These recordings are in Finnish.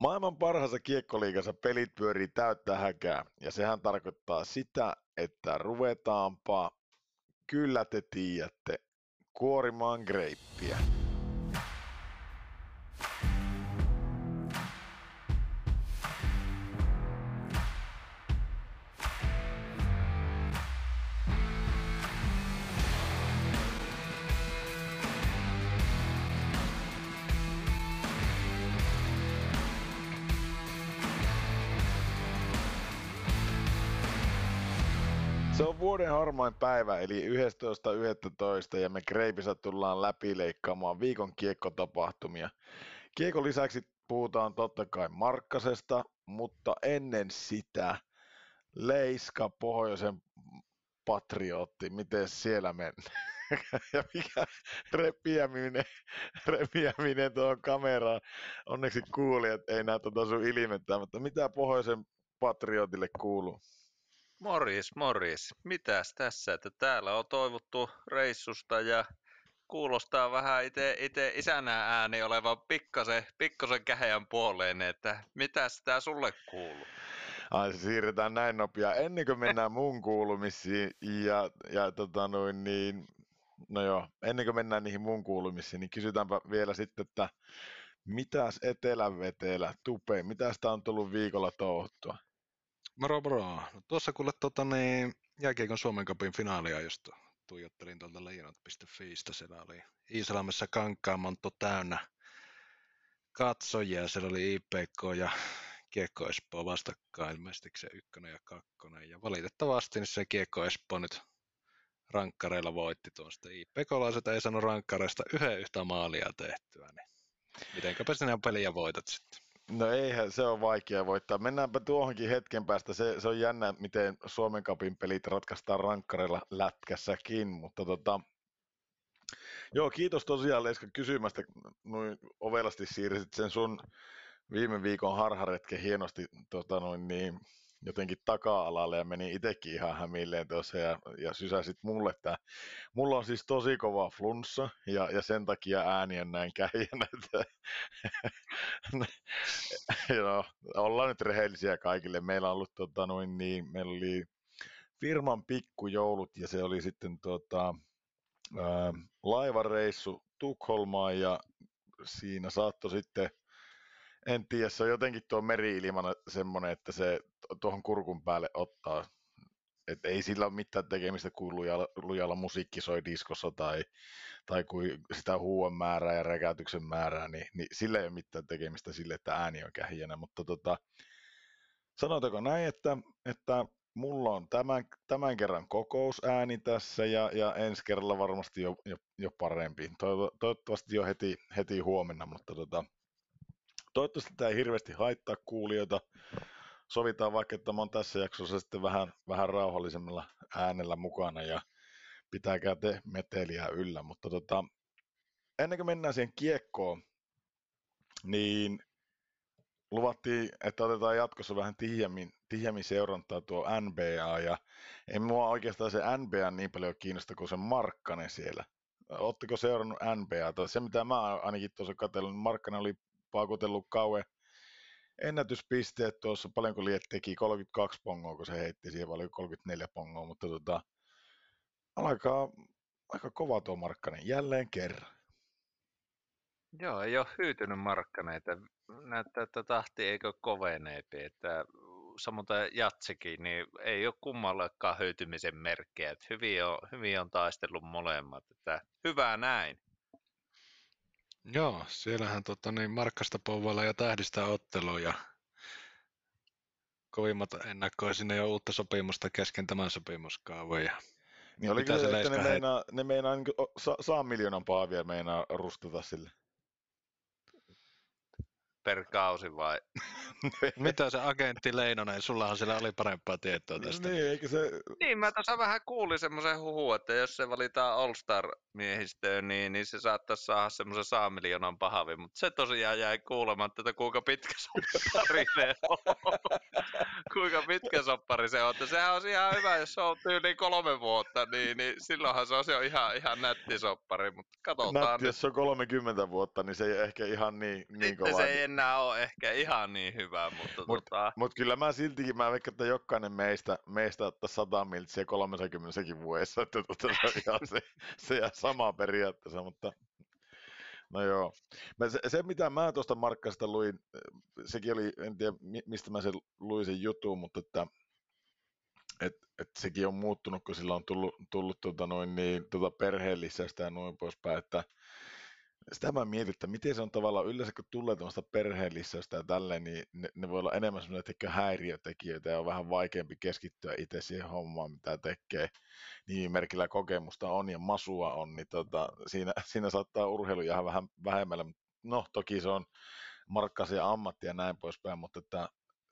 Maailman parhaassa kiekkoliigassa pelit pyörii täyttä häkää, ja sehän tarkoittaa sitä, että ruvetaanpa, kyllä te tiedätte, kuorimaan greippiä. Se on vuoden harmain päivä, eli 11.11. ja me Kreipissä tullaan läpileikkaamaan viikon kiekkotapahtumia. Kiekon lisäksi puhutaan totta kai Markkasesta, mutta ennen sitä Leiska, pohjoisen patriotti, miten siellä mennään? Ja mikä repiäminen tuohon kameraan. Onneksi kuulijat ei näe tuota sun ilmettää, mutta mitä pohjoisen patriotille kuuluu? Morjes. Mitäs tässä, että täällä on toivottu reissusta ja kuulostaa vähän itse isänä ääni olevan pikkasen käheän puoleen, että mitäs tää sulle kuuluu? Ai, siirretään näin nopea. Ennen kuin mennään mun kuulumisiin ennen kuin mennään niihin mun kuulumisiin, niin kysytäänpä vielä sitten, että mitäs etelävetelä, Tupe, mitäs tää on tullut viikolla touhuttua? Moro. No, tuossa kuule jääkiekon Suomen Cupin finaalia, josta tuijottelin tuolta leijonat.fiistä. Siellä oli Iisalmessa Kankaanmonttu täynnä katsojia. Siellä oli IPK ja Kiekko Espoo vastakkain, ilmeisesti se ykkönen ja kakkonen. Ja valitettavasti niin se Kiekko Espoo nyt rankkareilla voitti tuon. Sitten IPK-laiset ei saanut rankkareista yhtä maalia tehtyä, niin mitenkäpä sinä peliä voitat sitten? No eihän, se on vaikea voittaa. Mennäänpä tuohonkin hetken päästä. Se on jännä, miten Suomen Cupin pelit ratkaistaan rankkareilla lätkässäkin, mutta kiitos tosiaan Leiska kysymästä. Noin ovelasti siirsit sen sun viime viikon harharetken hienosti jotenkin taka-alalle ja meni itsekin ihan hämilleen tuossa ja sysäsit mulle tää. Mulla on siis tosi kova flunssa ja sen takia ääni on näin kähjänä. Ollaan nyt rehellisiä kaikille. Meillä on ollut meillä oli firman pikkujoulut ja se oli sitten laivareissu Tukholmaan ja siinä saattoi sitten, en tiedä, se on jotenkin tuo meri-ilmana semmoinen, että se tuohon kurkun päälle ottaa. Et ei sillä ole mitään tekemistä kuin lujalla musiikki soi diskossa tai kuin sitä huuan määrää ja räkäytyksen määrää, niin sillä ei ole mitään tekemistä sille, että ääni on kähjänä. Mutta sanotaanko näin, että mulla on tämän kerran kokousääni tässä ja ensi kerralla varmasti jo parempi. Toivottavasti jo heti huomenna, mutta toivottavasti tämä ei hirveästi haittaa kuulijoita. Sovitaan vaikka, että mä oon tässä jaksossa sitten vähän rauhallisemmalla äänellä mukana ja pitääkää te meteliä yllä. Mutta ennen kuin mennään siihen kiekkoon, niin luvattiin, että otetaan jatkossa vähän tiiämmin seurantaa tuo NBA. Ja ei mua oikeastaan se NBA niin paljon kiinnosta kuin se Markkanen siellä. Ootteko seurannut NBA:ta? Se mitä mä ainakin tuossa katselin, niin Markkanen oli paukutellut kauan ennätyspisteet tuossa, paljonko liet teki, 32 pongoa, kun se heitti, siihen oli 34 pongoa, mutta alkaa aika kova tuo Markkanen jälleen kerran. Joo, ei ole hyytynyt Markkaneita, näyttää, että tahti eikö koveneepi, että samoin Jatsikin, niin ei ole kummallakaan hyytymisen merkkejä, että hyvin on taistellut molemmat, että hyvä näin. Joo, siellähän Markkasta pouvailla ja tähdistä ottelua ja kovimmat ennakkoja sinne jo uutta sopimusta kesken tämän sopimuskaavan. Niin oli kyllä, että ne meinaa niin saa miljoonan paavia meinaa rustata sille. Per kausi vai? Mitä se agentti Leinonen, sullahan siellä oli parempaa tietoa tästä. Niin, mä tuossa vähän kuulin semmoisen huhun, että jos se valitaan All-Star-miehistöön, niin se saattaisi saada semmoisen 100 miljoonan pahavin, mutta se tosiaan jäi kuulematta, että kuinka pitkä sun tarina on. kuinka pitkä soppari se on. Sehän on ihan hyvä, jos se on tyyliin 3 vuotta, niin silloinhan se on ihan nätti soppari, mutta katsotaan. Nätti, jos se on 30 vuotta, niin se ei ehkä ihan niin kova. Se ei enää ole ehkä ihan niin hyvä, mutta Mut kyllä mä siltikin, mä veikkaan, että jokainen meistä ottaa 100 miltsiä 30 vuodessa, että se jää samaa periaatteessa, mutta... No joo. Se mitä mä tuosta Markkasta luin, sekin oli, en tiedä mistä mä luin sen jutun, mutta että sekin on muuttunut, kun sillä on tullut perheen lisästä ja noin poispäin, että sitä mä mietin, että miten se on tavallaan yleensä, kun tulee tuommoista perheen lisästä ja tälleen, niin ne voi olla enemmän sellaisia häiriötekijöitä ja on vähän vaikeampi keskittyä itse siihen hommaan, mitä tekee. Nimimerkillä kokemusta on ja masua on, niin siinä saattaa urheilu jäädä vähän vähemmälle. No toki se on Markkasen ammatti ja näin poispäin, mutta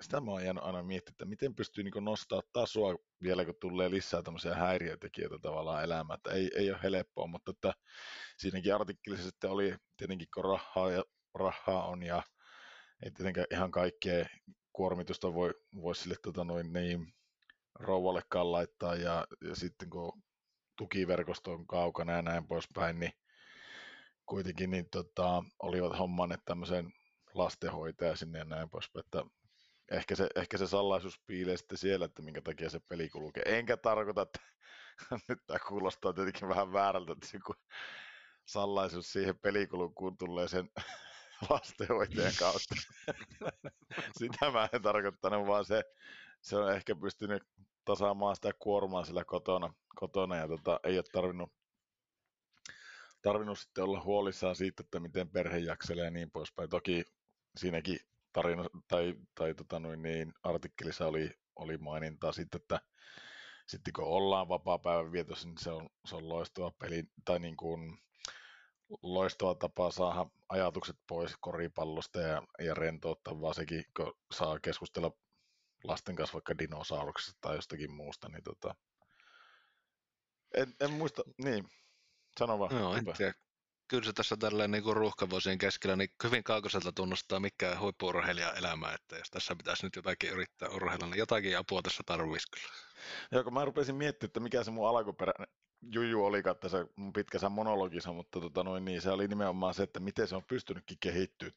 sitä mä oon jäänyt aina miettimään, että miten pystyy niin nostamaan tasoa vielä, kun tulee lisää tämmöisiä häiriötekijöitä tavallaan elämään, että ei ole helppoa, mutta että siinäkin artikkelissa sitten oli tietenkin, kun rahaa on ja ei tietenkään ihan kaikkea kuormitusta voi sille rouvallekaan laittaa ja sitten kun tukiverkosto on kaukana ja näin poispäin, niin kuitenkin niin olivat hommanneet tämmöisen lastenhoitaja sinne ja näin poispäin, että Ehkä se salaisuus piilee sitten siellä, että minkä takia se peli kulkee. Enkä tarkoita, että nyt tämä kuulostaa tietenkin vähän väärältä, että se salaisuus siihen pelikulukuun tulee sen lastenhoitajan kautta. Sitä mä en tarkoittanut, vaan se on ehkä pystynyt tasaamaan sitä kuormaa sillä kotona ja ei ole tarvinnut sitten olla huolissaan siitä, että miten perhe jakselee ja niin poispäin. Toki siinäkin tarina tai artikkelissa oli mainintaa sitten, että sitten kun ollaan vapaapäivän vietossa, niin se on loistava peli tai niin kuin loistava tapa saada ajatukset pois koripallosta ja rentouttaa vaan sekin, kun saa keskustella lasten kanssa vaikka dinosauruksista tai jostakin muusta, niin en muista, niin sano vaan. No, kyllä se tässä tälleen niin ruuhkavuosien keskellä niin hyvin kaukaiselta tunnustaa mikään huippu-urheilijan elämää, että jos tässä pitäisi nyt jotakin yrittää urheilla, niin jotakin apua tässä tarvitsisi kyllä. Joo, kun mä rupesin miettimään, että mikä se mun alkuperäinen juju olikaan tässä mun pitkässä monologissa, mutta se oli nimenomaan se, että miten se on pystynytkin kehittyä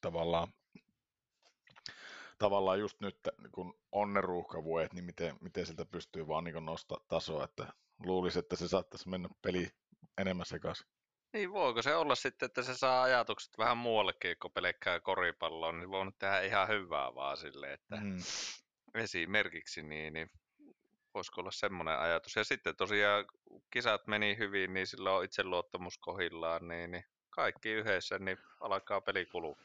tavallaan just nyt, kun on ne ruuhkavuodet, niin miten siltä pystyy vaan niin nostamaan tasoa, että luulisi, että se saattaisi mennä peli enemmän sekaisin. Niin voiko se olla sitten, että se saa ajatukset vähän muuallekin, kun pelkkää koripalloon, niin voi nyt tehdä ihan hyvää vaan silleen, että esimerkiksi niin voisiko olla semmoinen ajatus. Ja sitten tosiaan kisat meni hyvin, niin silloin itseluottamus kohdillaan, niin kaikki yhdessä, niin alkaa peli kulua.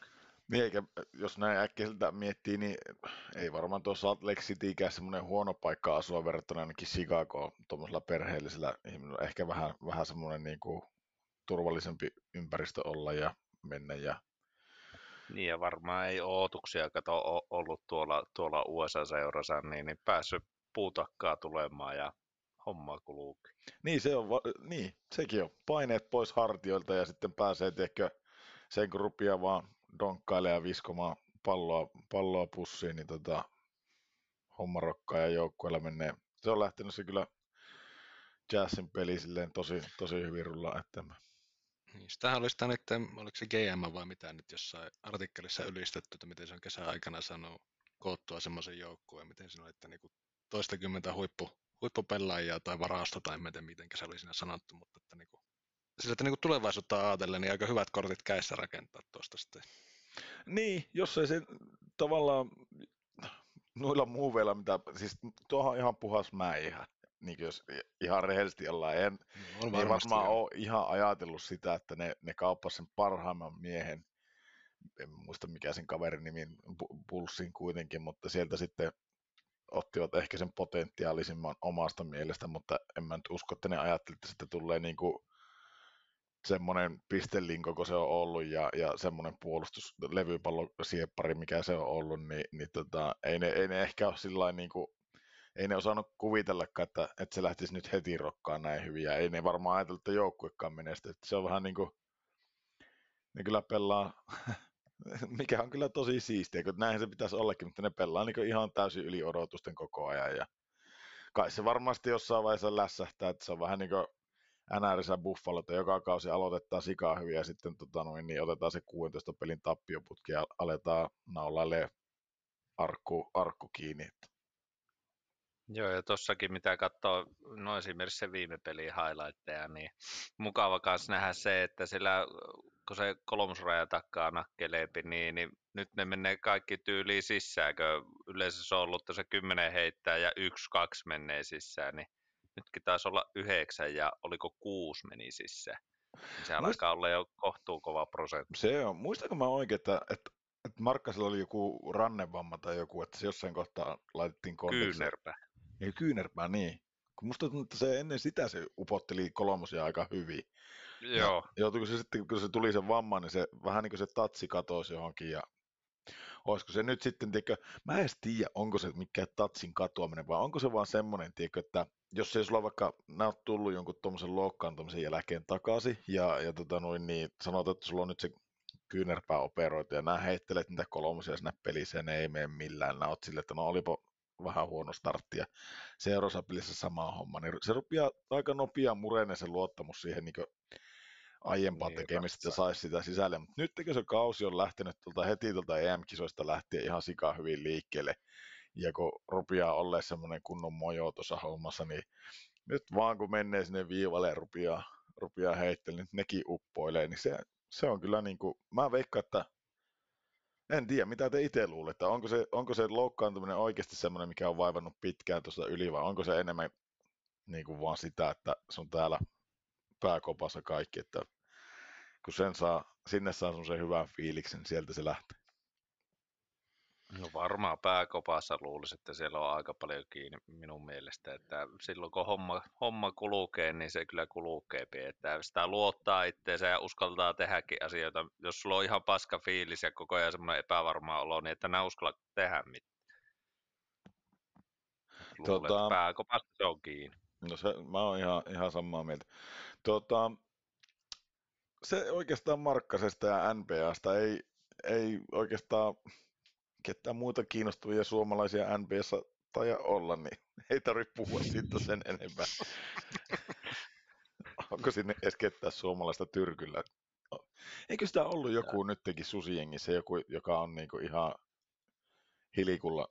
Niin eikä, jos näin äkkiseltä miettii, niin ei varmaan tuossa Salt Lake Citykään semmoinen huono paikka asua verrattuna ainakin Chicagoon tuommoisella perheellisellä ihmisellä. Ehkä vähän semmoinen niin kuin turvallisempi ympäristö olla ja mennä. Niin ja varmaan ei ootuksia ollut tuolla USA-seurassa, niin päässyt puutakkaa tulemaan ja homma kuluu. Niin, sekin on. Paineet pois hartioilta ja sitten pääsee ehkä sen kun rupeaa vaan donkkailemaan ja viskomaan palloa pussiin, niin homma rokkaa ja joukkueella menee. Se on lähtenyt se kyllä Jazzin peli silleen tosi hyvin rullaa eteenpäin. Niin, sitähän oli sitä nyt, oliko se GM vai mitä nyt jossain artikkelissa ylistetty, että miten se on kesän aikana saanut koottua semmoisen joukkueen, miten se on, että niinku toistakymmentä huippupelaajia tai varasta tai miten se oli siinä sanottu, mutta että niinku, sillä että niinku tulevaisuutta ajatellen niin aika hyvät kortit käissä rakentaa tuosta sitten. Niin, jos ei se tavallaan noilla muuveilla, mitä, siis tuohan ihan puhas mäihä. Niin jos ihan rehellisesti ollaan, en varmaan ole ihan ajatellut sitä, että ne kauppasi sen parhaimman miehen, en muista mikä sen kaverin nimi, Pulssin kuitenkin, mutta sieltä sitten ottivat ehkä sen potentiaalisimman omasta mielestä, mutta en mä nyt usko, että ne ajatteli, että sitten tulee niinku semmoinen pistelinko, kun se on ollut, ja semmoinen puolustuslevypallosieppari, mikä se on ollut, niin ei ne ehkä ole sillain niinku, ei ne osannut kuvitellakaan, että se lähtisi nyt heti rokkaan näin hyvin, ja ei ne varmaan ajatellut, että joukkuekaan menestyy. Se on vähän niin kuin, ne kyllä pelaa mikä on kyllä tosi siistiä, kun näinhän se pitäisi ollakin, mutta ne pelaa niin kuin ihan täysin yli odotusten koko ajan. Ja kai se varmasti jossain vaiheessa lässähtää, että se on vähän niin kuin NR:ssä Buffalo, että joka kausi aloitetaan sikaa hyvin ja sitten niin otetaan se 16 pelin tappioputki ja aletaan naulailemaan arkku kiinni. Joo, ja tossakin mitä katsoo, no esimerkiksi se viime pelin highlightteja, niin mukava kanssa nähdä se, että sillä, kun se kolmosraja takaa nakkeleepi, niin nyt ne menee kaikki tyyliin sisään, kun yleensä se on ollut tuossa 10 heittää ja 1-2 menee sisään, niin nytkin taisi olla 9 ja oliko 6 meni sisään. Se alkaa olla jo kohtuu kova prosentti. Se on, muistanko mä oikein, että Markkasella oli joku rannevamma tai joku, että se jossain kohtaa laitettiin konteksi. Kyynärpää, niin. Kun musta tuntuu, että se ennen sitä se upotteli kolmosia aika hyvin. Joo. Joutuiko se sitten, kun se tuli sen vammaan, niin se vähän niin kuin se tatsi katosi johonkin. Ja olisiko se nyt sitten, tiedätkö, mä en tiedä, onko se mikään tatsin katoaminen, vai onko se vaan semmoinen, tiedätkö, että jos ei sulla vaikka, nää on tullut jonkun tuommoisen loukkaantumisen jälkeen takaisin, ja sanotaan, että sulla on nyt se kyynärpää operoitu, ja nää heittelet niitä kolmosia sinä pelissä, ja ne ei mene millään, nää oot silleen, että no olipa vähän huono startti ja seuraavassa pelissä sama homma, niin se rupeaa aika nopea mureneen se luottamus siihen niin aiempaan tekemistä, saisi sitä sisälle, mutta nyttekö se kausi on lähtenyt heti tuolta EM-kisoista lähtien ihan sikaa hyvin liikkeelle, ja kun rupeaa olleen semmoinen kunnon mojo tuossa hommassa, niin nyt vaan kun menee sinne viivalle ja rupeaa heittelemään, niin nekin uppoilee, niin se on kyllä niin kuin, mä veikkaan, että en tiedä, mitä te itse luulette. Onko se loukkaantuminen oikeasti semmoinen, mikä on vaivannut pitkään tuosta yli, vai onko se enemmän niin kuin vaan sitä, että se on täällä pääkopassa kaikki, että kun sinne saa semmoisen hyvän fiiliksen, niin sieltä se lähtee. No varmaan pääkopassa luulisi, että siellä on aika paljon kiinni minun mielestä, että silloin kun homma kulukee, niin se kyllä kulukeepi, että sitä luottaa itseensä ja uskaltaa tehdäkin asioita, jos sulla on ihan paska fiilis ja koko ajan semmoinen epävarma olo, niin että nää uskalla tehdä mitään. Luulet, että pääkopassa se on kiinni. No se, mä oon ihan samaa mieltä. Se oikeastaan Markkasesta ja NBAsta ei oikeastaan ketään muuta kiinnostavia suomalaisia NBAssa taida olla, niin ei tarvitse puhua siitä sen enempää. Onko sinne edes ketään suomalaista tyrkyllä? Eikö sitä ollut joku nytkin susijengissä, joku, joka on niinku ihan hilikulla?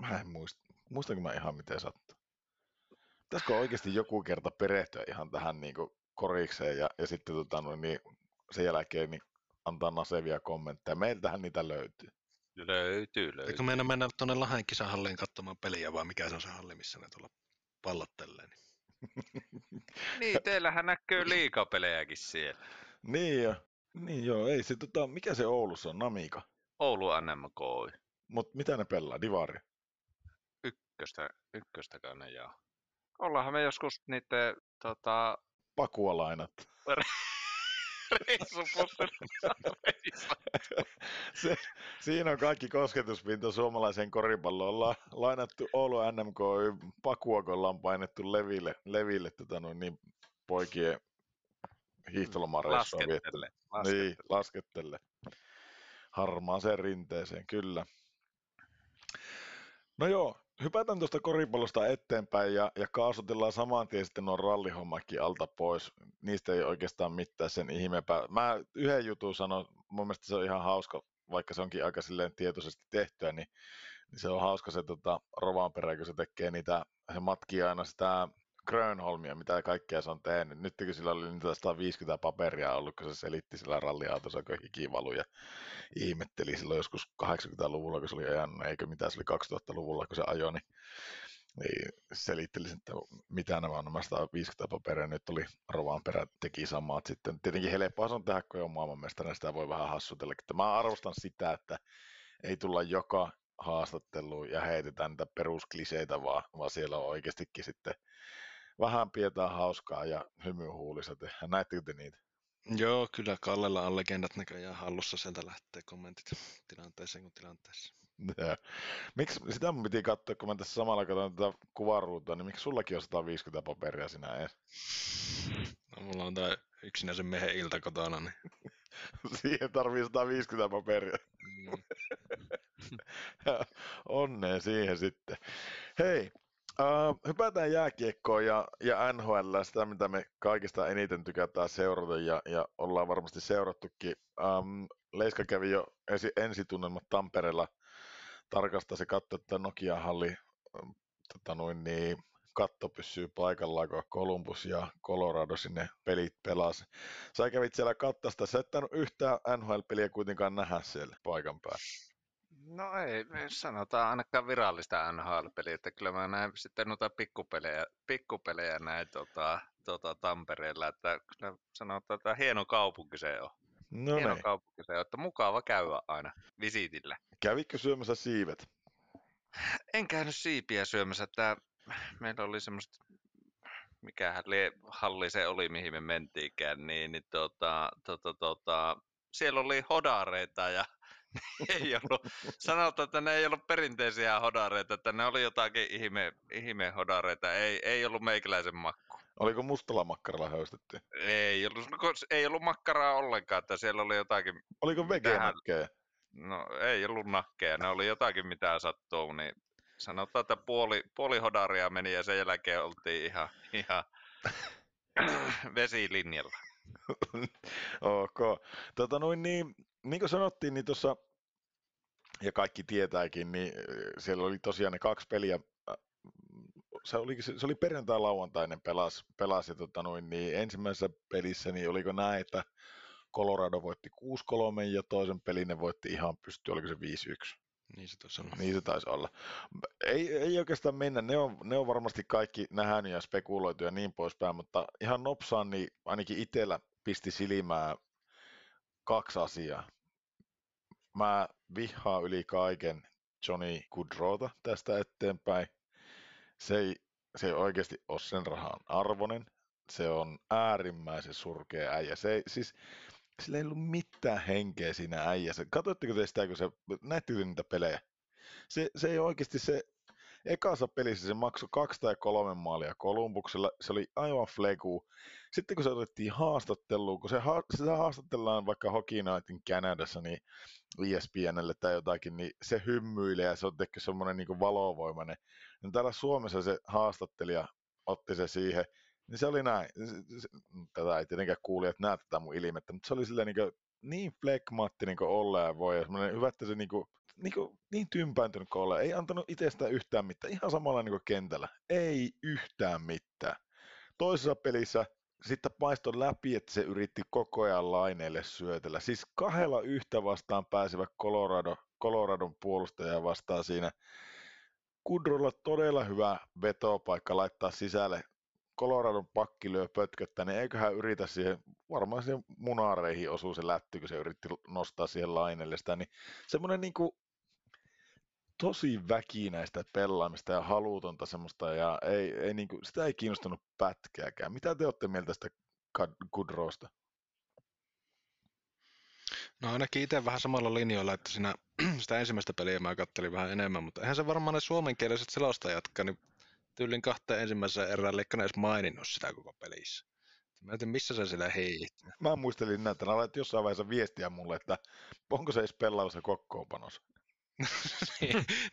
Mä en muista. Muistanko mä ihan miten sattuu? Pitäisikö oikeasti joku kerta perehtyä ihan tähän niinku korikseen ja sitten sen jälkeen niin antaa nasevia kommentteja? Meiltähän niitä löytyy. Löytyy. Eikö meidän mennä tuonne Lahden kisahalliin katsomaan peliä, vai mikä se on se halli, missä ne tuolla pallottelee? Niin, teillähän näkyy liigapelejäkin siellä. Niin joo. Ei se, mikä se Oulussa on, Namika? Oulu NMK. Mut mitä ne pelaa, divari? Ykköstäkään ne jaa. Ollaanhan me joskus niiden pakualainat. Siinä on kaikki kosketuspinta suomalaiseen koripalloon. Ollaan lainattu Oulu NMK pakua, kun ollaan painettu leville poikien hiihtolomareissua viettelle. Niin, laskettelle. Harmaaseen rinteeseen, kyllä. No joo, hypätään tuosta koripallosta eteenpäin ja kaasutellaan saman tien sitten nuo rallihommakin alta pois. Niistä ei oikeastaan mitään sen ihmeempää. Mä yhden jutun sanon, mun mielestä se on ihan hauska, vaikka se onkin aika silleen tietoisesti tehtyä, niin se on hauska se Rovanperä, kun se tekee niitä, se matkii aina sitä Grönholmia, mitä kaikkea se on tehnyt. Nyt kun sillä oli niitä 150 paperia ollut, kun se selitti sillä ralliautossa, kun hikivalu ja ihmetteli silloin joskus 80-luvulla, kun se oli ajanut, eikö mitään, se oli 2000-luvulla, kun se ajoi, niin selittelisi, että mitä nämä 150 paperia nyt oli. Rovanperä teki samat sitten. Tietenkin helppoa se on tehdä, kun ei ole maailmanmestarina, sitä voi vähän hassutella. Mä arvostan sitä, että ei tulla joka haastatteluun ja heitetään niitä peruskliseitä, vaan siellä on oikeastikin sitten vähän pidetään hauskaa ja hymyhuulissa tehdään. Näettekö te niitä? Joo, kyllä Kallella on legendat näköjään hallussa. Sieltä lähtee kommentit tilanteeseen kuin tilanteeseen. Miksi sitä mun piti katsoa, kun mä tässä samalla katson tätä kuvaruutua, niin miksi sullakin on 150 paperia sinä edes? No, mulla on tää yksinäisen miehen ilta kotona, niin Siihen tarvii 150 paperia. Mm. Onneen siihen sitten. Hei, hypätään jääkiekkoon ja NHL, sitä mitä me kaikista eniten tykätään seurata ja ollaan varmasti seurattukin. Leiska kävi jo ensitunnelmat Tampereella, tarkastasi katsoa, että Nokia-halli katto pysyy paikallaan, kun Columbus ja Colorado sinne pelit pelasi. Sä kävit siellä kattasta, sä et tainnut yhtään NHL-peliä kuitenkaan nähdä siellä paikan päällä. No ei, me sanotaan ainakaan virallista NHL-peliä, että kyllä mä näin sitten noita pikkupelejä näin Tampereella, että kyllä sanotaan, että hieno kaupunki se on. No hieno niin. Kaupunki se on, että mukava käydä aina visiitillä. Kävitkö syömässä siivet? En käynyt siipiä syömässä, että meillä oli semmoista, mikä halli se oli, mihin me mentiinkään, siellä oli hodareita ja ei ollut, sanotaan, että ne ei ollut perinteisiä hodareita, että ne oli jotakin ihmehodareita, ei ollut meikäläisen makku. Oliko mustalla makkaralla höystettiin? Ei ollut makkaraa ollenkaan, että siellä oli jotakin. Oliko vegenakkeja? No ei ollut nakkeja, ne oli jotakin mitä sattuu, niin sanotaan, että puoli hodaria meni ja sen jälkeen oltiin ihan vesilinjalla. Ok. Niin kuin sanottiin, niin tuossa, ja kaikki tietääkin, niin siellä oli tosiaan ne kaksi peliä. Se oli perjantai-lauantainen pelas ja ensimmäisessä pelissä, niin oliko näin, että Colorado voitti 6-3 ja toisen pelin ne voitti ihan pystyyn, oliko se 5-1? Niin se taisi olla. Ei oikeastaan mennä, ne on varmasti kaikki nähnyt ja spekuloitu ja niin poispäin, mutta ihan nopsaan niin ainakin itsellä pisti silmään kaksi asiaa. Mä vihaan yli kaiken Johnny Gaudreauta tästä eteenpäin. Se ei oikeasti ole sen rahan arvoinen. Se on äärimmäisen surkea äijä. Sillä ei ollut mitään henkeä siinä äijässä. Katsotteko te sitä, kun näittekö niitä pelejä? Se ei oikeasti se ekassa pelissä se maksoi 2 tai 3 maalia Columbuksella. Se oli aivan flegu. Sitten kun se otettiin haastatteluun, kun se haastatellaan vaikka Hockey Nightin Canadassa, niin ESPNlle tai jotakin, niin se hymyilee ja se on tehty semmoinen niin kuin valovoimainen. Ja täällä Suomessa se haastattelija otti se siihen. Niin se oli näin, tätä ei tietenkään kuulijat näe tätä mun ilmettä, mutta se oli silleen niin flekmaatti niin olleen voi ja semmoinen hyvä, että se niin tympääntynyt kuin olleen. Ei antanut itsestään yhtään mitään, ihan samalla niin kuin kentällä. Ei yhtään mitään. Toisessa pelissä sitten paistoi läpi, että se yritti koko ajan laineille syötellä. Siis 2 yhtä vastaan pääsivät Coloradon puolustajaa vastaan siinä. Gaudreaulla todella hyvä vetopaikka laittaa sisälle. Coloradon pakki lyö pötköttä, niin eiköhän yritä siihen, varmaan siihen munareihin osuu se lätty, kun se yritti nostaa siihen lainelle sitä, niin semmoinen niinku tosi väkinäistä pelaamista ja halutonta semmoista, ja ei niinku, sitä ei kiinnostanut pätkääkään. Mitä te olette mieltä tästä Gaudreausta? No ainakin itse vähän samalla linjoilla, että sitä ensimmäistä peliä mä kattelin vähän enemmän, mutta eihän se varmaan ne suomenkieliset selostajatkaan, niin tyylin 2 ensimmäisessä erään leikkana edes maininnut sitä koko pelissä. Mä en tiedä, missä se siellä heitti. Mä muistelin näitä, että laitat jossain vaiheessa viestiä mulle, että onko se edes pelaavassa kokkoonpanossa.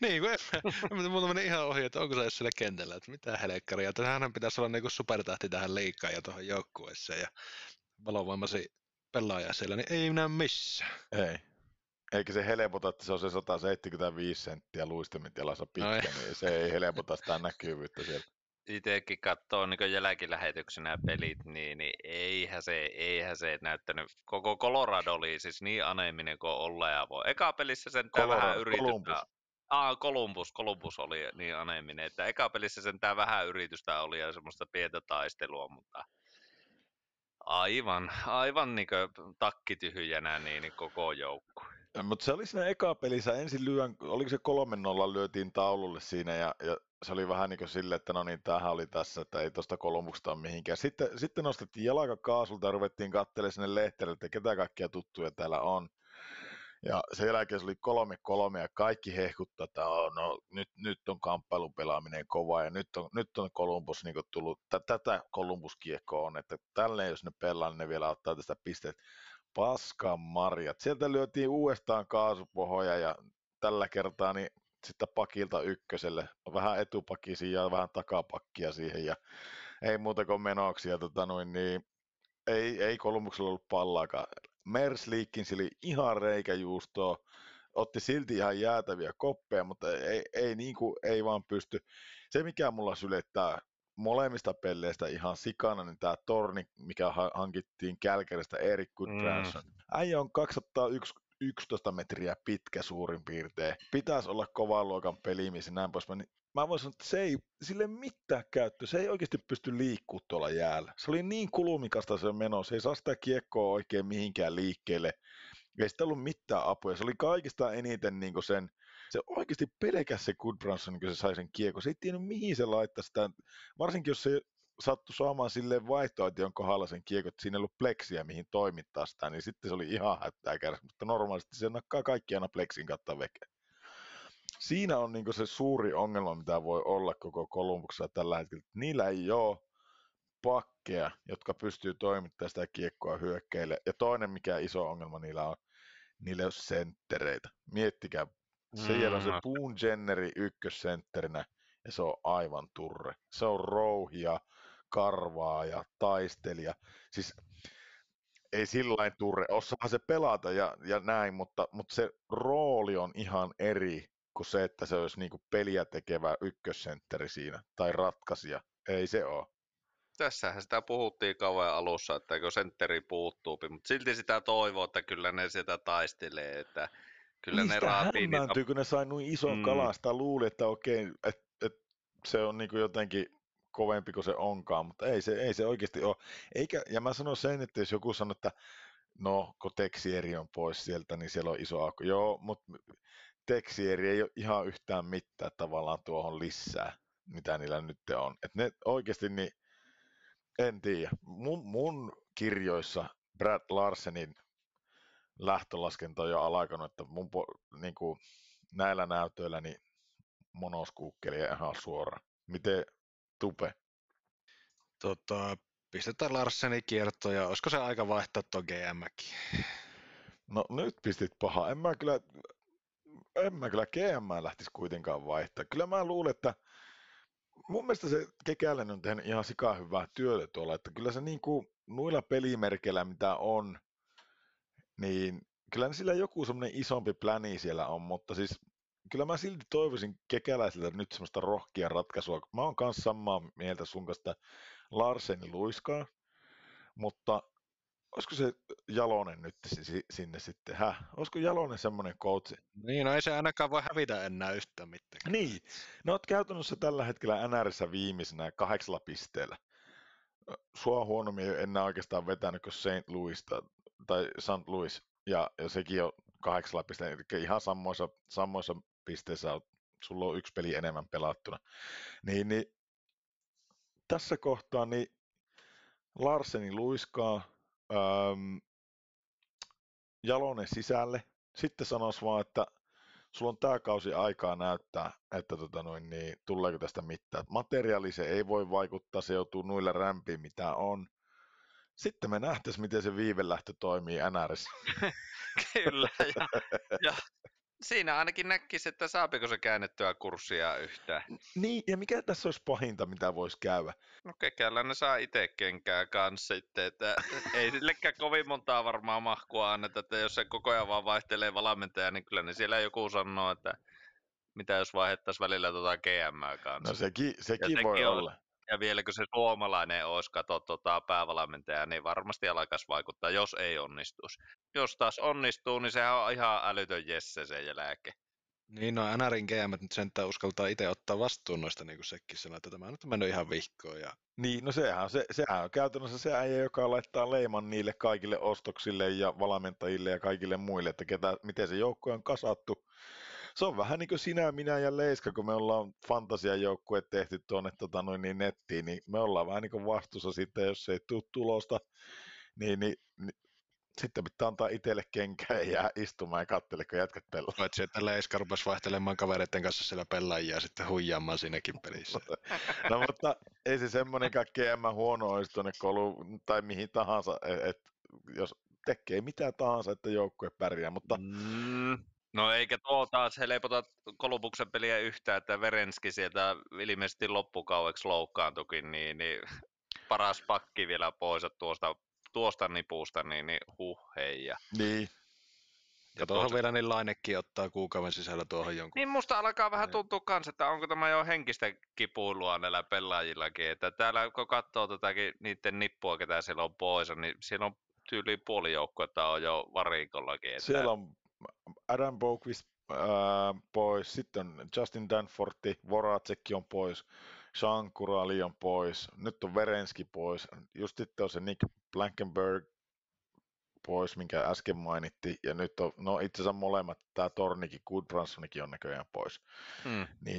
Niin, mulla meni ihan ohi, että onko se edes siellä kentällä, että mitä helekkaria. Hänhän pitäisi olla niinku supertähti tähän liikaan ja tuohon joukkueeseen ja valovoimasi pelaaja siellä, niin ei näy missään. Ei. Eikä se helpota, että se on se 175 senttiä luistimet jalassa pitkä, niin se ei helpota sitä näkyvyyttä siellä. Itsekin katsoo niin jälkilähetyksenä pelit, niin eihän se näyttänyt. Koko Colorado oli siis niin aneeminen kuin olla ja voi. Eka pelissä sentään vähän yritystä. Columbus oli niin aneeminen, että eka pelissä sentään vähän yritystä oli ja semmoista pientä taistelua, mutta aivan niin takki tyhjänä niin koko joukkue. Mutta se oli siinä eka pelissä ensin oliko se 3-0 lyötiin taululle siinä ja se oli vähän niin kuin silleen, että no niin, tämähän oli tässä, että ei tuosta Columbuksesta ole mihinkään. Sitten nostettiin jalka kaasulta ja ruvettiin katselemaan sinne lehterille, että ketä kaikkia tuttuja täällä on. Ja sen jälkeen se oli 3-3 ja kaikki hehkuttaa, että no, nyt on kamppailupelaaminen kova ja nyt on Columbus niin tullut, tätä Columbus-kiekkoa on, että tälleen jos ne pelaa, niin ne vielä ottaa tästä pisteet. Paskan marjat. Sieltä lyötiin uudestaan kaasupohoja ja tällä kertaa niin sitten pakilta ykköselle. Vähän etupakisia ja vähän takapakkia siihen ja ei muuta kuin menoksia. Ei Kolmuksella ollut pallaakaan. Mersliikin sili ihan reikäjuustoa. Otti silti ihan jäätäviä koppeja, mutta ei vaan pysty. Se mikä mulla sylettää molemmista pelleistä ihan sikana, niin tämä torni, mikä hankittiin Kälkäristä, Erik Gudbranson. Äijä on 211 metriä pitkä suurin piirtein. Pitäisi olla kovan luokan pelimies ja näin poispäin. Mä voin sanoa, että se ei sille mitään käyttöä. Se ei oikeasti pysty liikkumaan tuolla jäällä. Se oli niin kulumikasta se meno. Se ei saa sitä kiekkoa oikein mihinkään liikkeelle. Ei sitä ollut mitään apuja. Se oli kaikista eniten niin kuin sen. Se oikeasti pelkäsi se Gudbranson, kun se sai sen kiekon. Se ei tiennyt, mihin se laittaa sitä. Varsinkin, jos se sattui saamaan silleen vaihtoaition kohdalla sen kiekon, että siinä ei ollut pleksiä, mihin toimittaa sitä, niin sitten se oli ihan hätää kärsi. Mutta normaalisti se nakkaa kaikki aina pleksin kautta veke. Siinä on niin kuin se suuri ongelma, mitä voi olla koko Kolumbuksessa tällä hetkellä. Niillä ei ole pakkeja, jotka pystyy toimittamaan sitä kiekkoa hyökkäille. Ja toinen, mikä iso ongelma niillä on, niillä ei ole senttereitä. Miettikää. Siellä on se Boone Jenneri ykkössentterinä ja se on aivan turre. Se on rouhia, karvaa ja taistelija. Siis ei sillain turre. Osaahan se pelata ja näin, mutta se rooli on ihan eri kuin se, että se olisi niinku peliä tekevä ykkössentteri siinä tai ratkaisija. Ei se ole. Tässähän sitä puhuttiin kauan alussa, että eikö sentteri puuttuupi, mutta silti sitä toivoo, että kyllä ne sitä taistelee, että kyllä niistä ne raatii. Hämmääntyy, kun ne sai noin ison kalasta. Luuli, että okei, että se on niin kuin jotenkin kovempi kuin se onkaan, mutta ei se oikeasti ole. Ja mä sanon sen, että jos joku sanoo, että no, kun Texieri on pois sieltä, niin siellä on iso aukko. Joo, mutta Texieri ei ole ihan yhtään mitään tavallaan tuohon lisää, mitä niillä nyt on. Että ne oikeasti, niin en tiedä. Mun kirjoissa Brad Larsenin lähtölaskenta on jo alkanut, että mun niin kuin näillä näytöillä niin monoskuukkeli ihan suora. Miten Tupe? Pistetään Larsseni kiertoon ja olisiko se aika vaihtaa tuon GM-kin? No nyt pistit paha. En mä kyllä GM lähtisi kuitenkaan vaihtaa. Kyllä mä luulen, että mun mielestä se Kekäläinen on tehnyt ihan sikaa hyvää työtä tuolla, että kyllä se niin kuin noilla pelimerkeillä mitä on, niin kyllä sillä joku semmoinen isompi pläni siellä on, mutta siis kyllä mä silti toivoisin Kekäläisiltä nyt semmoista rohkia ratkaisua. Mä oon kanssa samaa mieltä sun kanssa Larsenin luiskaa, mutta olisiko se Jalonen nyt sinne sitten? Olisiko Jalonen semmoinen coachi? Niin, no ei se ainakaan voi hävitä enää yhtään mitään. Niin, no oot käytännössä tällä hetkellä NRissä viimeisenä 8 pisteellä. Sua huonommin ei enää oikeastaan vetänyt kuin St. Louis, ja sekin on 8 pisteellä, eli ihan samoissa pisteissä sulla on 1 peli enemmän pelattuna. Niin tässä kohtaa niin Larseni luiskaa, Jalonen sisälle, sitten sanois vaan, että sulla on tää kausi aikaa näyttää, että tuleeko tästä mitään. Materiaali se ei voi vaikuttaa, se joutuu noilla rämpiin mitä on. Sitten me nähtäisiin, miten se viivelähtö toimii NRissä. Kyllä, ja siinä ainakin näkisi, että saapiko se käännettyä kurssia yhtään. Niin, ja mikä tässä olisi pahinta, mitä voisi käydä? No Kekällä ne saa itse kenkää kanssa sitten, että ei sillekään kovin montaa varmaan mahkua anneta, että jos se koko ajan vaan vaihtelee valmentaja, niin kyllä ne siellä joku sanoo, että mitä jos vaihdettaisiin välillä tuota GM:ää kanssa. No sekin voi olla. Ja vieläkö se suomalainen olisi kato päävalmentaja, niin varmasti alkaisi vaikuttaa, jos ei onnistuisi. Jos taas onnistuu, niin sehän on ihan älytön jesse sen jälkeen. Niin, no NRin GM:t nyt sentään uskaltaa itse ottaa vastuun noista, niin kuin sekin sanoi, että tämä on nyt mennyt ihan vihkoon. Ja niin, no sehän on käytännössä se äijä, joka laittaa leiman niille kaikille ostoksille ja valmentajille ja kaikille muille, että miten se joukko on kasattu. Se on vähän niin kuin sinä, minä ja Leiska, kun me ollaan fantasiajoukkue tehty tuonne nettiin, niin me ollaan vähän niin kuin vastuussa siitä, jos ei tule tulosta, niin sitten pitää antaa itselle kenkää ja istumaan ja katsele, kun jätkät pelaa. Olet se, että Leiska rupesi vaihtelemaan kavereiden kanssa siellä pelaajia ja sitten huijaamaan siinäkin pelissä. No mutta ei se semmoinen kaikkein huono olisi tuonne kouluun tai mihin tahansa, että jos tekee mitä tahansa, että joukkue pärjää, mutta... No eikä tuo taas helpota Kolumbuksen peliä yhtään, että Verenski sieltä ilmeisesti loppukaueksi loukkaantukin, niin paras pakki vielä pois tuosta nipusta, niin huheija. Niin. Ja tuohon vielä niin Lainekin ottaa kuukauden sisällä tuohon jonkun. Niin musta alkaa vähän tuntua kans, että onko tämä jo henkistä kipuilua näillä pelaajillakin, että täällä kun katsoo tätäkin niiden nippua, ketä siellä on pois, niin siellä on tyyli puoli joukkuetta on jo varikollakin. Että... Siellä on Adam Boqvist pois, sitten Justin Danfortti, Voracekki on pois, Shankurali on pois, nyt on Verenski pois, just sitten on se Nick Blankenberg pois, minkä äsken mainittiin, ja nyt on, no itse asiassa molemmat, tämä Tornikin, Gudbrandssonikin on näköjään pois.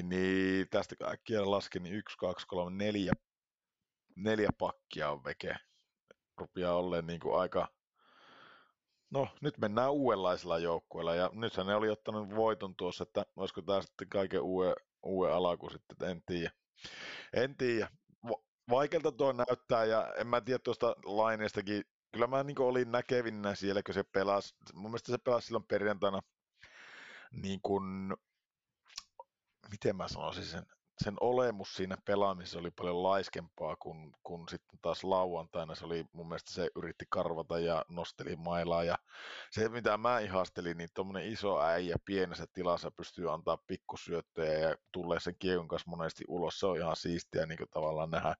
Niin tästä kaikkiaan laskin, niin 1, 2, 3, 4 pakkia on veke. Rupeaa olleen niin kuin aika, no nyt mennään uudenlaisilla joukkueilla, ja nythän ne oli ottanut voiton tuossa, että olisiko tämä sitten kaiken uuden alaku sitten, en tiedä. Vaikealta tuo näyttää, ja en mä tiedä tuosta Laineestakin. Kyllä mä niin olin näkevinä siellä, kun se pelasi. Mun mielestä se pelasi silloin perjantaina, niin kun, miten mä sanoisin sen, olemus siinä pelaamisessa oli paljon laiskempaa kuin sitten taas lauantaina. Se oli mun mielestä se yritti karvata ja nosteli mailaa. Ja se mitä mä ihastelin, niin tommonen iso äijä pienessä tilassa pystyy antaa pikkusyöttöjä ja tulee sen kiekon kanssa monesti ulos. Se on ihan siistiä niin tavallaan nähdä.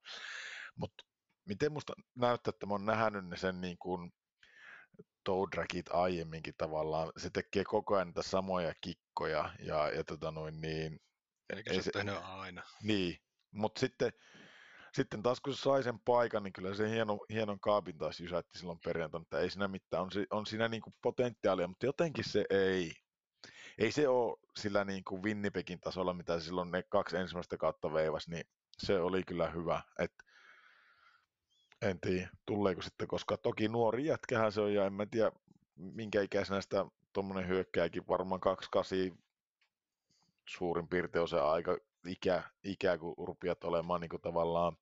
Miten musta näyttää, että mä oon nähnyt ne sen niin kuin toe-dragit aiemminkin tavallaan. Se tekee koko ajan niitä samoja kikkoja ja niin... Eikä ei se tehnyt aina. Niin, mutta sitten taas kun se sai sen paikan, niin kyllä se hienon kaapin taas jysäytti silloin perjantaina, että ei siinä mitään, on siinä niin kuin potentiaalia, mutta jotenkin se ei se ole sillä niin kuin Winnipegin tasolla, mitä silloin ne 2 ensimmäistä kautta veivas, niin se oli kyllä hyvä, että en tiedä, tuleeko sitten, koska toki nuori jätkähän se on, ja en mä tiedä, minkä ikäisenä sitä tuommoinen hyökkääkin, varmaan 28 suurin piirtein on se aika ikä, kun rupeat olemaan niin kuin tavallaan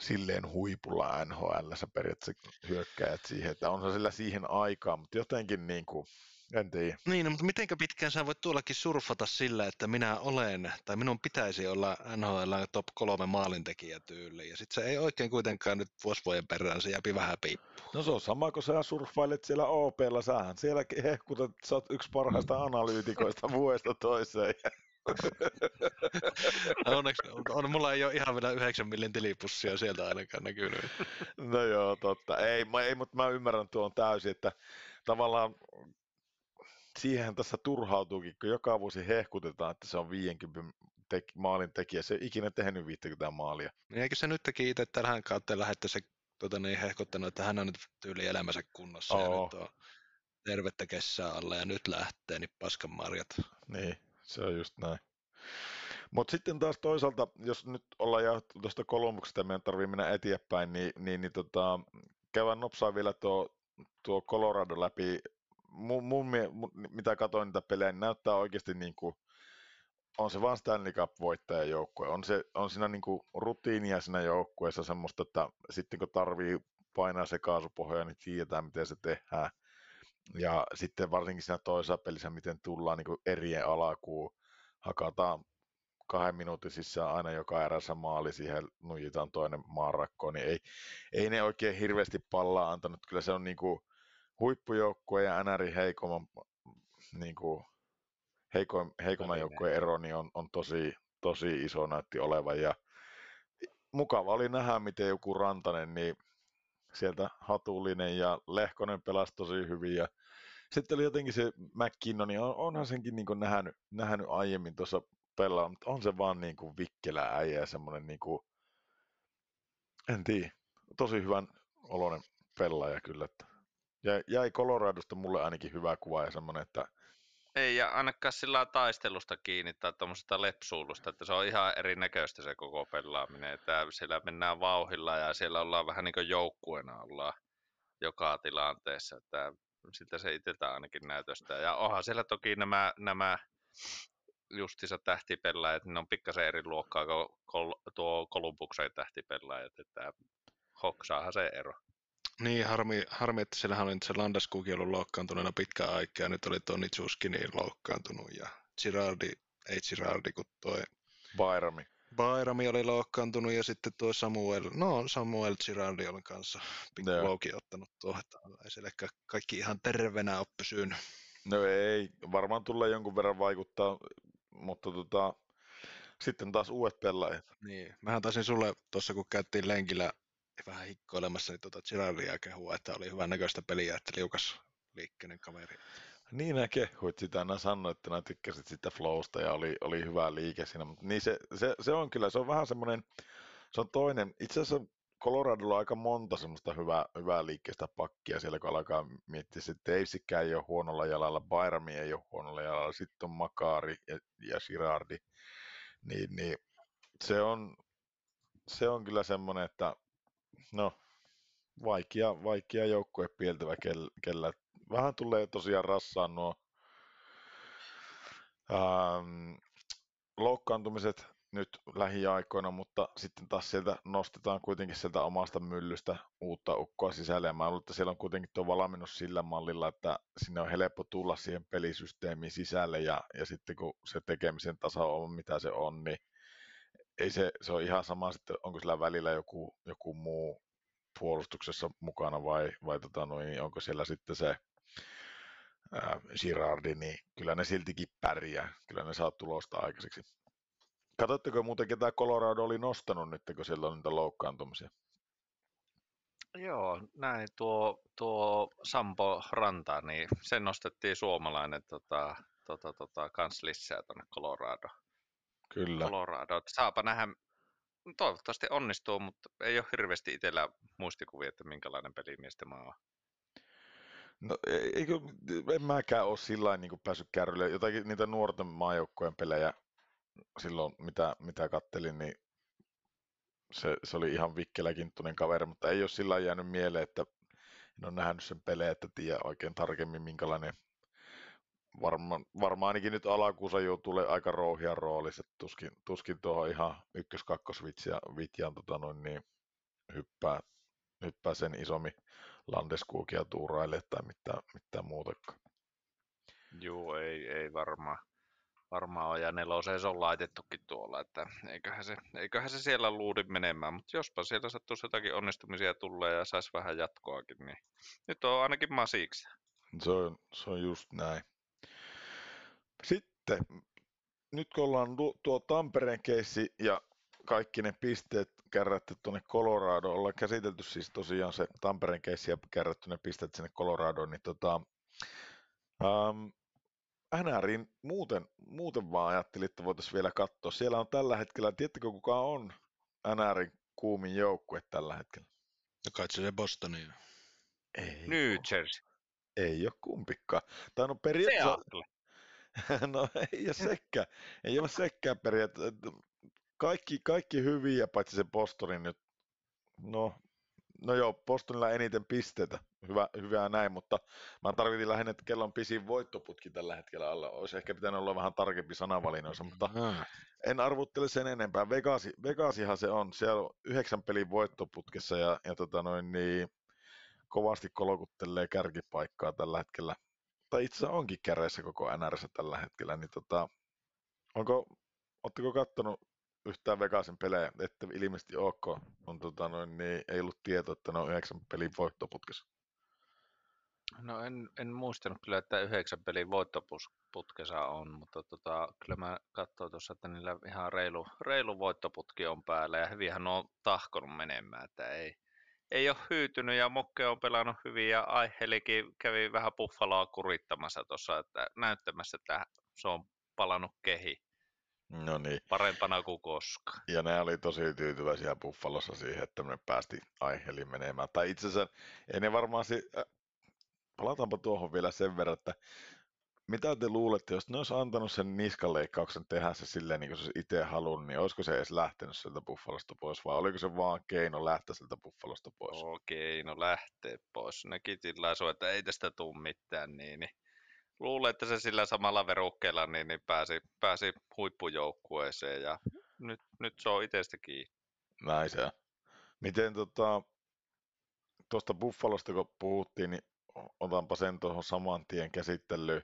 silleen huipulla NHL:ssä periaatteessa hyökkäät siihen, että onhan sillä siihen aikaan, mutta jotenkin niin kuin, en tiedä. Niin, no, mutta mitenkä pitkään sä voit tuollakin surfata sillä, että minä olen, tai minun pitäisi olla NHL top 3 maalintekijätyyli, ja sit se ei oikein kuitenkaan nyt vuosivuoden perään, se jäpi vähän piippuun. No se on sama, kun sä surffailet siellä OP:lla, sähän siellä hehkutat, että sä oot yksi parhaista analyytikoista vuodesta toiseen. Onneksi mulla ei ole ihan vielä 9 million tilipussia sieltä ainakaan näkynyt. No joo, totta. Ei, mutta mä ymmärrän tuon täysin, että tavallaan siihenhän tässä turhautuukin, kun joka vuosi hehkutetaan, että se on 50 maalin tekijä. Se ei ikinä tehnyt 50 maalia. Eikö se nytkin itse tähän kautta lähdette se hehkuttanut, että hän on nyt tyyli elämänsä kunnossa ja nyt on tervettä kesää alle ja nyt lähtee, niin paskan marjat. Niin, se on just näin. Mutta sitten taas toisaalta, jos nyt ollaan jaettu tuosta Kolumbuksesta, meidän tarvii mennä eteenpäin, niin, käydään nopsaa vielä tuo Colorado läpi. Mitä katsoin niitä pelejä, niin näyttää oikeasti niin kuin, on se vaan Stanley Cup-voittajajoukkue. On siinä niin kuin rutiinia siinä joukkueessa semmoista, että sitten kun tarvii painaa se kaasupohja, niin tiedetään miten se tehdään. Ja sitten varsinkin siinä toisessa pelissä, miten tullaan niin kuin erien alakuun, hakataan 2 minuutin sisään aina joka erässä maali, siihen nujitaan toinen maanrakkoon, niin ei ne oikein hirveästi pallaa antanut. Kyllä se on niin kuin huippujoukkue ja NRin heikomman joukkueen ero niin on tosi iso näytti olevan. Ja mukava oli nähdä, miten joku Rantanen, niin sieltä Hatulinen ja Lehkonen pelasi tosi hyvin. Ja sitten oli jotenkin se McKinnon, niin onhan senkin niin kuin nähnyt aiemmin tuossa pelaa, mutta on se vaan niin kuin vikkelä äijä ja semmoinen, niin kuin, en tiedä, tosi hyvän oloinen pelaaja kyllä. Ja jäi Coloradosta mulle ainakin hyvä kuva ja semmoinen, että... Ei, ja ainakaan sillä taistelusta kiinni tai tuommoisesta lepsuulusta, että se on ihan erinäköistä se koko pelaaminen, että siellä mennään vauhilla ja siellä ollaan vähän niin kuin joukkueena ollaan joka tilanteessa, että siltä se itseltä ainakin näytöstää. Ja onhan siellä toki nämä justiinsa tähtipelaajat, ne on pikkasen eri luokkaa kuin tuo Kolumbuksen tähtipelaajat, että hoksaahan se ero. Niin, harmi, että siellähän oli nyt se Landeskuki ollut loukkaantuneena pitkään aikaa, nyt oli Toni Tsuskini loukkaantunut ja Girardi, kun toi Bairami oli loukkaantunut ja sitten tuo Samuel Girardi oli kanssa pikkuloukin ottanut tuohon, että ei sielläkään kaikki ihan terveenä ole pysynyt. No ei, varmaan tulee jonkun verran vaikuttaa, mutta sitten taas uudet pelaajat. Niin, mähän taisin sulle tuossa, kun käytiin lenkillä vähän hikkoilemassa, niin Girardia kehua, että oli hyvännäköistä peliä, että liukas liikkeinen kaveri. Niin nää kehuit sitä, nää sanoit, että nää tykkäsit sitä flowsta ja oli hyvä liike siinä, mutta niin se on kyllä, se on vähän semmoinen, se on toinen, itse asiassa Coloradolla on aika monta semmoista hyvää liikkeistä pakkia siellä, kun alkaa miettiä, että Davisikään ei ole huonolla jalalla, Bairami ei ole huonolla jalalla, sitten on Makari ja Girardi, niin se on kyllä semmoinen, että no, vaikea joukkue pieltävä kellä. Vähän tulee tosiaan rassaan nuo loukkaantumiset nyt lähiaikoina, mutta sitten taas sieltä nostetaan kuitenkin sieltä omasta myllystä uutta ukkoa sisälle. Ja mä luulen, että siellä on kuitenkin tuo valmennus sillä mallilla, että sinne on helppo tulla siihen pelisysteemiin sisälle ja sitten kun se tekemisen taso on mitä se on, niin ei se on ihan sama sitten, onko sillä välillä joku muu puolustuksessa mukana vai onko siellä sitten se Girardi, niin kyllä ne siltikin pärjää, kyllä ne saa tulosta aikaiseksi. Katsotteko muuten, ketä Colorado oli nostanut nyt, kun siellä on niitä loukkaantumisia? Joo, näin tuo Sampo Ranta, niin se nostettiin suomalainen kans lisää tuonne Coloradoon. Kyllä. Colorado. Saapa nähdä, toivottavasti onnistuu, mutta ei ole hirveästi itsellä muistikuvia, että minkälainen pelimiestä mä oon. No en mäkään ole sillain niin päässyt kärrylle. Jotakin niitä nuorten maajoukkojen pelejä silloin, mitä kattelin, niin se oli ihan vikkeläkinttunen kaveri, mutta ei ole sillain jäänyt mieleen, että en ole nähnyt sen pelejä, että tiedä oikein tarkemmin minkälainen. Varmaan ainakin nyt alakuussa jo tulee aika rouhia roolissa, tuskin tuohon ihan ykkös-kakkosvitjaan niin hyppää sen isommin Landeskukia tuuraille tai mitään muutakaan. Joo, ei varmaan ole, ja neloseen se on laitettukin tuolla, että eiköhän se siellä luudi menemään, mutta jospa siellä sattuisi jotakin onnistumisia tulee ja saisi vähän jatkoakin, niin nyt on ainakin masiksi. Se on just näin. Sitten, nyt kun ollaan tuo Tampereen keissi ja kaikki ne pisteet kärrätty tuonne Coloradoon, ollaan käsitelty siis tosiaan se Tampereen keissi ja kärrätty ne pisteet sinne Coloradoon, niin NRin muuten vaan ajattelin, että voitaisiin vielä katsoa. Siellä on tällä hetkellä, tiedättekö kuka on NRin kuumin joukkue tällä hetkellä? Ja kai se Bostonia. Ei. New Jersey. Ei ole kumpikaan. Tämä on periaatteessa... No ei ole sekään periaatteessa. Kaikki hyviä, paitsi se Bostonin nyt. No joo, Bostonilla eniten pisteitä. Hyvää näin, mutta mä tarkoitin lähinnä, että kello on pisin voittoputki tällä hetkellä alla. Olisi ehkä pitänyt olla vähän tarkempi sanavalinnoissa, mutta en arvuttele sen enempää. Vegasihan se on. Siellä on 9 pelin voittoputkessa ja niin... Kovasti kolokuttelee kärkipaikkaa tällä hetkellä, tai itse asiassa onkin kärjessä koko NR:ssä tällä hetkellä, niin ootteko kattonut yhtään Vegasin pelejä, että ilmeisesti OK, on niin ei ollut tietoa, että ne on 9 pelin voittoputkessa? No en muistanut kyllä, että 9 pelin voittoputkessa on, mutta kyllä mä katsoin tuossa, että niillä ihan reilu voittoputki on päällä, ja hyvinhän on tahkonut menemään, että ei ole hyytynyt ja Mokke on pelannut hyvin ja Aihelikin kävi vähän Buffaloa kurittamassa tuossa, että näyttämässä, että se on palannut kehi. No niin. Parempana kuin koskaan. Ja nämä oli tosi tyytyväisiä Buffalossa siihen, että me päästi Aiheli menemään. Tai itse asiassa ei ne varmaan... Palataanpa tuohon vielä sen verran, että mitä te luulette, jos ne olisi antanut sen niskaleikkauksen tehdä se silleen, niin kuin se olisi itse halunnut, niin olisiko se edes lähtenyt sieltä Buffalosta pois, vai oliko se vaan keino lähteä sieltä Buffalosta pois? Joo, keino lähtee pois. Nekin tilaisuus, että ei tästä tule mitään, niin luulen, että se sillä samalla verukkeella niin pääsi huippujoukkueeseen, ja nyt se on itsestä kiinni. Näin se. Miten tuosta Buffalosta kun puhuttiin, niin otanpa sen tuohon saman tien käsittelyyn.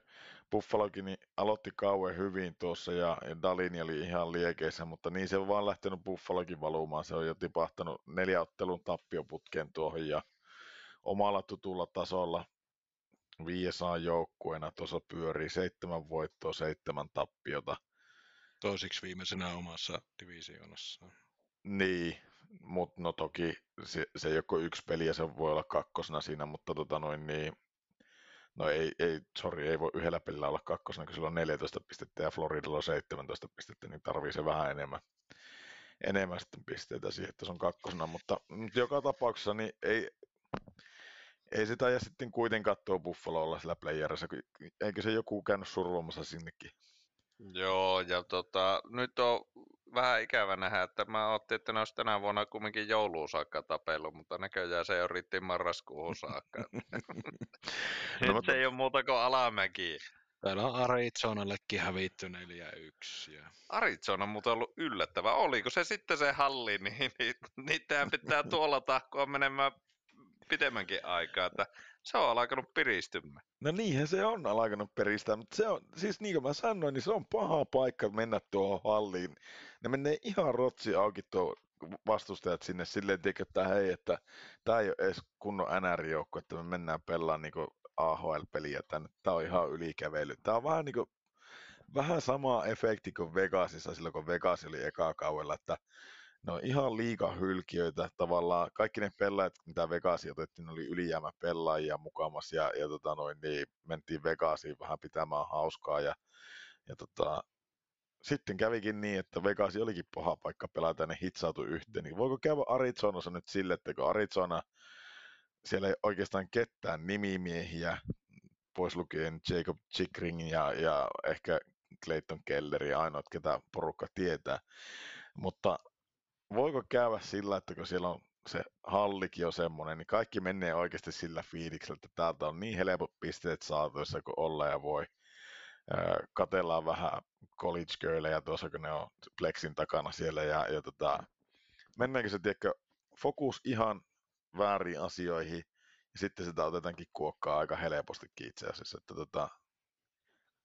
Buffalokin niin aloitti kauhean hyvin tuossa ja Dalini oli ihan liekeissä, mutta niin se on vaan lähtenyt Buffalokin valumaan. Se on jo tipahtanut 4 ottelun tappioputkeen tuohon ja omalla tutulla tasolla viiesaan joukkueena tuossa pyörii 7 voittoa, 7 tappiota. Toisiksi viimeisenä omassa divisionassaan. Niin, mutta no toki se ei ole kuin 1 peli ja se voi olla kakkosena siinä, mutta ei voi yhdellä pelillä olla kakkosena, kun sillä on 14 pistettä ja Floridalla on 17 pistettä, niin tarvii se vähän enemmän sitten pisteitä siihen, että se on kakkosena, mutta joka tapauksessa niin ei sitä ja sitten kuitenkaan tuo Buffalo olla sillä playerissa, eikö se joku käynyt survomassa sinnekin? Joo, ja nyt on vähän ikävä nähdä, että mä ajattelin, että ne olisi tänä vuonna kumminkin jouluun saakka tapellut, mutta näköjään se jo riitti marraskuuhun saakka. Nyt ei ole muuta kuin alamäkiä. Täällä on Arizonallekin hävitty 4-1. Arizona on muuten ollut yllättävä. Oliko se sitten se halli, niin niitähän pitää tuolla tahkoa menemään pidemmänkin aikaa, että se on alkanut piristymään. No niinhän se on alkanut piristää, mutta se on, siis niin kuin mä sanoin, niin se on paha paikka mennä tuohon halliin. Ne menee ihan rotsi auki tuo vastustajat sinne silleen, että tää ei ole edes kunnon NR-joukko, että me mennään pelaamaan niin kuin AHL-peliä tänne. Tää on ihan ylikävely. Tää on vähän, niin kuin, vähän sama efekti kuin Vegasissa silloin, kun Vegas oli ekaa kaudella, että ne on ihan liikaa hylkiöitä tavallaan. Kaikki ne pelaajat, mitä Vegasiin otettiin, oli ylijäämä pelaajia mukamassa ja mentiin Vegasiin vähän pitämään hauskaa. Sitten kävikin niin, että Vegasi olikin paha paikka pelata ja ne hitsautui yhteen. Niin voiko käydä Arizonassa nyt sille, että kun Arizona, siellä ei oikeastaan ketään nimimiehiä, pois lukien Jacob Chikrin ja ehkä Clayton Kelleri, ainoat ketä porukka tietää. Mutta voiko käydä sillä, että kun siellä on se hallikin on semmoinen, niin kaikki menee oikeasti sillä fiiliksellä, että täältä on niin helpot pisteet saatuissa kuin olla ja voi. Katellaan vähän college girlejä tuossa, kun ne on plexin takana siellä. Mennäänkö se, tiedätkö, fokus ihan väärin asioihin ja sitten sitä otetaankin kuokkaa aika helpostikin itse asiassa.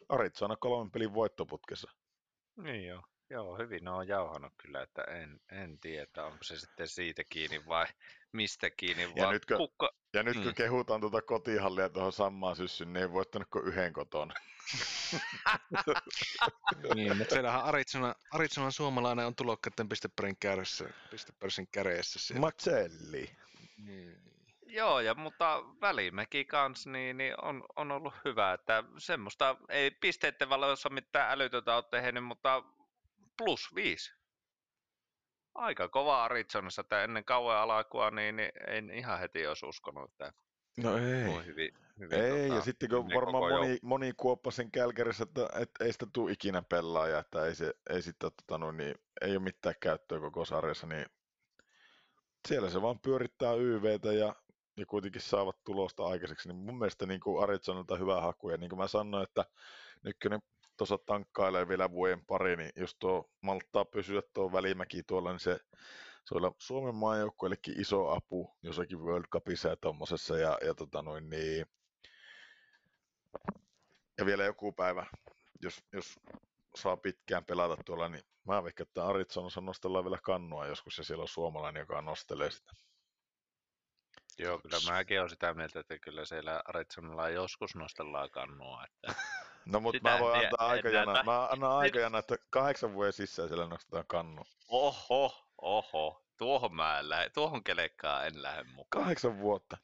Arizona 3 pelin voittoputkessa. Niin joo. Joo, hyvin ne on jauhanut kyllä, että en tiedä, onko se sitten siitä kiinni vai mistä kiinni. Nyt kun kehutaan tuota kotihallia tuohon samaan syssyn, niin ei voittanut kuin 1 kotona. Niin, mutta siellähän Arizona suomalainen on tulokkaiden pistepörssin käreessä. Matselli. Niin. Joo, mutta Välimäki kanssa niin on ollut hyvä, että semmoista ei pisteiden valossa mitään älytöntä ole tehnyt, mutta +5. Aika kova Arizonassa, että ennen kauan alkua, niin en ihan heti olisi uskonut, että no ei. Hyvin ei, ja sitten kun varmaan moni kuoppasi sen Kälkärissä, että ei sitä tule ikinä pelaaja, että ei ole mitään käyttöä koko sarjassa, niin siellä se vaan pyörittää YVtä ja kuitenkin saavat tulosta aikaiseksi. Niin mun mielestä niin kuin Arizonalta hyvä haku, ja niin kuin mä sanoin, että Nykyinen tuossa tankkailee vielä vuoden pari, niin jos tuo malttaa pysyä tuo Välimäki tuolla, niin se on Suomen maajoukkueellekin iso apu jossakin World Cupissa ja tommosessa ja vielä joku päivä, jos saa pitkään pelata tuolla, niin mä veikkaan, että Arizonassa nostellaan vielä kannua joskus ja siellä on suomalainen, joka nostelee sitä. Joo, kyllä mäkin olen sitä mieltä, että kyllä siellä Arizonalla joskus nostellaan kannua, että no, mutta mä voin antaa aikajana. Mä annan aikajana, että 8 vuoden sisään siellä nostetaan kannu. Oho. Tuohon mä en lähde. Tuohon kelekkaan en lähde mukaan. 8 vuotta,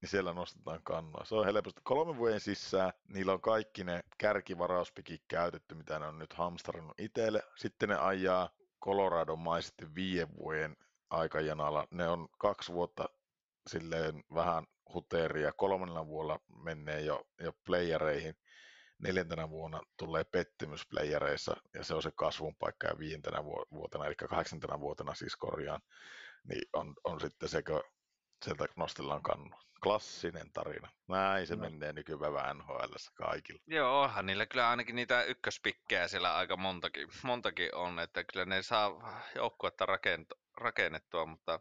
niin siellä nostetaan kannua. Se on helposti. 3 vuoden sisään niillä on kaikki ne kärkivarauspikit käytetty, mitä ne on nyt hamstarannut itselle. Sitten ne ajaa Colorado-maisesti 5 vuoden aikajanalla. Ne on 2 vuotta silleen vähän huteeria. 3. vuonna menee jo playereihin. 4. vuonna tulee pettymys playereissa ja se on se kasvun paikka ja 5. vuotena, eli 8. vuotena siis korjaan, niin on sitten se, kun sieltä nostellaan kannua. Klassinen tarina. Näin se menee nykypäivän NHL:ssä kaikilla. Joo, onhan niillä kyllä ainakin niitä ykköspikkejä siellä aika montakin on, että kyllä ne saa joukkuetta rakennettua, mutta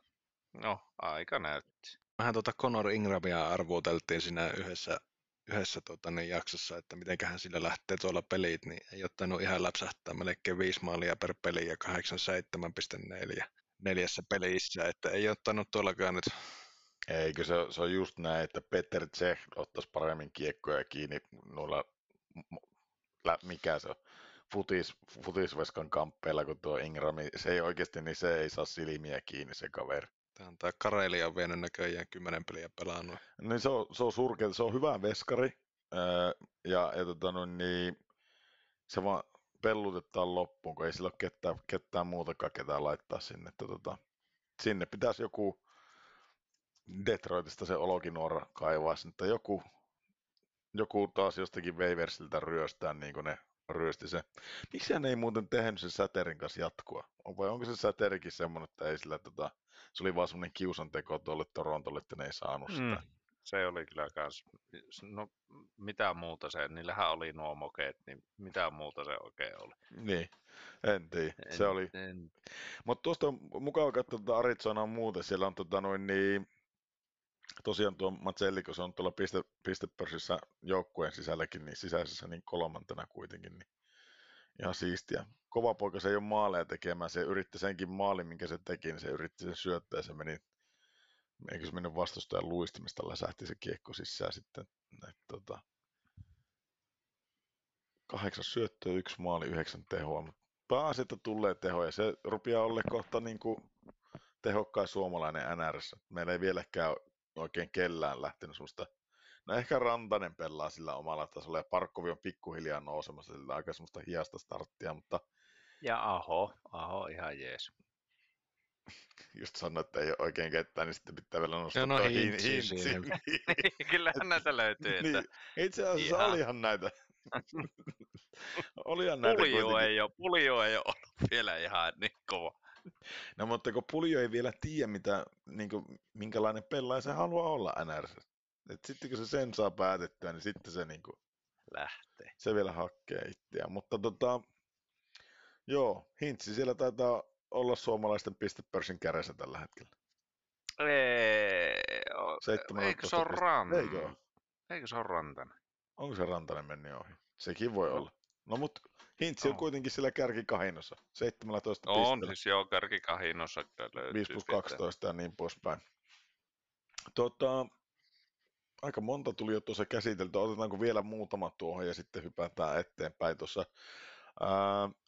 no, aika näytti. Vähän Conor Ingramia arvuuteltiin siinä yhdessä jaksossa, että mitenköhän sillä lähtee tuolla pelit, niin ei ottanut ihan läpsähtää melkein 5 maalia per peli ja 87,4 neljässä pelissä, että ei ottanut tuollakaan nyt. Eikö se on just näin, että Peter Cech ottaisi paremmin kiekkoja kiinni noilla, mikä se on, futisveskan kamppeilla, kun tuo Ingrami, se ei oikeasti, niin se ei saa silmiä kiinni se kaveri. Tämä on tämä Karelia on vienyt näköjään 10 peliä pelannut. Niin se on surkeita, se on hyvä veskari ja se vaan pellutetaan loppuun, kun ei sillä ole ketään muutakaan ketään laittaa sinne. Sinne pitäisi joku Detroitista se Olokinuora kaivaa, että joku taas jostakin Waversilta ryöstää niin kuin ne ryösti se. Miksi ne ei muuten tehnyt sen Säterin kanssa jatkoa? Vai onko se Säterikin semmoinen, että ei sillä se oli vaan semmoinen kiusanteko tuolle Torontolle, että ne ei saanut sitä. Se oli kyllä kans. No mitä muuta se, niillähän oli nuo mokeet, niin mitä muuta se oikein oli. Niin, en tiedä. Se oli. Mutta tuosta on mukava katsoa Arizonaa muuten. Siellä on tosiaan tuo Matselli, kun se on tuolla pistepörssissä joukkueen sisälläkin, niin sisäisessä niin kolmantena kuitenkin, niin ihan siistiä. Kova poika, se ei ole maaleja tekemään, se yritti senkin maalin, minkä se teki, niin se yritti sen syöttää ja se meni, eikö se mennyt vastustajan luistimesta, läsähti se kiekko sisään sitten. 8 syöttöä, 1 maali, 9 tehoa, mutta pääasiassa tulee tehoja. Se rupeaa olla kohta niin kuin tehokkain suomalainen NRS. Meillä ei vieläkään oikein kellään lähtenyt semmoista. No ehkä Rantanen pelaa sillä omalla tasolla ja Parkkovi on pikkuhiljaa nousemassa sillä aika semmoista hiasta starttia, mutta. Ja Aho ihan jees. Just sanoin, että ei ole oikein ketään, niin sitten pitää vielä nostaa Hintsin. Kyllähän näitä löytyy. Että itse asiassa ihan. Olihan näitä. Olihan näitä Puljo ei ole ollut vielä ihan niin kova. No mutta kun Puljo ei vielä tiedä, minkälainen pelaaja se haluaa olla NRS. Sitten kun se sen saa päätettyä, niin sitten se lähtee. Se vielä hakkee itseään. Mutta joo, Hintsi siellä taitaa olla suomalaisten pistepörssin kädessä tällä hetkellä. Eikö se ole Rantanen? Onko se Rantanen mennyt ohi? Sekin voi olla. No mutta Hintsi on kuitenkin siellä kärkikahinossa, 17 pisteellä. On siis joo, kärkikahinossa löytyy. 5+12 ja niin poispäin. Aika monta tuli jo tuossa käsitelty. Otetaanko vielä muutama tuohon ja sitten hypätään eteenpäin tuossa.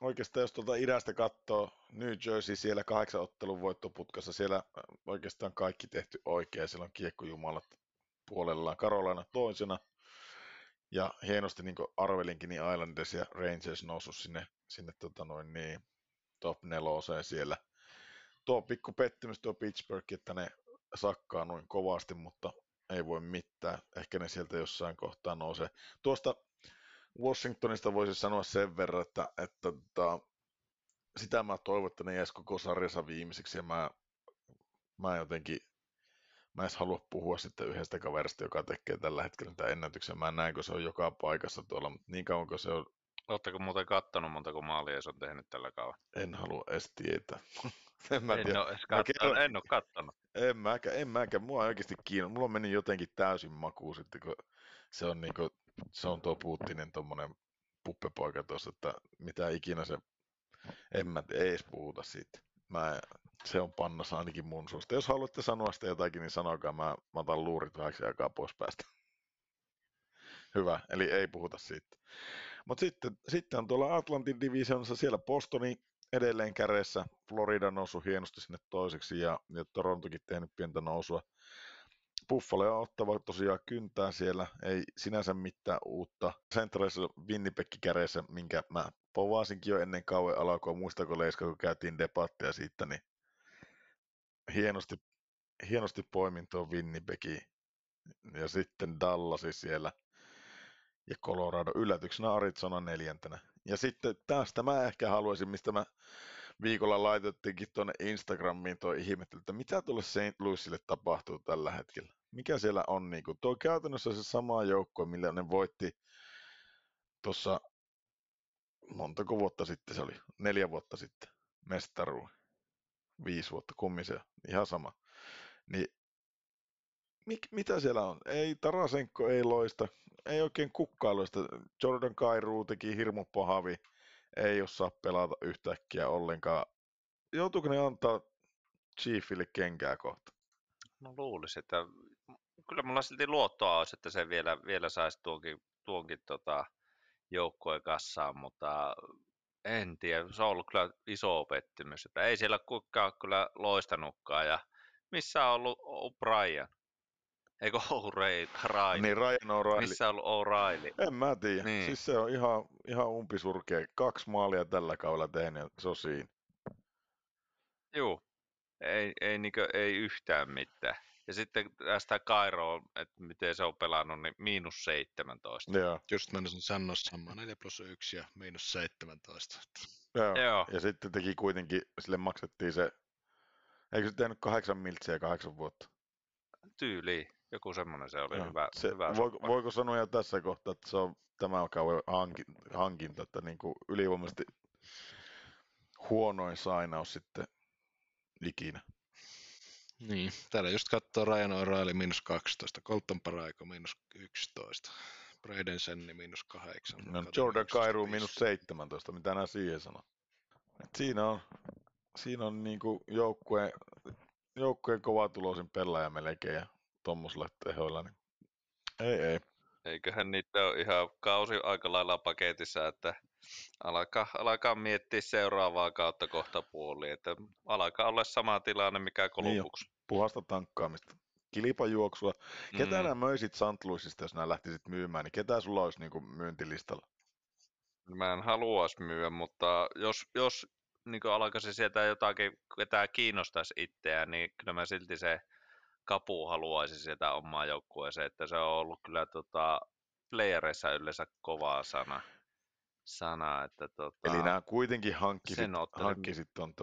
Oikeastaan jos tuolta idästä katsoo, New Jersey siellä 8 ottelun voittoputkassa, siellä oikeastaan kaikki tehty oikein. Siellä on kiekkojumalat puolellaan, Carolina toisena. Ja hienosti niin kuin arvelinkin, niin Islanders ja Rangers noussut sinne top 4 siellä. Tuo pikku pettymys tuo Pittsburgh, että ne sakkaa noin kovasti, mutta ei voi mitään. Ehkä ne sieltä jossain kohtaa nousee. Tuosta Washingtonista voisi sanoa sen verran, että sitä mä toivon, että ne jäisi koko sarjansa viimeiseksi. Ja mä en halua puhua sitten yhdestä kaverista, joka tekee tällä hetkellä tämän ennätyksen. Mä näen, kun se on joka paikassa tuolla, mutta niin kauan kuin se on. Oletteko muuten kattonut, montako maalia se on tehnyt tällä kaudella? En halua edes tietää. En ole kattonut. En mäkään. Mua oikeasti kiinnostaa. Mulla meni jotenkin täysin makuun sitten, kun se on tuo Putinen tommonen puppepoika tuossa, että mitä ikinä se. En mä edes puhuta siitä. Se on pannassa ainakin mun suusta. Jos haluatte sanoa sitä jotakin, niin sanokaa. Mä otan luurit vähäksi aikaa pois päästä. Hyvä, eli ei puhuta siitä. Mutta sitten on tuolla Atlantin divisionissa, siellä Bostoni edelleen kärjessä. Florida noussut hienosti sinne toiseksi ja Torontokin tehnyt pientä nousua. Buffalo ja Ottawa tosiaan kyntää siellä, ei sinänsä mitään uutta. Centralissa Winnipeg kärjessä, minkä mä povaasinkin jo ennen kauan alkua. Muistako Leiska, kun käytiin debattia siitä, niin hienosti poimin tuo Winnipegi ja sitten Dallasi siellä ja Colorado yllätyksenä Arizona 4. Ja sitten tästä mä ehkä haluaisin, mistä mä viikolla laitettiinkin tuonne Instagramiin tuo ihmettely, että mitä tuolle St. Louisille tapahtuu tällä hetkellä. Mikä siellä on niinku? Tuo käytännössä se sama joukkue, millä ne voitti tuossa montako vuotta sitten se oli? 4 vuotta sitten. Mestaruus. 5 vuotta, kummin se on. Ihan sama. Niin Mitä siellä on? Ei Tarasenko ei loista, ei oikein kukkaan loista. Jordan Cairo teki hirmu pahavi, ei osaa pelata yhtäkkiä ollenkaan. Joutuuko ne antaa Chiefille kenkää kohta? No luulisin, että kyllä mulla silti luottoa olisi, että se vielä saisi tuonkin joukkojen kassaan, mutta en tiedä, se on ollut kyllä iso pettymys, että ei siellä kukaan kyllä loistanutkaan ja missä on ollut O'Brien? Eikö O'Reilly? Niin, Ryan O'Reilly. Missä on ollut O'Reilly? En mä tiedä. Niin. Siis se on ihan umpisurkea. 2 maalia tällä kaudella tehnyt sosiin. Juu. Ei yhtään mitään. Ja sitten tästä Cairoa, että miten se on pelannut, niin -17. Joo. Just menisin sanoa samaa. 4+1 ja -17. Joo. Joo. Ja sitten teki kuitenkin, sille maksettiin se, eikö se tehnyt 8 miltsiä 8 vuotta? Tyyli, joku semmoinen se oli. Joo, hyvä. Se, hyvä voiko sanoa jo tässä kohtaa, että se on tämä kauden hankinta, että niin kuin ylivoimaisesti huonoin sainaus sitten ikinä. Niin, täällä just katsoo Ryan O'Reilly -12, Colton Parayko -11, Braden Senni -8. No, Jordan Cairo -17, mitä nää siihen sanoo. Et siinä on niinku joukkueen kovatuloisin pelaaja melkein ja tommosilla tehoilla, niin ei. Eiköhän niitä ole ihan kausi aika lailla paketissa, että alkaa miettiä seuraavaa kautta kohta puoliin, että alkaa olla sama tilanne mikä Kolumbuksessa. Niin, puhasta tankkaamista, kilpajuoksua. Ketä nämä möisit St. Louisista, jos nämä lähtisit myymään, niin ketä sulla olisi niin kuin myyntilistalla? Mä en haluaisi myyä, mutta jos niin kuin alkaisi sieltä jotakin, ketä kiinnostaisi itseään, niin kyllä mä silti se Kapu haluaisi sieltä omaa joukkueeseen, että se on ollut kyllä playereissa yleensä kovaa sana että eli nämä kuitenkin hankkisit on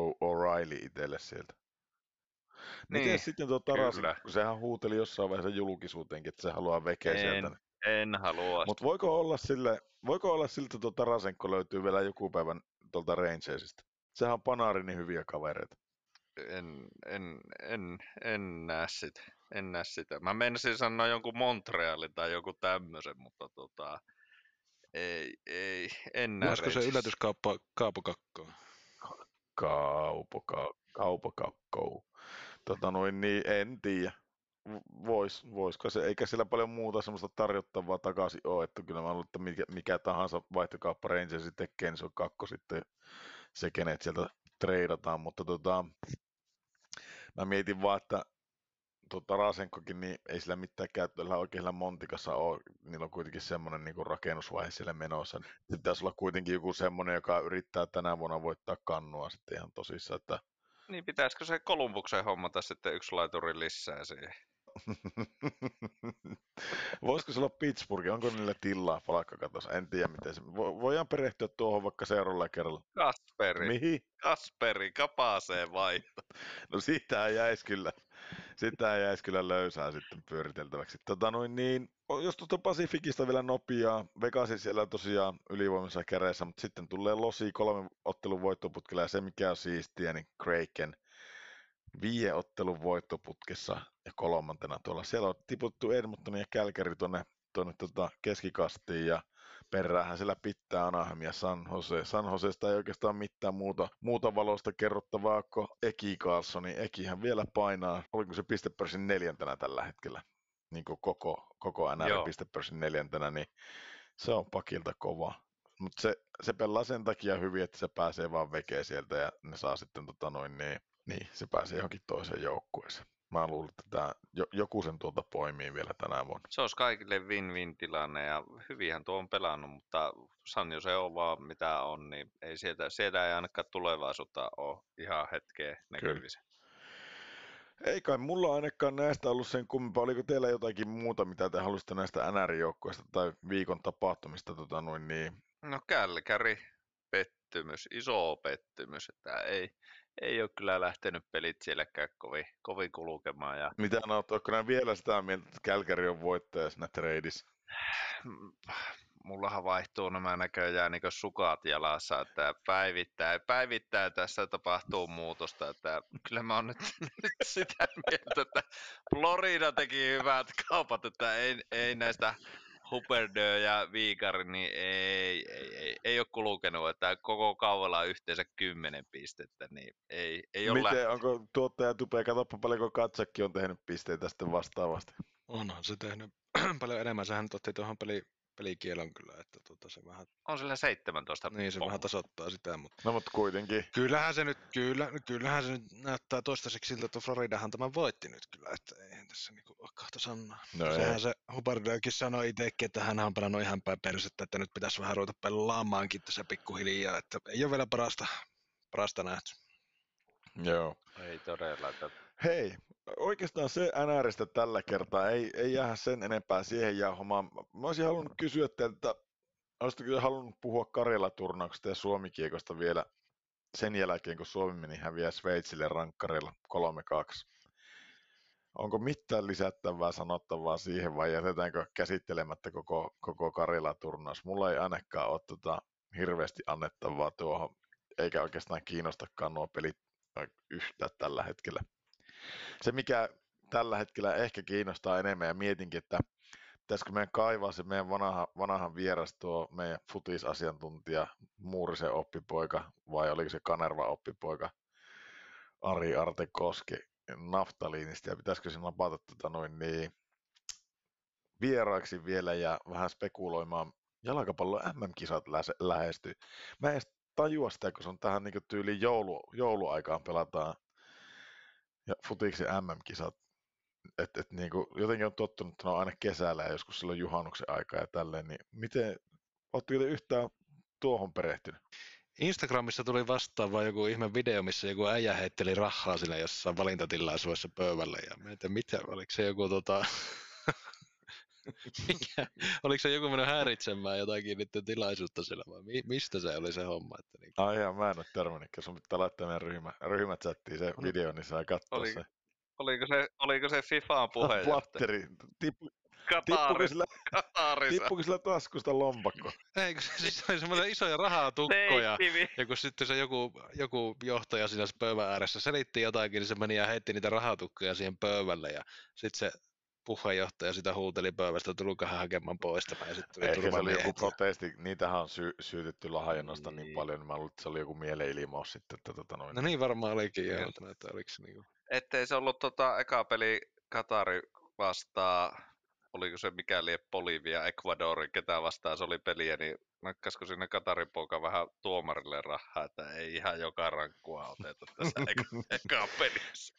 O'Reilly itselle sieltä. Miten niin, sitten Tarasi, sehän huuteli jossain vaiheessa julkisuuteenkin, että se haluaa vekeä sieltä. En halua. Mut voiko olla siltä Tarasenko löytyy vielä joku päivän tuolta Rangersista. Sehän on Panarin hyviä kavereita. En näe sitä. Mä menisin sanoa jonkun Montrealin tai joku tämmöisen, mutta ei en näe. Olisiko se yllätyskauppa Kaupokakkoon? Kaupokakkoon. En tiedä. Voisiko se, eikä sillä paljon muuta semmoista tarjottavaa takaisin ole, että kyllä mä luulen, että mikä tahansa vaihtokauppa Rangersi tekee, niin se on kakko sitten se, kenet sieltä treidataan, mutta mä mietin vaan, että Tarasenkokin, niin ei sillä mitään käyttöä oikein Montikassa ole. Niillä on kuitenkin semmoinen niin kuin rakennusvaihe siellä menossa. Sitten pitäisi olla kuitenkin joku semmoinen, joka yrittää tänä vuonna voittaa kannua sitten ihan tosissaan. Että... Niin pitäisikö se Kolumbuksen hommata sitten yksi laituri lisää siihen? Voisiko se olla Pittsburghi? Onko niillä tilaa palkkakatossa? En tiedä miten se. Voidaan perehtyä tuohon vaikka seuraavalla kerralla. Kasperi. Mihin? Kasperi, kapaaseen vaihto. No sitä jäisi kyllä löysää sitten pyöriteltäväksi. Jos tuosta Pasifikista vielä nopeaa, Vegasin siellä tosiaan ylivoimaisessa käreissä, mutta sitten tulee Losi 3 ottelun voittoputkella ja se mikä on siistiä, niin Kraken 5 ottelun voittoputkessa ja 3. tuolla. Siellä on tiputtu Edmonton ja Calgary tuonne keskikastiin ja peräähän siellä pitää Anaheim ja San Jose. San Josesta ei oikeastaan mitään muuta valosta kerrottavaa kuin Eki Karlsson, niin Ekihän vielä painaa. Oliko se pistepörssin 4. tällä hetkellä? Niin kuin koko NR pistepörssin 4, niin se on pakilta kova. Mutta se pelaa sen takia hyvin, että se pääsee vaan vekeä sieltä ja ne saa sitten niin, se pääsee johonkin toiseen joukkueeseen. Mä luulen, että joku sen tuolta poimii vielä tänä vuonna. Se olisi kaikille win-win tilanne ja hyvinhän tuo on pelannut, mutta Sanjo se on vaan mitä on, niin ei sieltä ei ainakaan tulevaisuutta ole ihan hetkeen näkyvissä. Ei kai mulla ainakaan näistä ollut sen kummempaa. Oliko teillä jotakin muuta, mitä te halusitte näistä NR-joukkueista tai viikon tapahtumista? No Kälkäri, pettymys, iso pettymys, että ei ole kyllä lähtenyt pelit sielläkään kovin kulkemaan. Ja... Mitä oletko vielä sitä mieltä, että Calgary on voittaja siinä treidissä? mullahan vaihtuu nämä näköjään niin sukat jalassa, että päivittäin tässä tapahtuu muutosta, että kyllä mä oon nyt sitä mieltä, että Florida teki hyvät kaupat, että ei näistä Huberdö ja Viikari, niin ei ole kulkenut, että koko kaudella on yhteensä 10 pistettä, niin ei ole. Miten, onko tuottaja Tupea, katsoppa paljonko Katsakki on tehnyt pisteitä sitten vastaavasti? Onhan se tehnyt paljon enemmän, sehän nyt otti tuohon pelikielon kyllä, että se vähän... On sillä 17. Niin, se vähän tasoittaa sitä, mutta... No, mutta kuitenkin. Kyllähän se nyt näyttää toistaiseksi siltä, että Floridahan tämän voitti nyt kyllä, että eihän tässä niinku ole kahta sanaa. No sehän ei. Se Hubbardökin sanoi itsekin, että hän on pelannut ihan päin persettä, että nyt pitäisi vähän ruveta pelaamaankin tässä pikkuhiljaa, että ei ole vielä parasta nähty. Joo. Ei todella. Hei, oikeastaan se NRistä tällä kertaa, ei jäähän sen enempää siihen jauhomaan. Mä olisin halunnut kysyä teiltä, olisitko halunnut puhua Karjala-turnauksesta ja Suomi-kiekosta vielä sen jälkeen, kun Suomi meni häviää Sveitsille rankkarilla 3-2. Onko mitään lisättävää sanottavaa siihen vai jätetäänkö käsittelemättä koko Karjala-turnaus? Mulla ei ainakaan ole hirveästi annettavaa tuohon, eikä oikeastaan kiinnostakaan nuo pelit yhtä tällä hetkellä. Se, mikä tällä hetkellä ehkä kiinnostaa enemmän, ja mietinkin, että pitäisikö meidän kaivaa se meidän vanhan vieras tuo meidän futisasiantuntija Muurisen oppipoika, vai oliko se Kanervan oppipoika Ari Artekoski naftaliinista, ja pitäisikö sen napata vieraaksi vielä ja vähän spekuloimaan. Jalkapallon MM-kisat lähestyy. Mä en edes tajua sitä, kun se on tähän niin tyyliin jouluaikaan pelataan. Ja futiksi MM-kisat, että niinku, jotenkin on tottunut, että ne on aina kesällä ja joskus silloin juhannuksen aikaa ja tälleen, niin miten, ootteko te yhtään tuohon perehtynyt? Instagramissa tuli vastaan vaan joku ihme video, missä joku äijä heitteli rahaa sille jossain valintatilaisuudessa pöydälle ja mietin, mitä, oliko se joku oliko se joku mennyt häiritsemään jotakin niiden tilaisuutta siellä vai mistä se oli se homma? Että niin... Ai ihan, mä en ole törmännytkään, sun pitää laittaa meidän ryhmächattiin se video, niin saa katsoa se. Oliko se FIFAan puheenjohtaja? Platteri. Tippuiko sillä taskusta lompakko? Eikö se siis oli semmoinen isoja rahaa tukkoja ja kun sitten se joku johtaja siinä pöydän ääressä selitti jotakin, niin se meni ja heitti niitä rahatukkoja siihen pöydälle ja sitten se puheenjohtaja sitä huuteli pöydästä, tulkahan hakemaan pois tämän ja sitten tuli turva joku protesti, niitähän on syytetty lahjonnasta niin paljon, niin mä luulen, että se oli joku mielenilmaus sitten. No niin varmaan olikin joo, että oliko se niin kuin... Ettei se ollut eka peli Katari vastaa, oliko se mikäli Bolivia, Ecuador, ketä vastaan se oli peliä, niin nakkasko sinne Katarin poika vähän tuomarille rahaa, että ei ihan joka rankkua oteta tässä eka pelissä.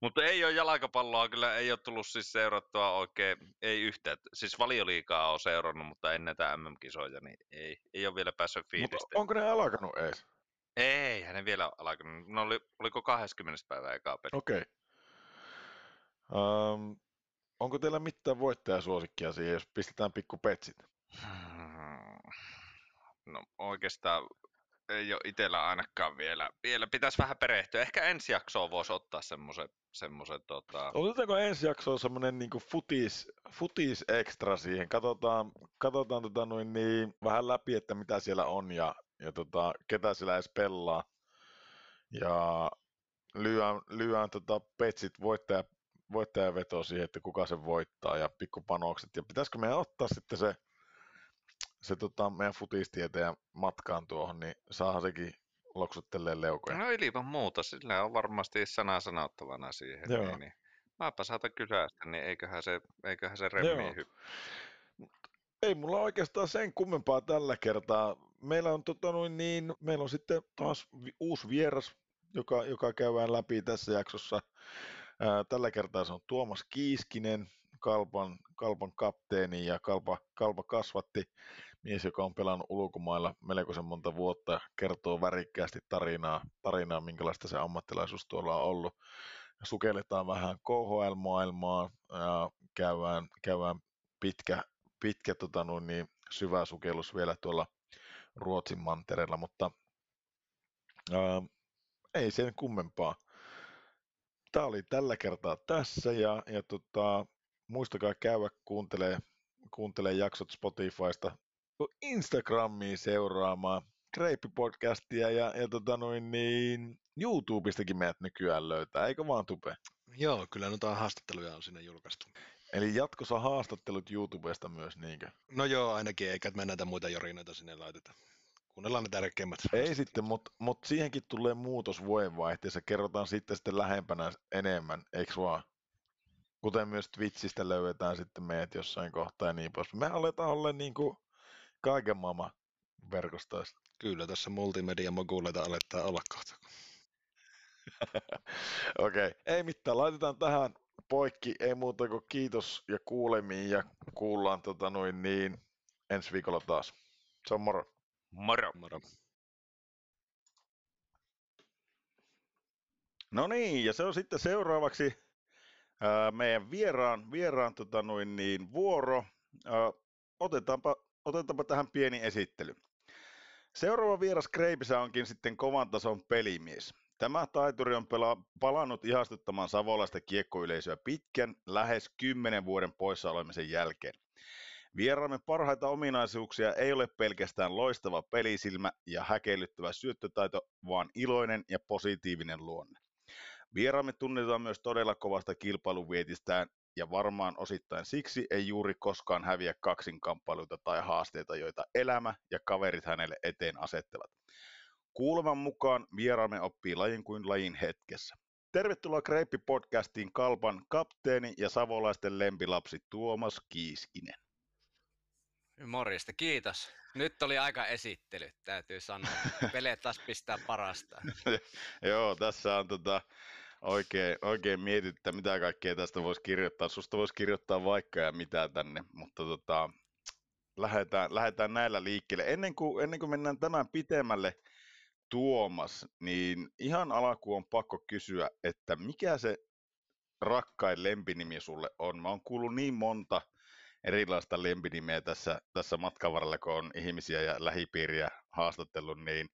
Mutta ei ole jalkapalloa, kyllä ei ole tullut siis seurattua oikein, ei yhtään. Siis Valioliigaa on seurannut, mutta en näitä MM-kisoja, niin ei ole vielä päässyt fiilistä. Onko ne alkanut ees? Ei, ne vielä alkanut. No oliko 20. päivää ekaa peli? Okei. Onko teillä mitään voittajasuosikkia siihen, jos pistetään pikku petsit? No oikeastaan... Ei ole itsellä ainakaan vielä. Pitäisi vähän perehtyä. Ehkä ensi jaksoon voisi ottaa semmoisen... Otetaanko ensi jaksoon semmoinen niin kuin futis extra siihen? Katsotaan vähän läpi, että mitä siellä on ja ketä siellä edes pelaa. Ja lyödään petsit voittajaveto siihen, että kuka sen voittaa ja pikkupanokset. Ja pitäisikö meidän ottaa sitten se meidän futistieteen matkaan tuohon, niin saahan sekin loksuttelee leukoja. No ilman muuta, sillä on varmasti sana sanottavana siihen. Joo. Niin. Mäpä saatan kysäistä, niin eiköhän se remmiin hyppää. Ei mulla oikeastaan sen kummempaa tällä kertaa. Meillä on, meillä on sitten taas uusi vieras, joka käydään läpi tässä jaksossa. Tällä kertaa se on Tuomas Kiiskinen. Kalpan kapteeni ja Kalpa kasvatti mies, joka on pelannut ulkomailla melkoisen monta vuotta, kertoo värikkäästi tarinaa, minkälaista se ammattilaisuus tuolla on ollut. Sukelletaan vähän KHL-maailmaan ja käydään pitkä syvä sukellus vielä tuolla Ruotsin mantereella, mutta ei sen kummempaa. Tämä oli tällä kertaa tässä ja muistakaa käydä kuuntelemaan kuuntele jaksot Spotifysta, Instagramiin seuraamaan Kreippi-podcastia ja niin YouTubestakin meidät nykyään löytää, eikö vaan Tupe? Joo, kyllä noita haastatteluja on sinne julkaistu. Eli jatkossa haastattelut YouTubesta myös, niinkö? No joo, ainakin, eikä me näitä muita jorinoita sinne laiteta. Kuunnellaan ne tärkeimmät. Ei sitten, mutta siihenkin tulee muutos vuodenvaihteessa. Kerrotaan sitten lähempänä enemmän, eikö vaan? Kuten myös Twitchistä löydetään sitten meidät jossain kohtaa ja niin pois. Me aletaan olla niin kuin kaiken maailman verkostoissa. Kyllä, tässä multimedia-moguleita aletaan olla kohta. Okei, ei mitään. Laitetaan tähän poikki. Ei muuta kuin kiitos ja kuulemiin ja kuullaan ensi viikolla taas. Se on moro. Moro. Moro. No niin, ja se on sitten seuraavaksi meidän vieraan vuoro. Otetaanpa tähän pieni esittely. Seuraava vieras Kreipissä onkin sitten kovan tason pelimies. Tämä taituri on palannut ihastuttamaan savolaista kiekkoyleisöä pitkän, lähes 10 vuoden poissa olemisen jälkeen. Vieraamme parhaita ominaisuuksia ei ole pelkästään loistava pelisilmä ja häkellyttävä syöttötaito, vaan iloinen ja positiivinen luonne. Vieraamme tunnetaan myös todella kovasta kilpailuvietistään ja varmaan osittain siksi ei juuri koskaan häviä kaksinkamppailuita tai haasteita, joita elämä ja kaverit hänelle eteen asettavat. Kuuleman mukaan vieraamme oppii lajin kuin lajin hetkessä. Tervetuloa Kreippi-podcastiin Kalpan kapteeni ja savolaisten lempilapsi Tuomas Kiiskinen. Morjesta, kiitos. Nyt oli aika esittely, täytyy sanoa. Peleet taas pistää parasta. Joo, tässä on oikein mietittä, mitä kaikkea tästä voisi kirjoittaa. Susta voisi kirjoittaa vaikka ja mitä tänne, mutta lähdetään näillä liikkeelle. Ennen kuin mennään tämän pitemmälle, Tuomas, niin ihan alkuun on pakko kysyä, että mikä se rakkain lempinimi sulle on? Mä oon kuullut niin monta erilaista lempinimeä tässä matkan varrella, kun on ihmisiä ja lähipiiriä haastattellut, niin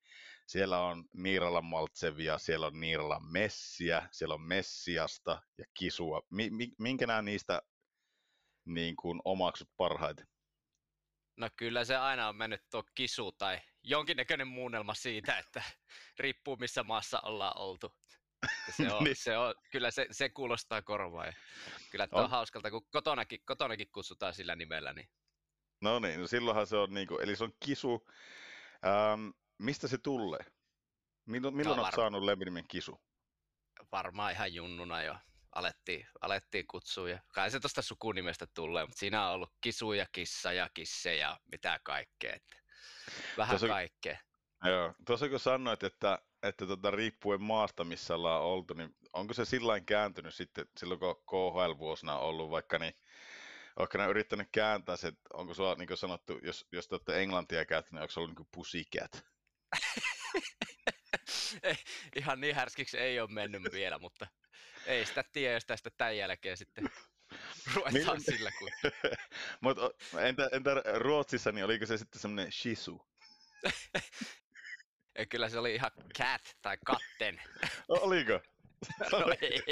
siellä on Niiralan Maltsevia, siellä on Niiralan Messiä, siellä on Messiasta ja Kisua. Minkä nämä niistä niin kuin omaksut parhaiten? No kyllä se aina on mennyt tuo Kisu tai jonkinnäköinen muunnelma siitä, että riippuu missä maassa ollaan oltu. Se kuulostaa korvaa. Ja kyllä tämä on hauskalta, kun kotonakin kutsutaan sillä nimellä. Niin. No niin, no silloinhan se on, niin kuin, eli se on Kisu. Mistä se tulee? Milloin olet saanut lempinimen Kisu? Varmaan ihan junnuna jo. Alettiin kutsua. Ja kai se tuosta sukunimestä tulee, mutta siinä on ollut Kisu ja Kissa ja Kisse ja mitä kaikkea. Että vähän tuossa, kaikkea. Joo. Tuossa kun sanoit, että riippuen maasta, missä ollaan oltu, niin onko se sillain kääntynyt sitten silloin, kun KHL-vuosina on ollut vaikka, niin oletko yrittänyt kääntää se, että onko sua niin kuin sanottu, jos te olette englantia käyttäneet, niin onko se ollut niin kuin pussycat? Ihan niin härskiksi ei ole mennyt vielä, mutta ei sitä tiedä, jos tästä tämän jälkeen sitten ruvetaan sillä kuin. Mutta entä Ruotsissa, niin oliko se sitten semmoinen shisu? Ja kyllä se oli ihan cat tai katten. Oliko? No ei.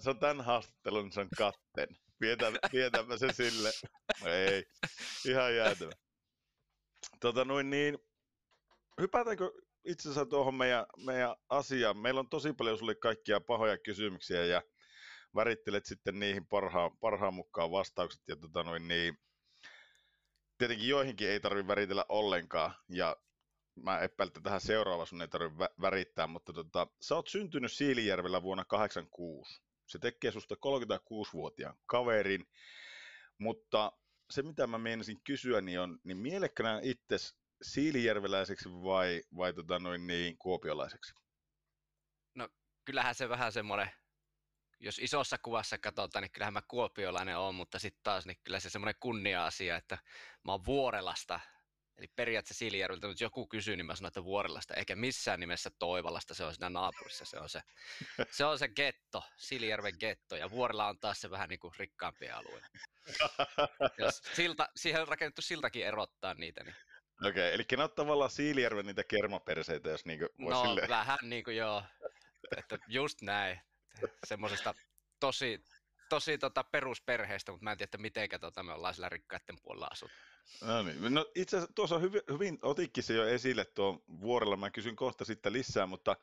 Se on tämän haastattelun, niin se on katten. Pietämme se sille. Ei, ihan jäätävä. Hypätäänkö itse asiassa tuohon meidän asiaan? Meillä on tosi paljon sulle kaikkia pahoja kysymyksiä ja värittelet sitten niihin parhaan mukaan vastaukset ja tietenkin joihinkin ei tarvitse väritellä ollenkaan, ja mä epäilen, että tähän seuraava sun ei tarvitse värittää, mutta sä oot syntynyt Siilijärvellä vuonna 1986. Se tekee susta 36-vuotiaan kaverin, mutta se mitä mä meinasin kysyä, niin mielekkö nää itses siilijärveläiseksi vai kuopiolaiseksi? No kyllähän se vähän semmoinen, jos isossa kuvassa katsotaan, niin kyllähän mä kuopiolainen olen, mutta sitten taas niin kyllä se semmoinen kunnia-asia, että mä oon Vuorelasta, eli periaatteessa Siilijärveltä, mutta joku kysyy, niin mä sanon, että Vuorelasta, eikä missään nimessä Toivalasta, se on siinä naapurissa, se on se getto, Siilijärven getto, ja Vuorela on taas se vähän niin kuin rikkaampia alueita. Siihen on rakennettu siltakin erottaa niitä, niin. Okei, eli ne on tavallaan Siilijärven niitä kermaperseitä, jos niin kuin voi silleen. No vähän niin kuin joo, että just näin. semmoisesta tosi perusperheestä, mutta mä en tiedä, että mitenkä me ollaan sillä rikkaiden puolella asuttu. No niin. No itse asiassa tuossa hyvin otikin se jo esille tuon Vuorella, mä kysyn kohta sitten lisää, mutta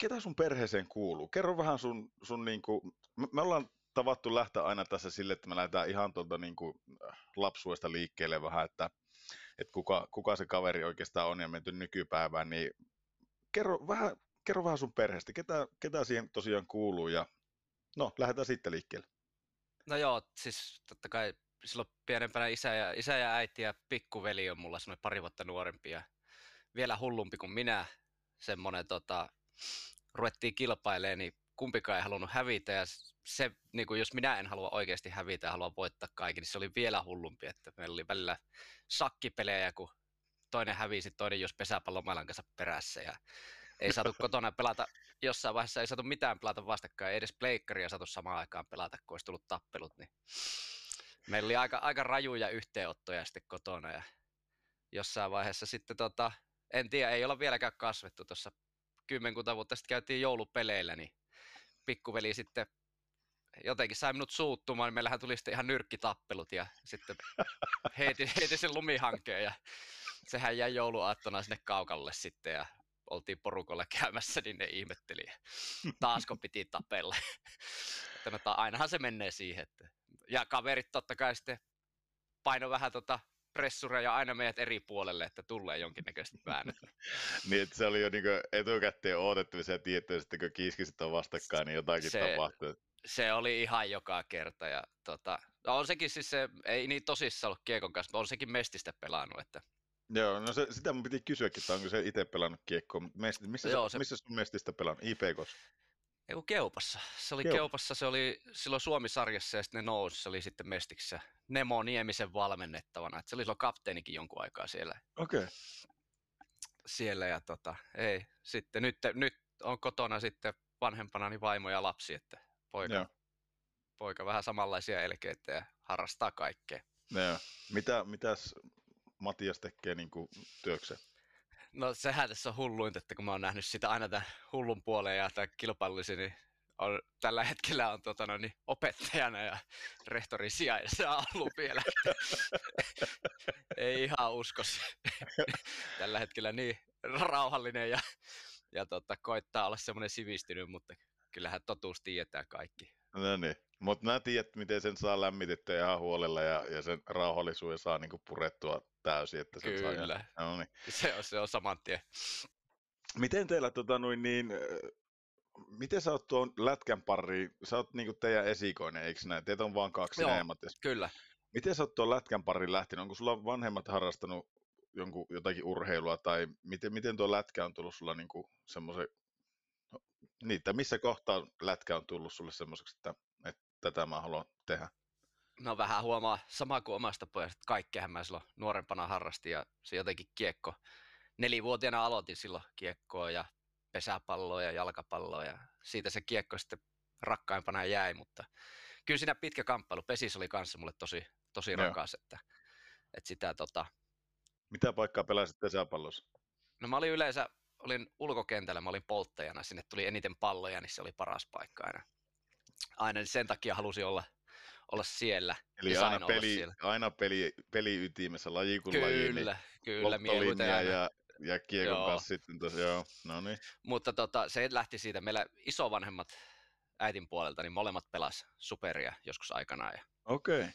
ketä sun perheeseen kuuluu? Kerro vähän sun niinku, me ollaan tavattu lähteä aina tässä sille, että me lähdetään ihan tuolta niinku lapsuudesta liikkeelle vähän, että kuka se kaveri oikeastaan on ja menty nykypäivään, niin kerro vähän sun perheestä, ketä siihen tosiaan kuuluu ja no, lähdetään sitten liikkeelle. No joo, siis totta kai silloin pienempänä isä ja äiti ja pikkuveli on mulla semmoinen pari vuotta nuorempi ja vielä hullumpi kuin minä. Semmoinen, ruvettiin kilpailemaan, niin kumpikaan ei halunnut hävitä ja se, niin kuin jos minä en halua oikeasti hävitä ja haluan voittaa kaikki, niin se oli vielä hullumpi, että meillä oli välillä sakkipelejä, kun toinen hävisi, toinen jos pesäpallomailan kanssa perässä ja ei saatu kotona pelata, jossain vaiheessa ei saatu mitään pelata vastakkain, ei edes pleikkaria saatu samaan aikaan pelata, kun olisi tullut tappelut, niin meillä oli aika rajuja yhteenottoja sitten kotona ja jossain vaiheessa sitten en tiedä, ei olla vieläkään kasvettu tuossa 10 vuotta sitten käytiin joulupeleillä, niin pikkuveli sitten jotenkin sai minut suuttumaan, niin meillähän tuli sitten ihan nyrkkitappelut ja sitten heitin sen lumihankeen ja sehän jäi jouluaattona sinne kaukalle sitten ja oltiin porukolla käymässä, niin ne ihmetteli ja taasko piti tapella. Ainahan se menee siihen. Ja kaverit totta kai sitten paino vähän pressuria ja aina meidät eri puolelle, että tulee jonkinnäköistä väännöstä. Niin, että se oli jo niin etukäteen odotettavissa ja tietty, että kun kiiskiset on vastakkain, niin jotakin tapahtuu. Se oli ihan joka kerta. Ja, on sekin siis se, ei niin tosissaan ollut kiekon kanssa, mutta on sekin mestistä pelannut. Että... Joo, no sitä mun piti kysyäkin, että onko se itse pelannut kiekkoa, mutta missä sun mestistä pelannut? IPK:ssa? Eiku Keupassa. Se oli Keupassa, se oli silloin Suomi-sarjassa ja sitten ne nousi, se oli sitten mestiksessä Nemo Niemisen valmennettavana. Et se oli silloin kapteenikin jonkun aikaa siellä. Okei. Okay. Siellä ja ei, sitten nyt on kotona sitten vanhempana niin vaimo ja lapsi, että poika vähän samanlaisia elkeitä ja harrastaa kaikkea. Joo. Mitäs Matias tekee niin kuin työkseen? No sehän tässä on hulluinta, että kun mä oon nähnyt sitä aina tämän hullun puoleen ja tämän kilpailullisen, niin tällä hetkellä on opettajana ja rehtorin sijaisena ollut vielä. Ei ihan uskos. Tällä hetkellä niin rauhallinen ja koittaa olla semmoinen sivistynyt, mutta kyllähän totuus tietää kaikki. No niin, mutta mä tiedät, miten sen saa lämmitettyä ihan huolella ja sen rauhallisuuden saa niinku purettua täysin, että sen saa. Kyllä, no niin. se on saman tien. Miten teillä, miten sä oot tuon lätkän pariin, sä oot niinku teidän esikoinen, eikö näin? Teitä on vaan kaksi enemmän. Kyllä. Miten sä oot tuon lätkän pariin lähtenyt? Onko sulla vanhemmat harrastanut jotakin urheilua tai miten tuo lätkä on tullut sulla niinku semmoisen... Niitä, missä kohtaa lätkä on tullut sulle semmoiseksi, että tätä mä haluan tehdä? No vähän huomaa sama kuin omasta pojasta. Kaikkeahan mä silloin nuorempana harrastin ja se jotenkin kiekko. 4-vuotiaana aloitin silloin kiekkoa ja pesäpalloa ja jalkapalloa ja siitä se kiekko sitten rakkaimpana jäi, mutta kyllä siinä pitkä kamppailu. Pesis oli kanssa mulle tosi rakas, että sitä Mitä paikkaa pelasit pesäpallossa? No mä olin yleensä olin ulkokentällä, mä olin polttajana, sinne tuli eniten palloja, niin se oli paras paikka aina. Aina sen takia halusin olla siellä. Eli aina peli ytimessä, laji kuin laji. Kyllä, mieluiten. Ja kiekon kanssa sitten tosiaan, no niin. Mutta se lähti siitä, meillä isovanhemmat äitin puolelta, niin molemmat pelas superia joskus aikanaan. Okei. Okay.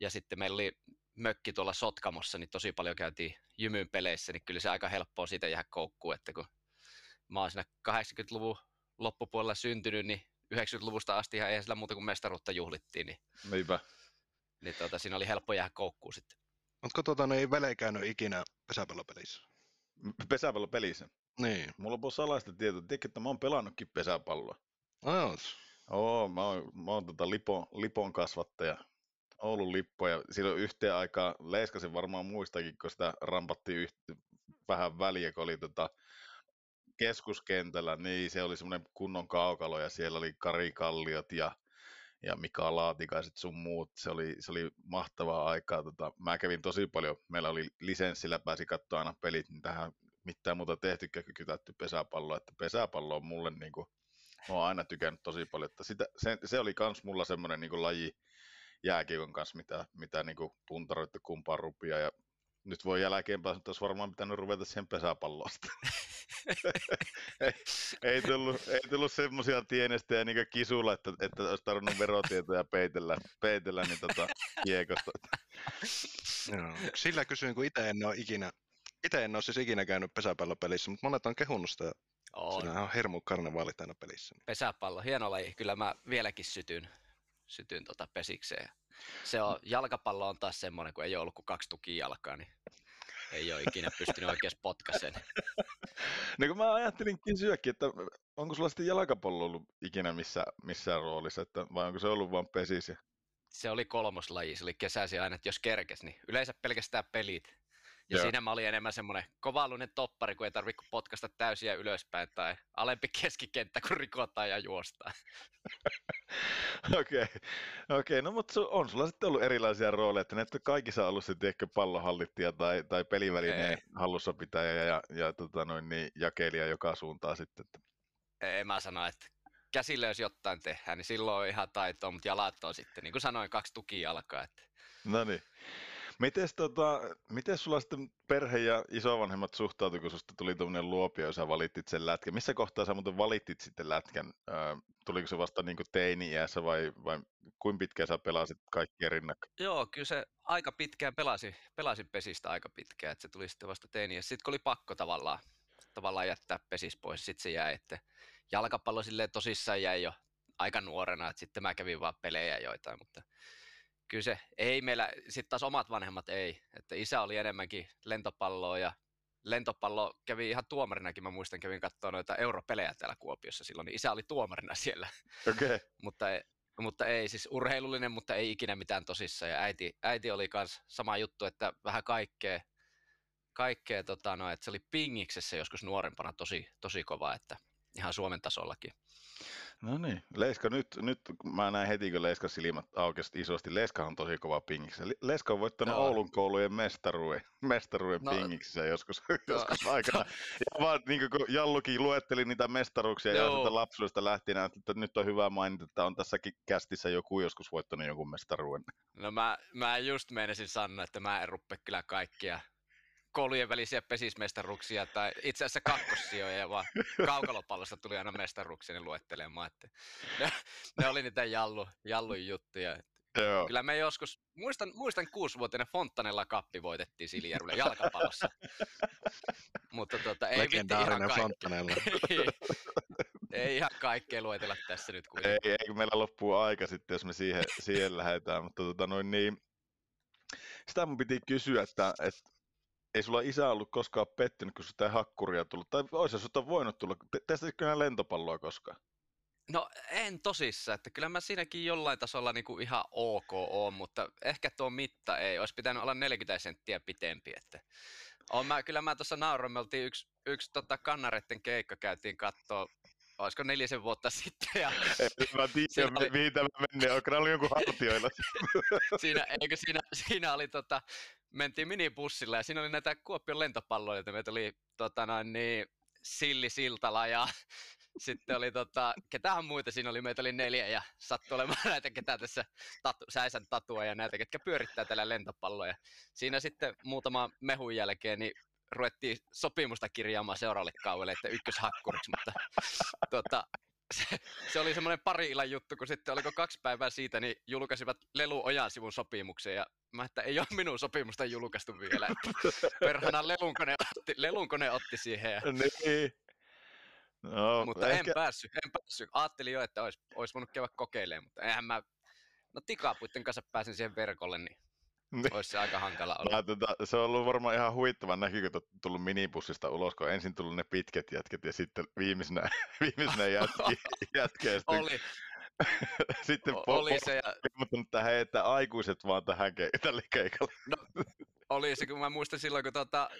Ja sitten meillä oli mökki tuolla Sotkamossa, niin tosi paljon käytiin Jymyn peleissä, niin kyllä se aika helppoa siitä jäädä koukkuun, että kun mä oon siinä 80-luvun loppupuolella syntynyt, niin 90-luvusta asti ihan eihän sillä muuta kuin mestaruutta juhlittiin, niin siinä oli helppo jäädä koukkuun sitten. Ootko ei välejä käynyt ikinä pesäpallopelissä? Pesäpallopelissä? Niin. Mulla on salaista tietoa, tiedätkö, että mä oon pelannutkin pesäpalloa. Mä oon Lipon kasvattaja. Oulun Lippoja. Silloin yhteen aikaan, Leiskasen varmaan muistakin, kun sitä rampattiin vähän väliä, kun oli keskuskentällä, niin se oli semmoinen kunnon kaukalo ja siellä oli Kari Kalliot ja Mika Laatikaiset sun muut. Se oli mahtavaa aikaa. Mä kävin tosi paljon. Meillä oli lisenssillä, pääsi katsoa aina pelit, niin tähän mitään muuta tehtykään kykytätty pesäpalloa. Että pesäpallo on mulle Mä oon aina tykännyt tosi paljon, että se oli kans mulla semmoinen niin kuin laji jääkiekon kanssa, mitä niin kuin puntaroitte kumpaan rupia, ja nyt voi jälkeenpäin, että olisi varmaan pitänyt ruveta siihen pesäpallosta. ei tullut semmoisia tienestejä niin kuin kisulla, että olisi tarvinnut verotietoja peitellä niin kiekosta. No. Sillä kysyin, kun itse en ole siis ikinä käynyt pesäpallopelissä, mutta monet on kehunnut sitä. Siinä on hirmu karnevaalit aina pelissä. Niin. Pesäpallo, hieno laji. Kyllä mä vieläkin sytyn pesikseen. Se on, jalkapallo on taas semmoinen, kun ei ole ollut kuin 2 tukijalkaa, niin ei ole ikinä pystynyt oikeasti potkaiseen. No kun mä ajattelin kysyäkin, että onko sulla sitten jalkapallo ollut ikinä missään roolissa, että vai onko se ollut vaan pesis? Se oli 3. laji, se oli kesäsi aina, että jos kerkes, niin yleensä pelkästään pelit. Ja Joo. Siinä mä olin enemmän semmoinen kovaluinen toppari, kun ei tarvitse potkaista täysiä ylöspäin tai alempi keskikenttä, kun rikotaan ja juostaan. Okei. No mutta on sulla sitten ollut erilaisia rooleja, että ne kaikissa on ollut sitten ehkä pallonhallittaja tai pelivälineen hallussapitäjä ja jakelija joka suuntaan sitten. Ei mä sano, että käsillä jos jotain tehdään, niin silloin on ihan taitoa, mutta jalat on sitten, niin kuin sanoin, 2 tukijalkaa. Että... No niin. Miten sulla sitten perhe ja isovanhemmat suhtautui, kun susta tuli tuommoinen luopio, jos sä valittit sen lätkän? Missä kohtaa sä muuten valittit sitten lätkän? Tuliko se vasta niin kuin teini-iässä vai kuinka pitkään sä pelasit kaikkien rinnakkain? Joo, kyllä se aika pitkään pelasin pesistä aika pitkään, että se tuli sitten vasta teini-iässä. Sitten kun oli pakko tavallaan jättää pesis pois, sitten se jäi. Että jalkapallo silleen tosissaan jäi jo aika nuorena, että sitten mä kävin vaan pelejä joitain, mutta... Kyllä se ei meillä, sitten taas omat vanhemmat ei, että isä oli enemmänkin lentopalloa ja lentopallo kävi ihan tuomarinakin, mä muistan kävin katsoa noita europelejä täällä Kuopiossa silloin, niin isä oli tuomarina siellä, okay. mutta ei siis urheilullinen, mutta ei ikinä mitään tosissaan ja äiti oli kans sama juttu, että vähän kaikkea että se oli pingiksessä joskus nuorempana tosi kova, että ihan Suomen tasollakin. No niin, Leiska nyt mä näin heti, kun Leiskan silmät aukesi isosti. Leiska on tosi kova pingiksessä. Leiska on voittanut Oulun koulujen mestaruuden pingiksessä joskus aikana. Ja vaan niin kuin Jallukin luetteli niitä mestaruuksia ja sieltä lapsuudesta lähtien, että nyt on hyvä mainita, että on tässäkin kästissä joku joskus voittanut jonkun mestaruuden. No mä just meinasin sanoa, että mä en ruppe kyllä kaikkia koulujen välisiä pesismestaruksia tai itse asiassa kakkossijoja, vaan kaukalopallosta tuli aina mestaruksia luettelemaan. Ne oli niitä jallun juttuja. Kyllä me joskus, muistan 6-vuotiaana Fontanella Cup voitettiin Siljärvillä jalkapallossa. Mutta ei vitti ihan kaikkea. Ei ihan kaikkea luetella tässä nyt kuitenkaan. Ei meillä loppuu aika sitten, jos me siihen lähdetään. Mutta niin, sitä mun piti kysyä, että ei sulla isä ollut koskaan pettynyt, kun sitä ei hakkuria tullut, tai olisi sinulta voinut tulla. Testasitkö nää lentopalloa koskaan? No en tosissaan, että kyllä mä siinäkin jollain tasolla niinku ihan ok on, mutta ehkä tuo mitta ei. Olisi pitänyt olla 40 senttiä pitempi. Että. Kyllä mä tuossa nauroin, me oltiin yksi kannareiden keikka, käytiin katsoa. Olisiko 4 vuotta sitten? Ja mä tiedän, mihin tämä menee. Onko ollut jonkun haltioilla? Siinä oli, mentiin minibussilla ja siinä oli näitä Kuopion lentopalloilijoita. Meitä oli Silli Siltala ja sitten oli ketähän muita siinä oli. Meitä oli 4 ja sattui olemaan näitä, ketä tässä Säisän Tatua ja näitä, ketkä pyörittää tällä lentopalloja. Siinä sitten muutama mehun jälkeen niin ruvettiin sopimusta kirjaamaan seuraavalle kaudelle, että ykköshakkuriksi, mutta se oli semmoinen pari illan juttu, kun sitten oliko 2 päivää siitä, niin julkaisivat Lelu Ojansivun sopimuksen, ja mä, että ei ole minun sopimusta julkaistu vielä, perhana lelunkone otti siihen. Ja... Niin. No, mutta ehkä... en päässyt. Ajattelin jo, että olisi voinut käydä kokeilemaan, mutta eihän mä, tikapuitten kanssa pääsin siihen verkolle, niin olisi se aika hankala olla. Se on ollut varmaan ihan huittava näky, kun on tullut minibussista ulos, kun on ensin tullut ne pitkät jätket ja sitten viimeisenä jätkeä. Sitten oli se. Mutta että aikuiset vaan tälle keikalle. No, oli se, kun mä muistan silloin, kun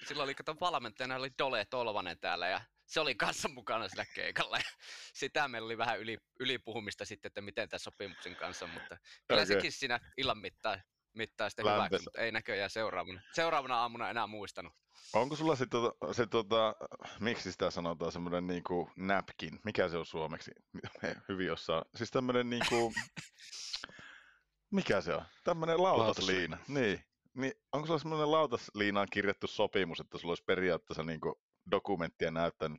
silloin oli valmentajana oli Dole Tolvanen täällä ja se oli kanssa mukana sillä keikalla. Ja sitä meillä oli vähän ylipuhumista sitten, että miten tämän sopimuksen kanssa, mutta kyllä sekin siinä illan mittaan mittaista hyväksi, mutta ei näköjään seuraavana aamuna enää muistanut. Onko sulla se miksi sitä sanotaan, semmoinen niinku napkin, mikä se on suomeksi? Hyvin osaa. Siis tämmöinen niinku, mikä se on? Tämmöinen lautasliina. Niin, onko sulla semmoinen lautasliinaan kirjattu sopimus, että sulla olisi periaatteessa niinku dokumenttia näyttänyt?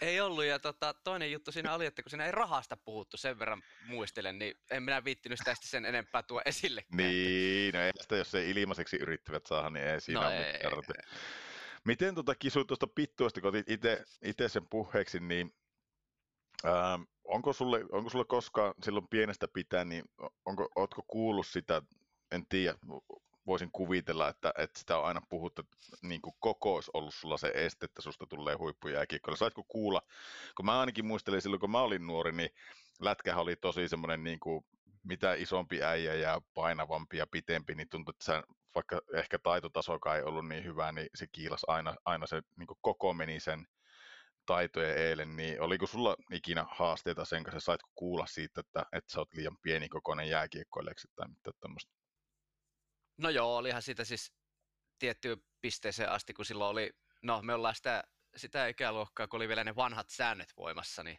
Ei ollut, ja toinen juttu siinä oli, että kun siinä ei rahasta puhuttu, sen verran muistelen, niin en minä viittinyt tästä sen enempää tuo esille. Niin, no ei sitä, jos ei ilmaiseksi yrittävät saada, niin ei siinä ole. Miten kisuit tuosta pittuista, kun otit itse sen puheeksi, niin onko sulle koskaan silloin pienestä pitää, niin ootko kuullut sitä, en tiedä, voisin kuvitella, että sitä on aina puhuttu, että niin kuin koko olisi ollut sulla se este, että susta tulee huippujääkiekkoilija. Saitko kuulla, kun mä ainakin muistelin silloin, kun mä olin nuori, niin lätkähän oli tosi semmoinen, niin kuin, mitä isompi äijä ja painavampi ja pitempi, niin tuntui, että vaikka ehkä taitotasokaan ei ollut niin hyvä, niin se kiilasi aina se niin kuin koko meni sen taitojen eilen. Niin oliko sulla ikinä haasteita sen kanssa, saitko kuulla siitä, että sä oot liian pienikokoinen jääkiekkoilijaksi tai mitään tämmöistä? No joo, olihan siitä siis tiettyyn pisteeseen asti, kun silloin oli, no me ollaan sitä ikäluokkaa, kun oli vielä ne vanhat säännöt voimassa, niin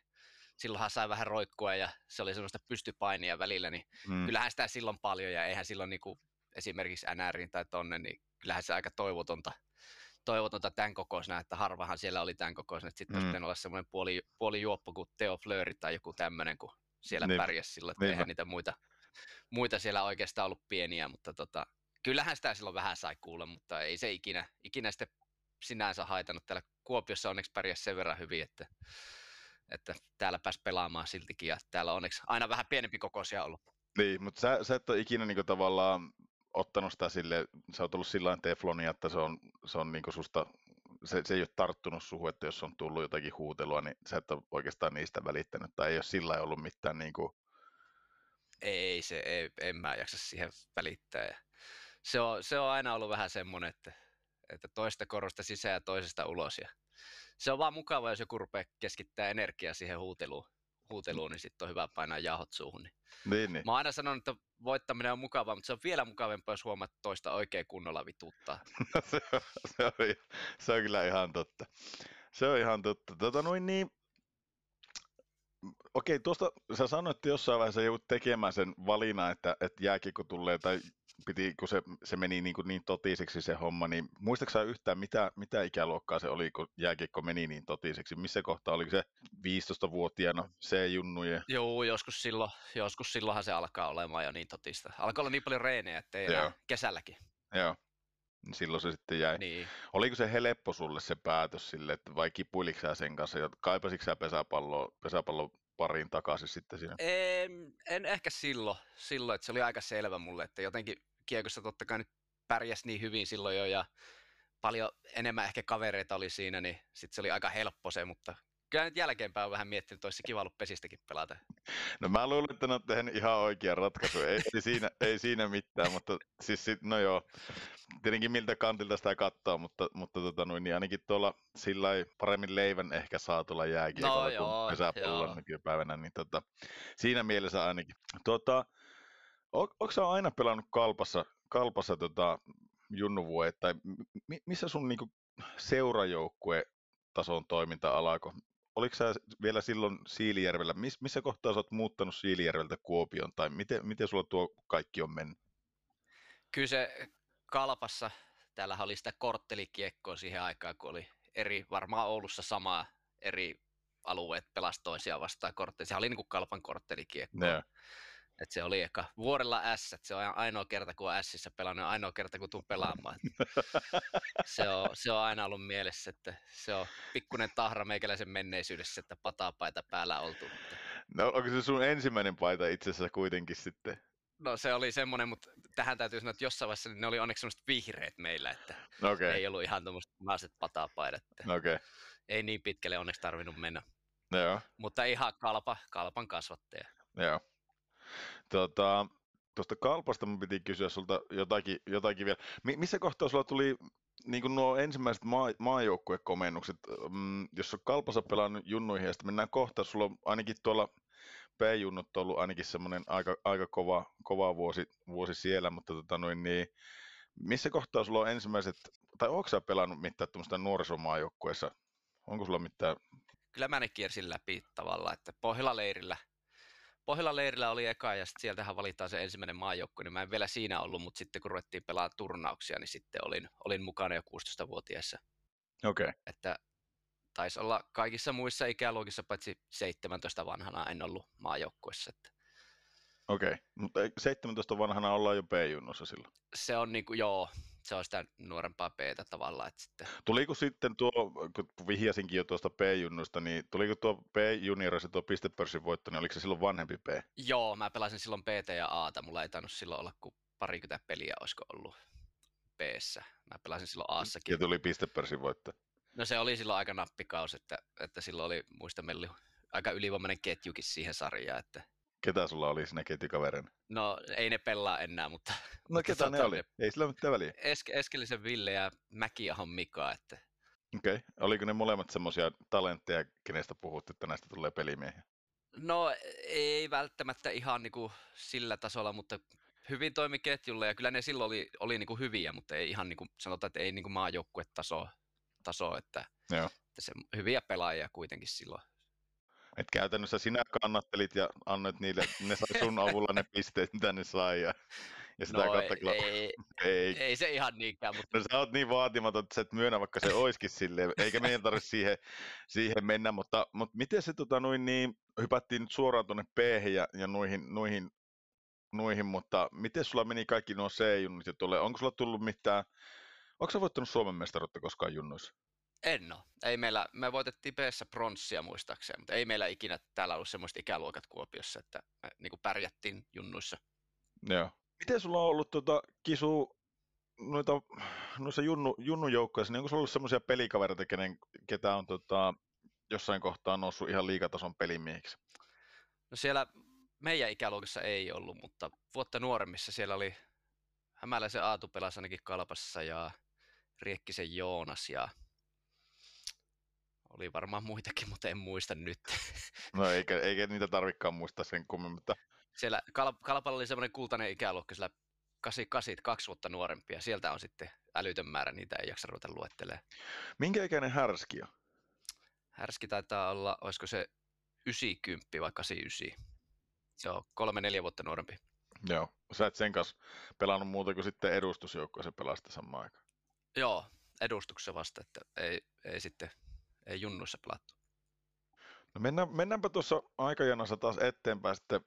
silloinhan sai vähän roikkua ja se oli semmoista pystypainia välillä, niin kyllähän sitä silloin paljon ja eihän silloin niin kuin esimerkiksi NRin tai tonne, niin kyllähän se aika toivotonta tämän kokoisena, että harvahan siellä oli tämän kokoisena, että sitten olisi olla semmoinen puoli juoppo kuin Theo Fleury tai joku tämmöinen, kun siellä pärjäsi silloin, että eihän niitä muita siellä oikeastaan ollut pieniä, mutta kyllähän sitä silloin vähän sai kuulla, mutta ei se ikinä sitten sinänsä haitanut. Täällä Kuopiossa onneksi pärjäsi sen verran hyvin, että täällä pääsi pelaamaan siltikin ja täällä onneksi aina vähän pienempi kokoisia ollut. Niin, mutta sä et ole ikinä niinku tavallaan ottanut sitä silleen, sä oot ollut sillain teflonia, että se on niinku susta, se ei ole tarttunut suhun, että jos on tullut jotakin huutelua, niin sä et ole oikeastaan niistä välittänyt tai ei ole sillain ollut mitään niinku. En mä jaksa siihen välittää. Se on aina ollut vähän semmoinen, että toista korosta sisään ja toisesta ulos. Ja se on vaan mukava, jos joku rupeaa keskittämään energiaa siihen huuteluun niin sitten on hyvä painaa jauhot suuhun. Niin. Mä oon aina sanonut, että voittaminen on mukavaa, mutta se on vielä mukavampaa, jos huomaat toista oikein kunnolla vituttaa. Se on kyllä ihan totta. Se on ihan totta. Okei, tuosta sä sanoit, että jossain vaiheessa joudut tekemään sen valinnan, että jääkiekko tulee, tai kun se meni niin totiseksi se homma, niin muistatko yhtään, mitä ikäluokkaa se oli, kun jääkiekko meni niin totiseksi? Missä kohtaa? Oliko se 15-vuotiaana C-junnujen? Joo, joskus silloinhan se alkaa olemaan jo niin totista. Alkaa olla niin paljon reenejä, että ei enää kesälläkin. Joo. Silloin se sitten jäi. Niin. Oliko se helppo sulle se päätös sille, että vai kipuiliko sä sen kanssa ja kaipasitko sä pesäpallon pariin takaisin sitten siinä? En ehkä silloin, että se oli aika selvä mulle, että jotenkin kiekossa totta kai nyt pärjäsi niin hyvin silloin jo ja paljon enemmän ehkä kavereita oli siinä, niin sitten se oli aika helppo se, mutta kyllä nyt jälkeenpäin on vähän miettinyt, että olisi kiva ollut pesistäkin pelata. No mä luulen, että ne on tehnyt ihan oikean ratkaisun. Ei siinä mitään, mutta siis no joo, tietenkin miltä kantilta sitä kattaa, mutta niin ainakin tuolla sillä paremmin leivän ehkä saa tulla jääkiekolla kuin pesäpallolla nykypäivänä, niin siinä mielessä ainakin. Onko sä aina pelannut kalpassa junnuvuodet tai missä sun niinku seurajoukkue tason toiminta alako? Oliko sä vielä silloin Siilijärvellä? Missä kohtaa sä oot muuttanut Siilijärveltä Kuopion tai miten sulla tuo kaikki on mennyt? Kyllä se Kalpassa, täällähän oli sitä korttelikiekkoa siihen aikaan, kun oli varmaan Oulussa samaa eri alueet pelasi toisiaan vastaan kortteli. Sehän oli niin kuin Kalpan korttelikiekko. Yeah. Et se oli eka vuorella S, että se on ainoa kerta, kun on Sissä pelannut, ainoa kerta, kun tuun pelaamaan. Se on aina ollut mielessä, että se on pikkuinen tahra meikäläisen menneisyydessä, että patapaita päällä oltu. No onko se sun ensimmäinen paita itse asiassa kuitenkin sitten? No se oli semmoinen, mutta tähän täytyy sanoa, että jossain vaiheessa ne oli onneksi semmoiset vihreät meillä, että okay. Ei ollut ihan tommoiset punaiset patapaidat. Okay. Ei niin pitkälle onneksi tarvinnut mennä, no, mutta ihan Kalpan kasvattaja. Joo. Tuosta Kalpasta mun piti kysyä sulta jotakin vielä. Missä kohtaa sulla tuli niin kuin nuo ensimmäiset maajoukkuekomennukset? Jos on Kalpassa pelannut junnuihin ja sitten mennään kohta, sulla on ainakin tuolla P-junnut on ollut ainakin semmoinen aika kova vuosi siellä, mutta missä kohtaa sulla on ensimmäiset, tai onko sä pelannut mitään tuommoista nuorisomaajoukkuessa? Onko sulla mitään? Kyllä mä ne kiersin läpi tavallaan, että Pohjala-leirillä oli eka ja sitten sieltähän valitaan se ensimmäinen maajoukkue, niin mä en vielä siinä ollut, mutta sitten kun ruvettiin pelaamaan turnauksia, niin sitten olin mukana jo 16-vuotiaissa. Okei. Okay. Että taisi olla kaikissa muissa ikäluokissa, paitsi 17 vanhana en ollut maajoukkuessa. Okei, okay. Mutta 17 vanhana ollaan jo B-junnossa silloin. Se on niin kuin, joo, se on sitä nuorempaa B-tä tavallaan. Että sitten. Tuliko sitten tuo, kun vihjasinkin jo tuosta B-junnosta, niin tuliko tuo B-juniori se tuo pistepörssin voitto, niin oliko se silloin vanhempi B? Joo, mä pelasin silloin B-tä ja A-ta, mulla ei tainnut silloin olla kuin parikymmentä peliä, olisiko ollut B-ssä. Mä pelasin silloin A-ssakin. Ja tuli pistepörssin voitto. No se oli silloin aika nappikaus, että silloin oli, muistan, meillä oli aika ylivoimainen ketjukin siihen sarjaan, että. Ketä sulla oli siinä ketjukaverina? No ei ne pelaa enää, mutta. No ketä ne oli? Ei sillä mitään väliä. Eskelisen Ville ja Mäkiahon Mika. Että. Okei. Okay. Oliko ne molemmat semmoisia talentteja, kenestä puhuttiin, että näistä tulee pelimiehiä? No ei välttämättä ihan niinku sillä tasolla, mutta hyvin toimi ketjulla ja kyllä ne silloin oli niinku hyviä, mutta ei ihan niinku, sanotaan, että ei niinku maajoukkuetaso, että se hyviä pelaajia kuitenkin silloin. Et käytännössä sinä kannattelit ja annoit niille, ne sai sun avulla ne pisteet, mitä ne sai. Ja sitä kautta ei se ihan niinkään. Mutta. No sä oot niin vaatimaton, että sä et myönnä, vaikka se oiskin silleen, eikä meidän tarvitse siihen mennä. Mutta miten se hypättiin nyt suoraan tuonne P-hän ja noihin, mutta miten sulla meni kaikki nuo C-junnut ja tulee? Onko sulla tullut mitään, onko sä voittanut Suomen mestaruutta koskaan junnuissa? En ole. Ei meillä, me voitettiin B-ssä pronssia muistaakseen, mutta ei meillä ikinä täällä ollut semmoista ikäluokat Kuopiossa, että me niin kuin pärjättiin junnuissa. Joo. Miten sulla on ollut Kisu noissa junnujoukkoissa, niin onko sulla ollut semmoisia pelikavereita, ketä on jossain kohtaa noussut ihan liigatason pelimiehiksi? No siellä meidän ikäluokassa ei ollut, mutta vuotta nuoremmissa siellä oli Hämäläisen Aatu pelasi ainakin Kalpassa ja Riekkisen Joonas ja oli varmaan muitakin, mutta en muista nyt. No eikä niitä tarvikaan muistaa sen kummemmin. Siellä Kalpalla oli semmoinen kultainen ikäluokka, siellä 88, 2 vuotta nuorempia. Sieltä on sitten älytön määrä, niitä ei jaksa ruveta luettelemaan. Minkä ikäinen Härski on? Härski taitaa olla, olisiko se 90 vai 89. Se on 3-4 vuotta nuorempi. Joo, sä et sen kanssa pelannut muuta kuin sitten edustusjoukkueeseen pelasta samaan aikaan. Joo, edustuksessa vasta, että ei sitten. Ei junnuissa pelattu. No mennäänpä tuossa aikajanassa taas eteenpäin. Sitten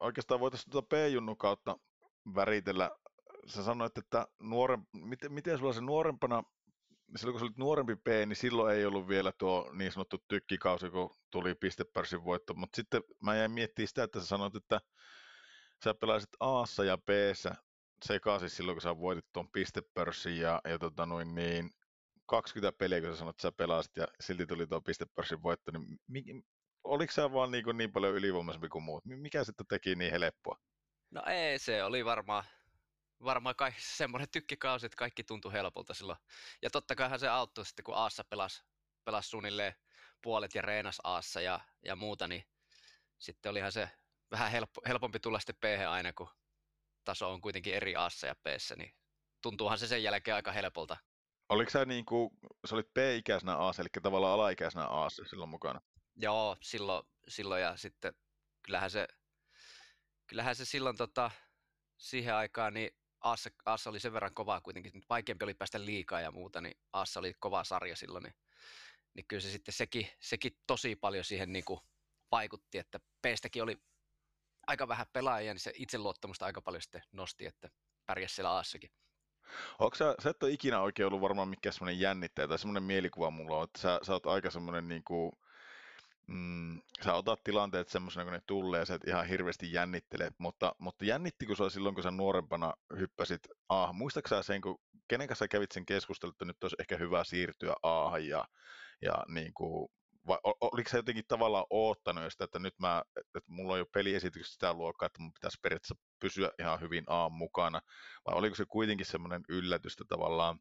oikeastaan voitaisiin P-junnun kautta väritellä. Sä sanoit, että miten sulla se nuorempana, silloin kun sä olit nuorempi P, niin silloin ei ollut vielä tuo niin sanottu tykkikausi, kun tuli pistepörssin voitto. Mutta sitten mä jäin miettimään sitä, että sä sanoit, että sä pelasit A-ssa ja B-ssä sekaisin silloin, kun sä voitit tuon pistepörssin ja 20 peliä, kun sä sanoit, että sä pelasit ja silti tuli tuo pistepörssin voitto, niin oliko sä vaan niin paljon ylivoimaisempi kuin muut? Mikä sitten teki niin helppoa? No ei, se oli varmaan semmoinen tykkikausi, että kaikki tuntui helpolta silloin. Ja totta kaihan se auttoi sitten, kun A-ssa pelasi suunnilleen puolet ja reenas A-ssa ja muuta, niin sitten olihan se vähän helpompi tulla sitten B-hän aina, kun taso on kuitenkin eri A-ssa ja B-ssä, niin tuntuuhan se sen jälkeen aika helpolta. Oliko sä olit B-ikäisenä A-ssa, eli tavallaan alaikäisenä A-ssa silloin mukana? Joo, silloin ja sitten kyllähän se silloin siihen aikaan, niin A-ssa oli sen verran kovaa kuitenkin, vaikeampi oli päästä liikaa ja muuta, niin A-ssa oli kova sarja silloin, niin kyllä se sitten sekin tosi paljon siihen niin kuin vaikutti, että B-stäkin oli aika vähän pelaajia, niin se itseluottamusta aika paljon sitten nosti, että pärjäs siellä A-ssakin. Onko sä et ole ikinä oikein ollut varmaan mikään semmoinen jännittäjä tai semmoinen mielikuva mulla on, että sä oot aika semmoinen sä otat tilanteet semmoisena kun ne tulee ja sä et ihan hirveästi jännittele, mutta jännittikö sua silloin kun sä nuorempana hyppäsit A-han? Muistatko sä sen, kun kenen kanssa kävit sen keskustelun, että nyt olisi ehkä hyvä siirtyä A-han ja vai oliko sä jotenkin tavallaan oottanut sitä, että nyt että mulla on jo peliesitykset sitä luokkaa, että mun pitäisi periaatteessa pysyä ihan hyvin A-an mukana, vai oliko se kuitenkin semmoinen yllätystä tavallaan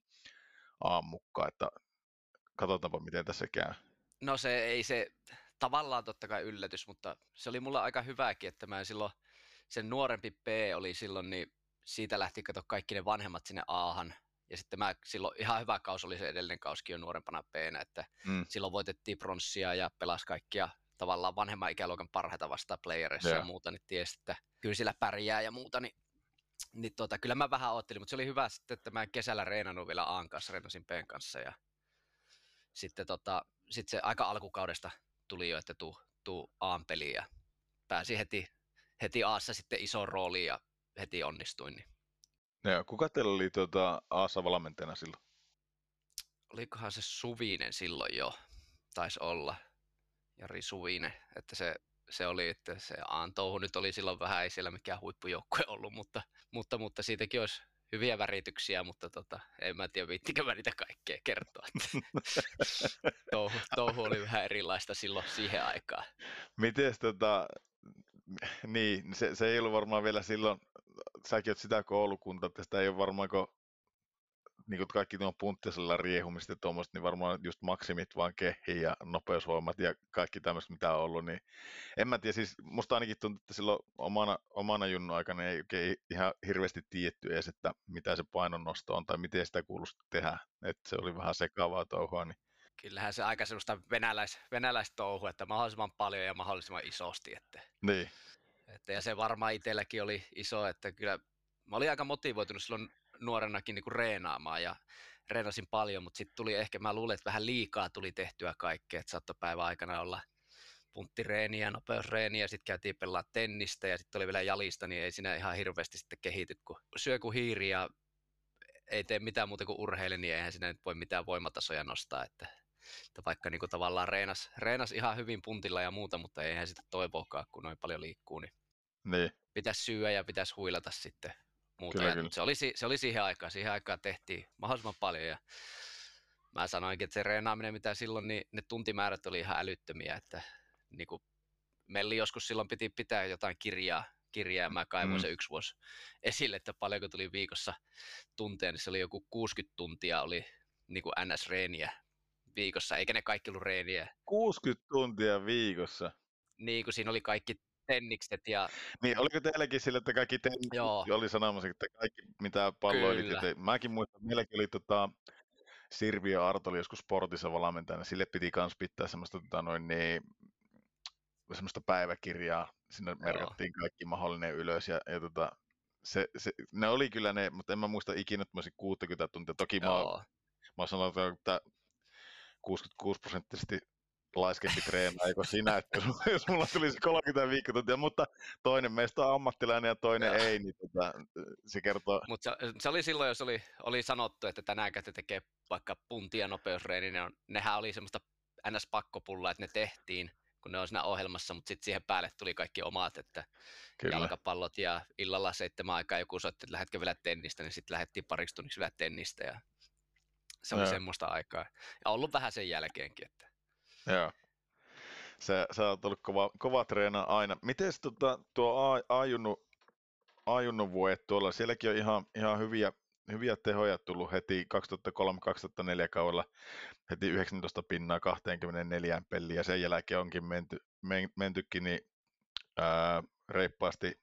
A-an mukaan, että katsotaanpa miten tässä käy? No se ei se tavallaan totta kai yllätys, mutta se oli mulla aika hyvääkin, että mä silloin, sen nuorempi P oli silloin, niin siitä lähti kato kaikki ne vanhemmat sinne A:han. Ja sitten mä silloin, ihan hyvä kausi oli se edellinen kausikin jo nuorempana P:nä, että silloin voitettiin pronssia ja pelasi kaikkia tavallaan vanhemman ikäluokan parhaita vastaan playereissa ja muuta, niin tiesi, että kyllä sillä pärjää ja muuta, niin kyllä mä vähän oottelin, mutta se oli hyvä sitten, että mä kesällä reenannut vielä A:n kanssa, reenasin P:n kanssa ja sitten se aika alkukaudesta tuli jo, että tuu A:n peliin ja pääsi heti A:ssa sitten isoon rooliin ja heti onnistuin. Niin. Ja kuka teillä oli A:ssa valmentajana silloin? Olikohan se Suvinen silloin jo, taisi olla, Jari Suvinen, että se oli, että se A:n touhu nyt oli silloin vähän, ei siellä mikään huippujoukkue ollut, mutta siitäkin olisi hyviä värityksiä, mutta en mä tiedä, viittikö mä niitä kaikkea kertoa. touhu oli vähän erilaista silloin siihen aikaan. Mites niin, se ei ollut varmaan vielä silloin, säkin oot sitä koulukuntaa, että sitä ei ole varmaan, kun niin kaikki tuon punttisella riehumista ja tuommoista, niin varmaan just maksimit vaan kehiin ja nopeusvoimat ja kaikki tämmöiset, mitä on ollut, niin en mä tiedä, siis musta ainakin tuntuu, että silloin omana junnun aikana ei oikein ihan hirveästi tiedetty edes, että mitä se painonnosto on tai miten sitä kuuluisi tehdä, että se oli vähän sekavaa touhua, niin. Kyllähän se aika semmoista venäläistouhua, että mahdollisimman paljon ja mahdollisimman isosti. Että, niin. Että, ja se varmaan itselläkin oli iso, että kyllä mä olin aika motivoitunut silloin nuorenakin niin kuin reenaamaan ja reenasin paljon, mutta sitten tuli ehkä, mä luulen, että vähän liikaa tuli tehtyä kaikkea, että saattoi päivän aikana olla punttireeniä, nopeusreeniä, sitten käytiin pelaa tennistä ja sitten oli vielä jalista, niin ei siinä ihan hirveästi sitten kehity, kun syö kuin hiiri ja ei tee mitään muuta kuin urheile, niin eihän siinä nyt voi mitään voimatasoja nostaa, että vaikka niin kuin tavallaan reenas ihan hyvin puntilla ja muuta, mutta eihän sitä toivoakaan, kun noin paljon liikkuu, niin. Pitäisi syödä ja pitäisi huilata sitten muuta. Kyllä. Se oli siihen aikaan tehtiin mahdollisimman paljon ja mä sanoinkin, että se reenaaminen mitä silloin, niin ne tuntimäärät oli ihan älyttömiä, että niin kuin meillä joskus silloin piti pitää jotain kirjaa, mä kaivoin se yksi vuosi esille, että paljonko tuli viikossa tunteja, niin se oli joku 60 tuntia oli niin kuin NS-reeniä viikossa, eikä ne kaikki ollut reeniä. 60 tuntia viikossa? Niin, kun siinä oli kaikki tennikset ja... Niin, oliko teilläkin sillä, että kaikki tennikset oli sanomassa, että kaikki mitä palloilit? Mäkin muistan, että meilläkin oli Sirviö Arto oli joskus Sportissa valmentajana, sille piti myös pitää semmoista, semmoista päiväkirjaa, sinne merkattiin kaikki mahdollinen ylös ja ne oli kyllä ne, mutta en mä muista ikinä, että mä olisin 60 tuntia. Toki mä sanoin, että 66% laiskempi treenaa, eikö sinä, että jos mulla tulisi 30 viikkotuntia, mutta toinen meistä on ammattilainen ja toinen ei, niin se kertoo. Mutta se oli silloin, jos oli sanottu, että tänään käytte tekee vaikka puntia nopeusreeni, niin nehän oli semmoista NS-pakkopullaa, että ne tehtiin, kun ne on siinä ohjelmassa, mutta sitten siihen päälle tuli kaikki omat, että kyllä. Jalkapallot ja illalla 7 aikaa joku soitti, että lähetkö vielä tennistä, niin sitten lähdettiin pariksi tunniksi vielä tennistä ja se oli semmoista aikaa. Ja ollut vähän sen jälkeenkin. Että... Joo. Sä oot ollut kova treena aina. Mites tuo A-junnu vuodet tuolla, sielläkin on ihan hyviä tehoja tullut heti 2003-2004 kaudella, heti 19 pinnaa 24 peliin ja sen jälkeen onkin mentykin niin, reippaasti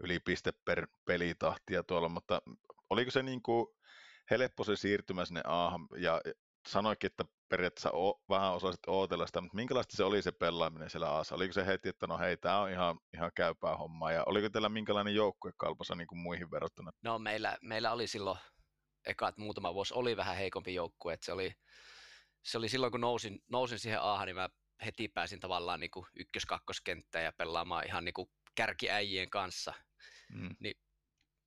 yli piste per pelitahtia tuolla, mutta oliko se niin kuin helppo se siirtymä sinne A:han ja sanoikin, että periaatteessa vähän osasit ootella sitä, mutta minkälaista se oli se pelaaminen siellä A:ssa? Oliko se heti, että no hei, tämä on ihan käypää hommaa ja oliko teillä minkälainen joukkue kalpassa niin kuin muihin verrattuna? No meillä oli silloin ekat muutama vuosi oli vähän heikompi joukkue, että se oli silloin kun nousin siihen A:han, niin mä heti pääsin tavallaan niin kuin ykkös-kakkoskenttään ja pelaamaan ihan niin kuin kärkiäijien kanssa, niin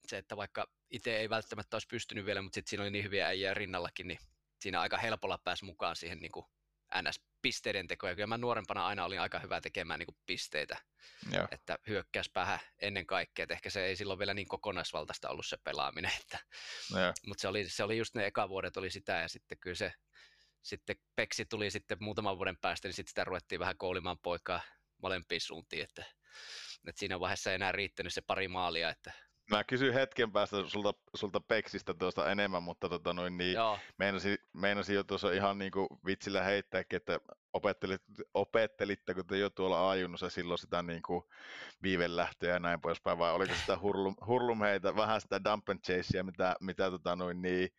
se, että vaikka itse ei välttämättä olisi pystynyt vielä, mutta sitten siinä oli niin hyviä äijää rinnallakin, niin siinä aika helpolla pääsi mukaan siihen niin kuin NS-pisteiden tekoon. Ja kyllä mä nuorempana aina olin aika hyvä tekemään niin kuin pisteitä, että hyökkäyspäähän ennen kaikkea. Et ehkä se ei silloin vielä niin kokonaisvaltaista ollut se pelaaminen. Mutta se oli just ne ekavuodet oli sitä ja sitten kyllä se sitten peksi tuli sitten muutaman vuoden päästä, niin sitten sitä ruvettiin vähän koulimaan poikaa molempiin suuntiin. Että siinä vaiheessa ei enää riittänyt se pari maalia, että mä kysyn hetken päästä sulta peksistä tuosta enemmän, mutta meinasin jo tuossa ihan niinku vitsillä heittääkin, että opettelitteko te jo tuolla A-junnossa silloin sitä niin kuin viivelähtöä ja näin poispäin, vai oliko sitä hurlumheitä, vähän sitä dump and chasea, mitä niin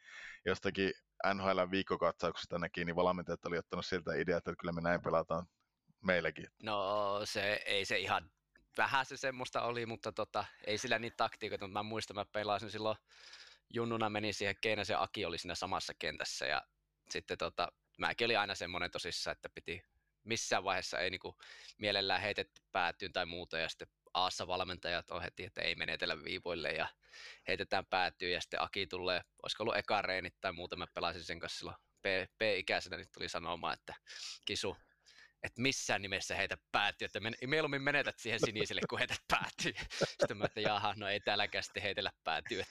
jostakin NHL:n viikkokatsauksesta näki, niin valmentajat oli ottanut sieltä ideaa, että kyllä me näin pelataan meilläkin. No se ei se ihan, vähän se semmoista oli, mutta ei sillä niin taktiikoita, mutta mä muistan, mä pelasin silloin junnuna, menin siihen Keinäsen ja Aki oli siinä samassa kentässä ja sitten mäkin oli aina semmoinen tosissaan, että piti missään vaiheessa ei niinku mielellään heitetty päätyyn tai muuta ja sitten Aassa valmentajat on heti, että ei menetellä viivoille ja heitetään päätyyn ja sitten Aki tulee, olisiko ollut eka reenit tai muuta, mä pelasin sen kanssa silloin P-ikäisenä, niin tuli sanomaan, että Kisu, että missään nimessä heitä päätyy, että mieluummin menetät siihen siniselle, kun heitä päätyy. Sitten mä että jaha, no ei täälläkään sitten heitellä päätyy.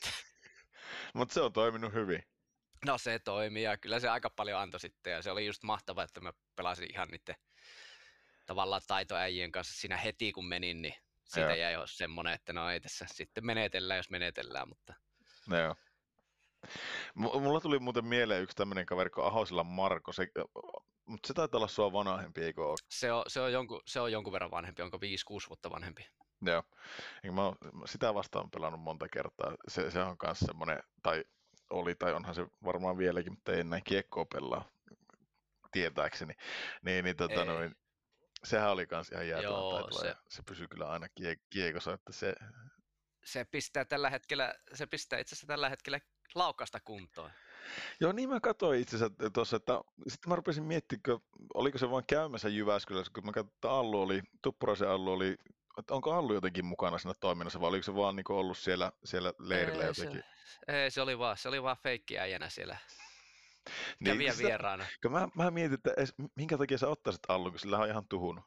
Mutta se on toiminut hyvin. No se toimii ja kyllä se aika paljon antoi sitten ja se oli just mahtavaa, että mä pelasin ihan niiden tavallaan taitoäijien kanssa siinä heti kun menin, niin siitä jäi jo semmoinen, että no ei tässä sitten menetellään, jos menetellään, mutta... No joo. Mulla tuli muuten mieleen yksi tämmöinen kaveri kuin Ahosilla Marko, mutta se taitaa olla sua vanhempi, eikö ole? Se on jonkun verran vanhempi, onko 5-6 vuotta vanhempi? Joo, mä sitä vastaan pelannut monta kertaa, se on myös semmoinen, tai oli, tai onhan se varmaan vieläkin, mutta ei enää kiekkoa pelaa, tietääkseni, niin sehän oli kans ihan jäätävän taitoa, ja se pysyy kyllä aina kiekossa, että se... Se pistää itse asiassa tällä hetkellä laukasta kuntoon. Joo, niin mä katsoin itse asiassa tuossa, että sitten mä rupesin miettimään, oliko se vaan käymässä Jyväskylässä, kun mä katsoin, että Tuppuraisen Allu oli, että onko Allu jotenkin mukana siinä toiminnassa, vai oliko se vaan niin ollut siellä leirillä jotenkin? Ei, se oli vaan feikki äijänä siellä. Käviä niin, vieraana. Mä mietin, että minkä takia sä ottaisit Allun, kun sillä on ihan tuhunut.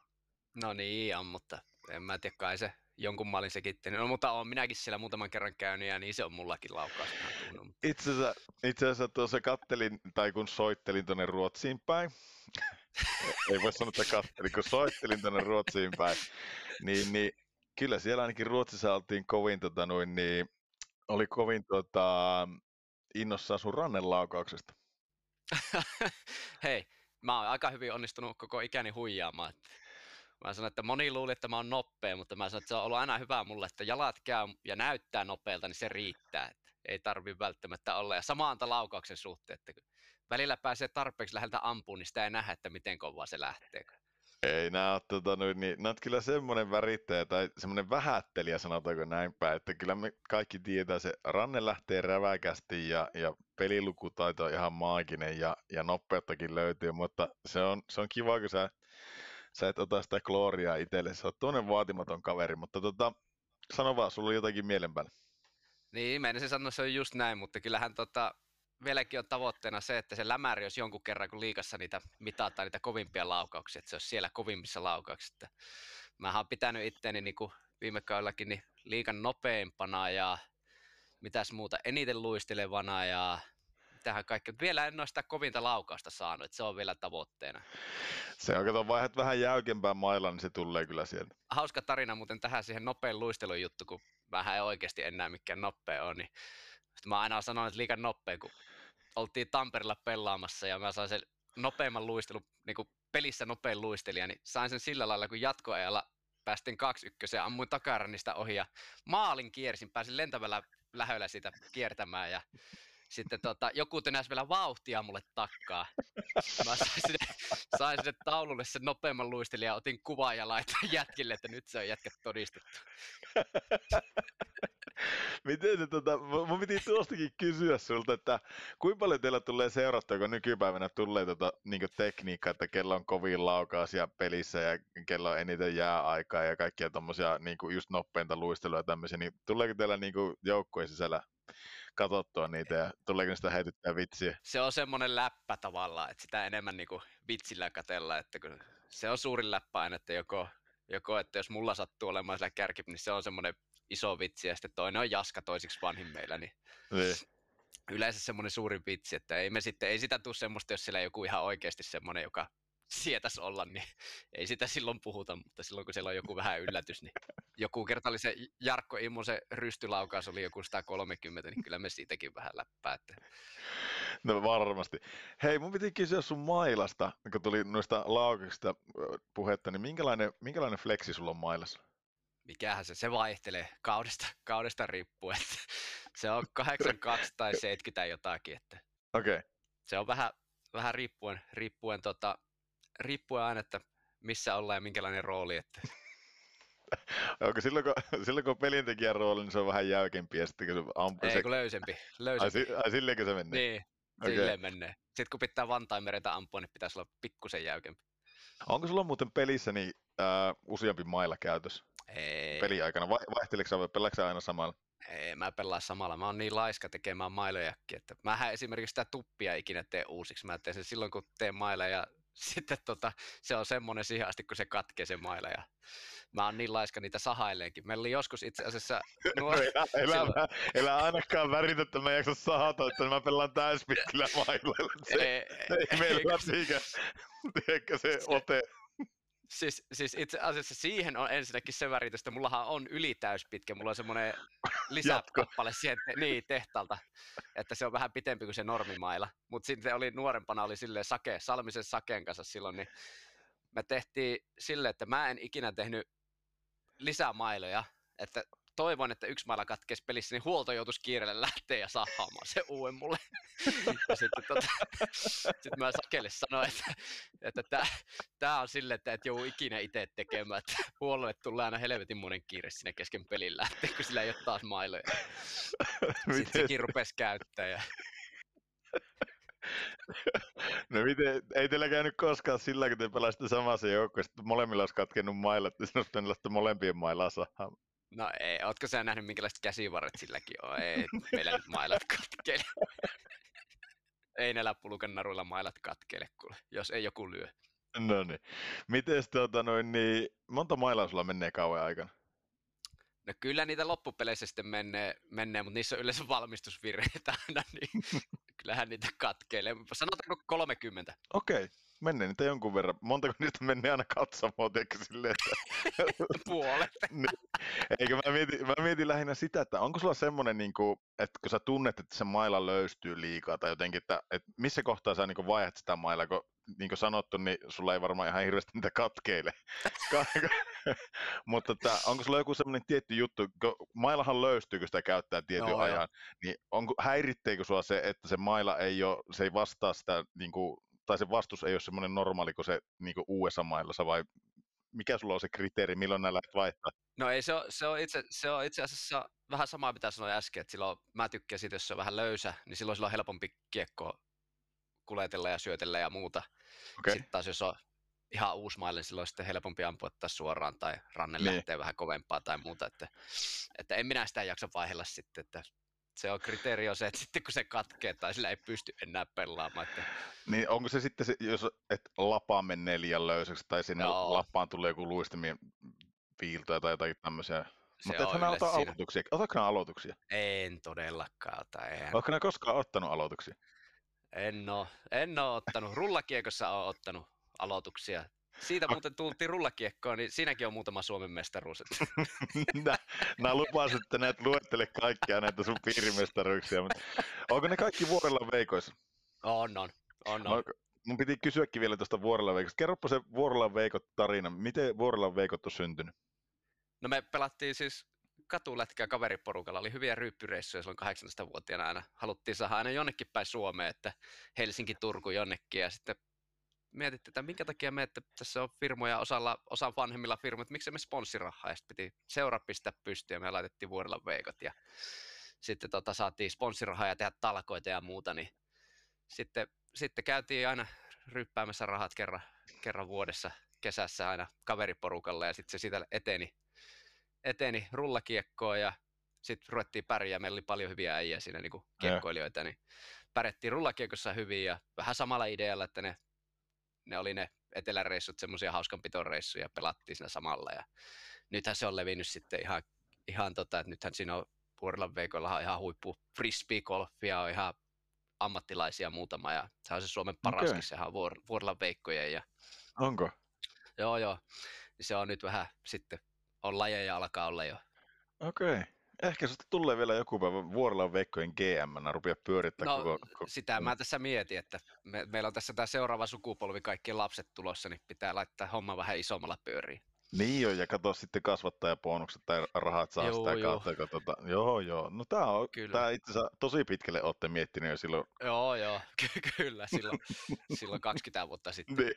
No niin, mutta en mä tiedä, kai se jonkun mallin sekin. No mutta on minäkin siellä muutaman kerran käynyt ja niin se on mullakin laukaus. Itse asiassa tuossa kattelin, tai kun soittelin tuonne Ruotsiin päin, ei voi sanoa, että kun soittelin tuonne Ruotsiin päin, niin kyllä siellä ainakin Ruotsissa oltiin kovin, oli kovin innossaan sun rannelaukauksesta. Hei, mä oon aika hyvin onnistunut koko ikäni huijaamaan. Mä sanon, että moni luuli, että mä oon nopea, mutta mä sanon, että se on ollut aina hyvä mulle, että jalat käy ja näyttää nopealta, niin se riittää. Että ei tarvitse välttämättä olla. Ja samaan laukauksen suhteen, että kun välillä pääsee tarpeeksi läheltä ampuun, niin sitä ei nähdä, että miten kovaa se lähtee. Ei, nämä on kyllä semmoinen värittäjä tai semmoinen vähättelijä, sanotaanko näin päin, että kyllä me kaikki tietää, se ranne lähtee räväkästi ja pelilukutaito on ihan maaginen ja nopeuttakin löytyy, mutta se on kiva, kun sä et ota sitä gloriaa itselle, sä oot tuonne vaatimaton kaveri, mutta sano vaan, sulla on jotakin mielen päällä. Niin, mä en sen sano, se on just näin, mutta kyllähän vieläkin on tavoitteena se, että se lämäri olisi jonkun kerran, kun liigassa niitä mitataan niitä kovimpia laukauksia, että se olisi siellä kovimmissa laukauksissa. Mä oon pitänyt itteeni niin kuin viime kaudellakin niin liigan nopeimpana ja mitäs muuta, eniten luistelevana ja tähän kaikkeen. Vielä en ole sitä kovinta laukausta saanut, että se on vielä tavoitteena. Se on, kato, vaihdat vähän jäykempään mailaan, niin se tulee kyllä sieltä. Hauska tarina muuten tähän siihen nopean luistelun juttu, kun vähän ei oikeasti enää mikään nopea ole, niin mä aina sanoin, että liian nopea, kun oltiin Tampereella pelaamassa ja mä sain sen nopeimman luistelun, niin kuin pelissä nopein luistelija, niin sain sen sillä lailla, kun jatkoajalla päästin 2-1, ammuin takarannista ohi ja maalin kiersin, pääsin lentävällä lähöllä siitä kiertämään ja sitten joku tönäsi vielä vauhtia mulle takkaa. Mä sain sinne taululle sen nopeamman luistelijan, otin kuvaa ja laitoin jätkille, että nyt se on jätkät todistettu. Miten se, mä piti tuostakin kysyä sulta, että kuinka paljon teillä tulee seurasta, kun nykypäivänä tulee niin tekniikkaa, että kello on kovin laukaisia pelissä ja kello on eniten jääaikaa ja kaikkia tommosia niin just nopeinta luistelua ja tämmöisiä, niin tuleeko teillä niin joukkueen sisällä katsottua niitä ja tuleeko niistä heitettyä vitsiä? Se on semmoinen läppä tavallaan, että sitä enemmän niin vitsillä katsellaan, että kun se on suurin läppä aina, että joko että jos mulla sattuu olemaan siellä kärki, niin se on semmoinen iso vitsi ja sitten toinen on Jaska toisiksi vanhin meillä, niin yleensä semmoinen suuri vitsi, että ei sitä tule semmoista, jos siellä joku ihan oikeasti semmoinen, joka sietäisi olla, niin ei sitä silloin puhuta, mutta silloin kun siellä on joku vähän yllätys, niin joku kerta oli se Jarkko Immosen rystylaukaus oli joku 130, niin kyllä me siitäkin vähän läppää. No varmasti. Hei, mun piti kysyä sun mailasta, kun tuli noista laukauksista puhetta, niin minkälainen fleksi sulla on mailassa? Mikähän se vaihtelee kaudesta riippuen. Se on 82 tai 70 jotakin, että. Okei. Okay. Se on vähän riippuen aina, että missä ollaan ja minkälainen rooli, että. Onko silloin kun on pelintekijän rooli, niin se on vähän jäykempi ja sitten kun se ampuu. Ei, kun löysempi. Ai silleenkö se menee? Niin, okay. Silleen menee. Sitten kun pitää vantaimereita ampua, niin pitäisi olla pikkusen jäykempi. Onko sulla muuten pelissä niin, useampi mailla käytössä? Ei. Peliaikana? Pelaatko sä aina samalla? Ei, mä pelaan samalla. Mä oon niin laiska tekemään mailojakin, että mähän esimerkiksi sitä tuppia ikinä teen uusiksi. Mä teen sen silloin, kun teen mailla ja sitten se on semmoinen siihen asti, kun se katkee se maila. Ja mä oon niin laiska niitä sahailleenkin. Meillä oli joskus itse asiassa Elä ainakaan väritä, että mä en jaksa sahata, että mä pelaan täyspitkillä mailla. Ei meillä se ote. Siis itse asiassa siihen on ensinnäkin se väritystä. Mullahan on ylitäyspitkä. Mulla on semmoinen lisäkappale siihen tehtaalta, että se on vähän pitempi kuin se normimaila. Mutta sitten oli nuorempana oli silleen Salmisen Saken kanssa silloin, niin me tehtiin silleen, että mä en ikinä tehnyt lisämailoja. Että toivon, että yksi maila katkeisi pelissä, niin huolto joutuisi kiireellä lähteä ja sahaamaan se uuden mulle. Ja sitten sit mä Sakelle sanoin, että tää on silleen, että et joudu ikinä itse tekemään. Että huollolle tulee aina helvetin monen kiire siinä kesken pelin lähteä, kun sillä ei ole taas mailoja. Sitten sekin rupesi käyttämään. No miten, ei teillä käynyt koskaan sillä, kun te pelasitte samassa joukkoon, että molemmilla olisi katkennut mailla, että sinä olisi pelannut molempien mailaa sahaamaan. No ei, ootko sä nähnyt minkälaiset käsivarret silläkin on? Ei, meillä nyt mailat katkeile. Ei näillä pulukan naruilla mailat katkeile, kuule, jos ei joku lyö. No niin. Mites niin monta mailaa sulla menee kauan aikana? No kyllä niitä loppupeleissä sitten menee, mutta niissä on yleensä valmistusvirheitä aina, niin kyllähän niitä katkeilee. Sanotaanko 30? Okei. Mennään niitä jonkun verran. Montako niistä menee aina katsomaan, tiedätkö silleen, että puolet. Eikö mä mietin lähinnä sitä, että onko sulla semmoinen, niin kuin, että kun sä tunnet, että se maila löystyy liikaa tai jotenkin, että missä kohtaa sä niin vaihdat sitä mailaa, kun niin kuin sanottu, niin sulla ei varmaan ihan hirveästi niitä katkeile. Mutta onko sulla joku semmoinen tietty juttu, kun mailahan löystyy, kun sitä käyttää tietyn ajan, niin häiritteekö sua se, että se maila ei vastaa sitä niin kuin, tai se vastus ei ole semmoinen normaali kuin se niin kuin USA-mailassa, vai mikä sulla on se kriteeri, milloin nämä lähdet vaihtaa? No ei, se on itse asiassa vähän samaa, mitä sanoin äsken, että silloin mä tykkään siitä, jos se on vähän löysä, niin silloin on helpompi kiekkoa kuletella ja syötellä ja muuta. Okay. Sitten taas jos on ihan uusi maille, niin silloin on sitten helpompi ampua taas suoraan tai ranne lähtee vähän kovempaa tai muuta, että en minä sitä jaksa vaihella sitten, että se on kriteeri on se, että sitten kun se katkee tai sillä ei pysty enää pelaamaan. Että niin onko se sitten, jos lapa menee liian löysäksi tai sinne lapaan tulee joku luistimien viiltoja tai jotakin tämmöisiä. Se mutta ethän ota aloituksia. Otatko nämä aloituksia? En todellakaan ota. Oletko nämä koskaan ottanut aloituksia? En ole ottanut. Rullakiekossa olen ottanut aloituksia. Siitä muuten tultiin rullakiekkoon, niin siinäkin on muutama Suomen mestaruus. Nää lupasin, että näet luettele kaikkia näitä sun piirimestaruuksia. Mutta onko ne kaikki vuorella veikoissa? On. Mun piti kysyäkin vielä tuosta vuorella veikosta. Kerropa se vuorella veikot tarina. Miten vuorella veikot on syntynyt? No me pelattiin siis katulätkää kaveriporukalla. Oli hyviä ryyppyreissuja silloin 18-vuotiaana aina. Haluttiin saada aina jonnekin päin Suomeen, että Helsinki, Turku jonnekin ja sitten mietittiin, että minkä takia me, että tässä on firmoja, osa vanhemmilla firmoja, että miksei me sponssirahaa, ja sitten piti seuraa pistää pystyyn, ja me laitettiin vuorella veikot, ja sitten saatiin sponssirahaa ja tehdä talkoita ja muuta, niin sitten käytiin aina ryppäämässä rahat kerran vuodessa, kesässä aina kaveriporukalla, ja sitten se siitä eteni rullakiekkoon, ja sitten ruvettiin pärjää, meillä oli paljon hyviä äijä siinä niin kuin kiekkoilijoita, niin pärjättiin rullakiekossa hyvin, ja vähän samalla idealla, että ne oli ne eteläreissut, semmoisia hauskanpitoreissuja, pelattiin siinä samalla ja nythän se on levinnyt sitten ihan että nythän siinä on vuorilla veikoilla ihan huippu frisbee-golfia, on ihan ammattilaisia muutama ja se on se Suomen paraskin, sehän on vuorilla veikkojen ja Onko? Joo. Se on nyt vähän sitten, on lajeja alkaa olla jo. Okei. Ehkä sinusta tulee vielä joku päivä Vuorilan Veikkojen GM-nä rupia pyörittämään koko... Sitä mä tässä mietin, että meillä on tässä tämä seuraava sukupolvi, kaikki lapset tulossa, niin pitää laittaa homma vähän isommalla pyöriin. Niin on, ja katso sitten kasvattajabonukset tai rahat saa joo, sitä kautta. Joo. No tämä on, tää itse asiassa tosi pitkälle olette miettineet jo silloin. Joo, kyllä, silloin 20 vuotta sitten. Niin.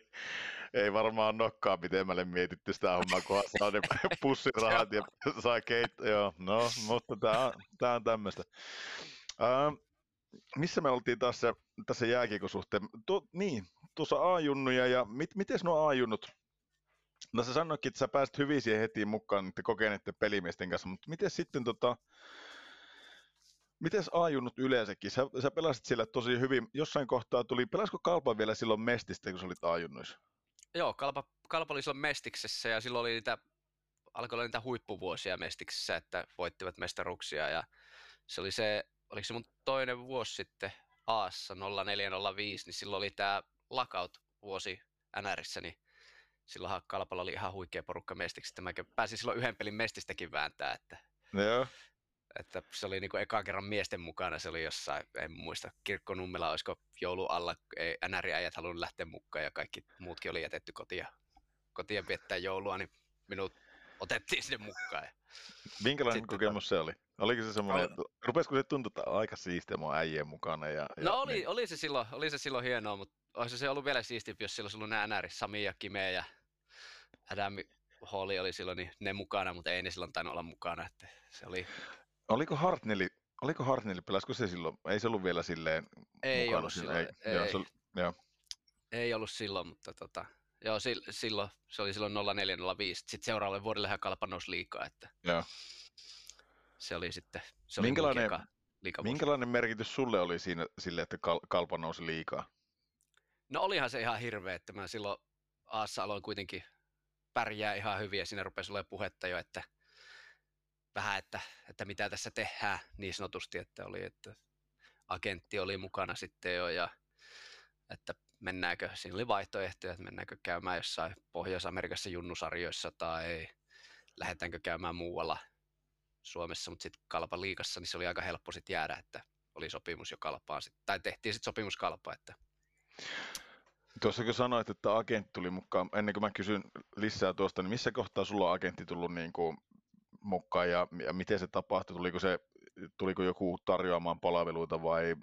Ei varmaan nokkaa pitemmälle mietitty sitä hommaa, kun saa ne pussirahat ja saa keittoa. Joo, no, mutta tämä on tämmöistä. Missä me oltiin taas tässä jääkiekosuhteen? Niin, tuossa A-junnuja, ja miten nuo A-junnut? No sä sanoitkin, että sä pääsit hyvin siihen heti mukaan niiden kokeneiden pelimiesten kanssa, mutta miten sitten mites A-junnut yleensäkin? Sä pelasit siellä tosi hyvin, jossain kohtaa tuli, pelasiko Kalpa vielä silloin Mestistä, kun sä olit A-junnuissa? Joo, Kalpa oli silloin Mestiksessä, ja silloin oli alkoi olla niitä huippuvuosia Mestiksessä, että voittivat mestaruksia, ja se oli oliko se mun toinen vuosi sitten Aassa 04-05, niin silloin oli tää lockout-vuosi NRissä, niin silloinhan Kalpalla oli ihan huikea porukka mestiksi, että mä pääsin silloin yhden pelin mestistäkin vääntää, että se oli niinku ekaan kerran miesten mukana, se oli jossain, en muista, Kirkkonummella olisiko joulun alla, ei NR-äijät halunnut lähteä mukaan ja kaikki muutkin oli jätetty kotiin viettää joulua, niin minut otettiin sinne mukaan. Minkälainen sitten kokemus se oli? Oliko se semmoinen, rupesko se tuntua aika siistiä mun äijien mukana? No oli se silloin hienoa, mutta olisi se ollut vielä siistimpi, jos silloin ollut nämä NR:t, Sami ja Kime ja Adam Holly oli silloin niin ne mukana, mutta ei ne silloin tainnut olla mukana. Että se oli... Oliko Hartnelli, pelasiko se silloin? Ei se ollut vielä silleen ei mukana. Ollut silloin. Ei ollut silloin, mutta joo, silloin, se oli silloin 04-05. Sitten seuraavalle vuodelle Kalpa nousi liikaa. Että joo. Se oli sitten... Se oli minkälainen merkitys sulle oli siinä, sille, että Kalpa nousi liikaa? No olihan se ihan hirveä, että mä silloin Aassa aloin kuitenkin pärjää ihan hyvin ja siinä rupesi olemaan puhetta jo, että vähän, että mitä tässä tehdään niin sanotusti, että agentti oli mukana sitten jo ja että mennäänkö, siinä oli vaihtoehtoja, että mennäänkö käymään jossain Pohjois-Amerikassa junnusarjoissa tai lähdetäänkö käymään muualla Suomessa, mutta sitten Kalpa liigassa, niin se oli aika helppo sitten jäädä, että oli sopimus jo Kalpaan, tai tehtiin sitten sopimus Kalpaan, että tuossa kun sanoit, että agentti tuli mukaan, ennen kuin mä kysyn lisää tuosta, niin missä kohtaa sulla on agentti tullut niin kuin mukaan ja miten se tapahtui? Tuliko joku tarjoamaan palveluita vai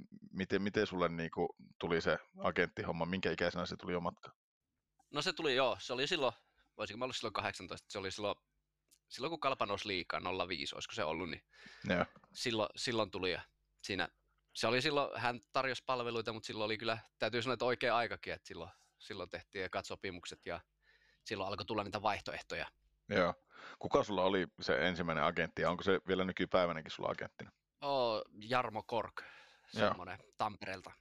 miten sulle niin kuin tuli se agenttihomma? Minkä ikäisenä se tuli jo matkaan? No se tuli joo, se oli silloin, voisinko mä ollut silloin 18, se oli silloin kun Kalpa nousi liikaa, 05 olisiko se ollut, niin silloin tuli ja siinä... Se oli silloin, hän tarjosi palveluita, mutta silloin oli kyllä, täytyy sanoa, että oikea aikakin, että silloin tehtiin ekat sopimukset ja silloin alkoi tulla niitä vaihtoehtoja. Joo. Kuka sulla oli se ensimmäinen agentti ja onko se vielä nykypäivänäkin sulla agenttina? Jarmo Kork, semmoinen Tampereelta.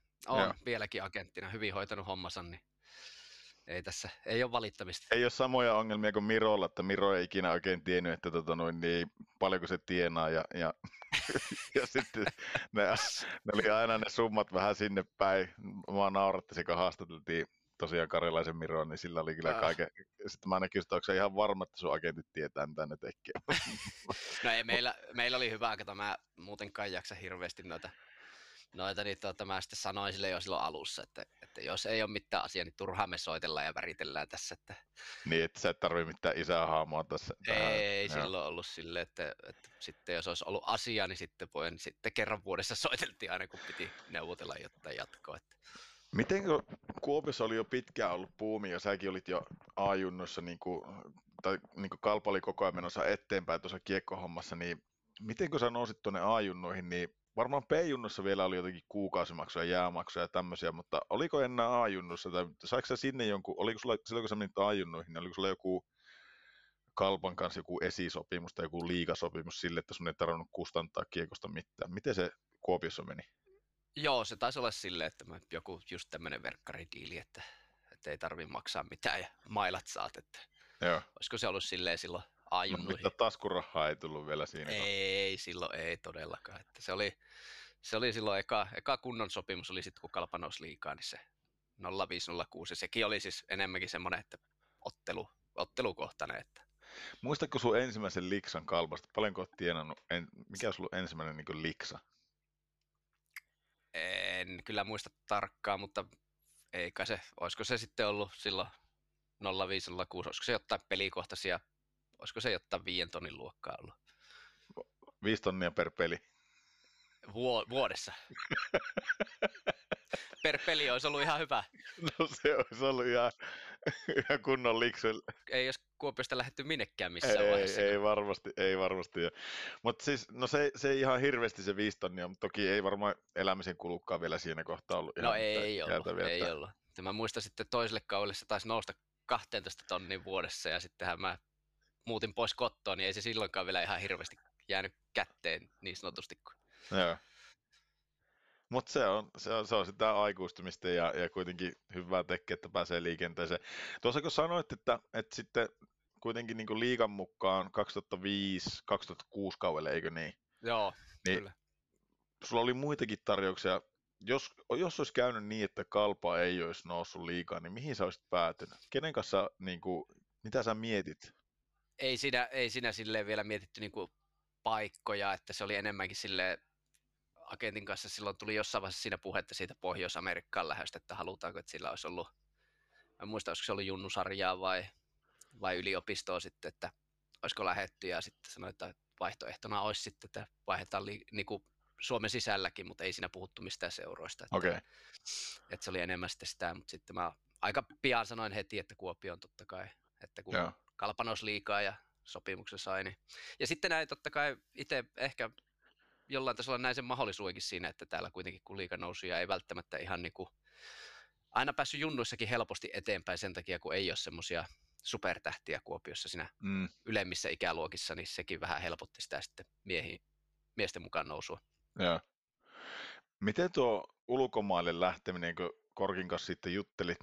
Vieläkin agenttina, hyvin hoitanut hommansa, niin ei ole valittamista. Ei ole samoja ongelmia kuin Mirolla, että Miro ei ikinä oikein tiennyt, että niin paljonko se tienaa ja ja sitten ne oli aina ne summat vähän sinne päin. Mua nauratti, kun haastateltiin tosiaan Karjalaisen Miroon, niin sillä oli kyllä kaiken. Sitten mä aina kysyin, onko se ihan varma, että sun agentit tietää, mitä ne tekee. No ei, meillä oli hyvä, että mä muutenkaan jaksa hirveästi noita niin mä sitten sanoin sille jo silloin alussa, että jos ei ole mitään asiaa, niin turhaan me soitellaan ja väritellään tässä. Että... Niin, että sä et tarvitse mitään isähaamoa tässä. Ei silloin ollut silleen, että sitten jos olisi ollut asiaa, niin sitten kerran vuodessa soiteltiin aina, kun piti neuvotella jotain jatkoa. Että... Miten Kuopiossa oli jo pitkään ollut buumi ja säkin olit jo A-junnoissa, niin kuin Kalpa oli koko ajan menossa eteenpäin tuossa kiekkohommassa, niin miten kun sä nousit tuonne A-junnoihin, niin varmaan P-junnossa vielä oli jotenkin kuukausimaksuja, jäämaksuja ja tämmöisiä, mutta oliko enää A-junnossa tai saiko sä sinne jonkun, oliko sulla silloin kun sä menit A-junnoihin, oliko sulla joku Kalpan kanssa joku esisopimus tai joku liigasopimus sille, että sun ei tarvinnut kustantaa kiekosta mitään? Miten se Kuopiossa meni? Joo, se taisi olla silleen, että joku just tämmöinen verkkaridiili, että ei tarvi maksaa mitään ja mailat saat, että joo. Olisiko se ollut silleen silloin? Mutta taskurahaa ei tullut vielä siinä. Ei, silloin ei todellakaan. Että se oli silloin eka kunnon sopimus, oli sitten kun Kalpa nousi liikaa, niin se 0506, ja sekin oli siis enemmänkin semmoinen, että ottelukohtainen. Että. Muistatko sun ensimmäisen liksan kalpasta? Paljonko oot tienannut? Mikä olisi ollut ensimmäinen niin liksa? En kyllä muista tarkkaan, mutta eikä se, olisiko se sitten ollut silloin 0506, olisiko se jotain pelikohtaisia, olisiko se jotain 5 tonnin luokkaa ollut? 5 tonnia per peli. Vuodessa. Per peli olisi ollut ihan hyvä. No se olisi ollut ihan kunnon liksellä. Ei jos Kuopiosta lähdetty minnekään missään vaiheessa. Ei varmasti. Mutta siis, no se ei ihan hirveästi se 5 tonnia, mutta toki ei varmaan elämisen kulukkaan vielä siinä kohtaa ollut. No ei ollut. Mä muistan sitten toiselle kaudelle se taisi nousta 12 tonnin vuodessa ja sittenhän mä muutin pois kotoa, niin ei se silloinkaan vielä ihan hirveästi jäänyt kätteen niin sanotusti. Joo. Mutta se on sitä aikuistumista ja kuitenkin hyvää tekee, että pääsee liikenteeseen. Tuossa kun sanoit, että sitten kuitenkin niin kuin liigan mukaan 2005-2006 kaudelle, eikö niin? Joo, niin kyllä. Sulla oli muitakin tarjouksia. Jos olisi käynyt niin, että Kalpa ei olisi noussut liigaan, niin mihin sä olisit päätynyt? Kenen kanssa, niin kuin, mitä sä mietit? Ei siinä silleen vielä mietitty niin kuin paikkoja, että se oli enemmänkin silleen, agentin kanssa silloin tuli jossain vaiheessa siinä puhetta siitä Pohjois-Amerikkaan lähdöstä, että halutaanko, että sillä olisi ollut, en muista, olisiko se ollut junnusarjaa vai yliopistoa sitten, että olisiko lähdetty ja sitten sanoin, että vaihtoehtona olisi sitten, että vaihdetaan niin kuin Suomen sisälläkin, mutta ei siinä puhuttu mistään seuroista. Että, okay. Että se oli enemmän sitten sitä, mutta sitten mä aika pian sanoin heti, että Kuopioon totta kai, että kun Kalpa nousi liikaa ja sopimuksen sai, niin. Ja sitten näin totta kai itse ehkä jollain tasolla näin sen mahdollisuudenkin siinä, että täällä kuitenkin kun liiga nousi ja ei välttämättä ihan niin kuin, aina päässyt junnuissakin helposti eteenpäin sen takia, kun ei ole semmoisia supertähtiä Kuopiossa siinä ylemmissä ikäluokissa, niin sekin vähän helpotti sitä sitten miesten mukaan nousua. Ja. Miten tuo ulkomaille lähteminen, kun Korkin kanssa sitten juttelit,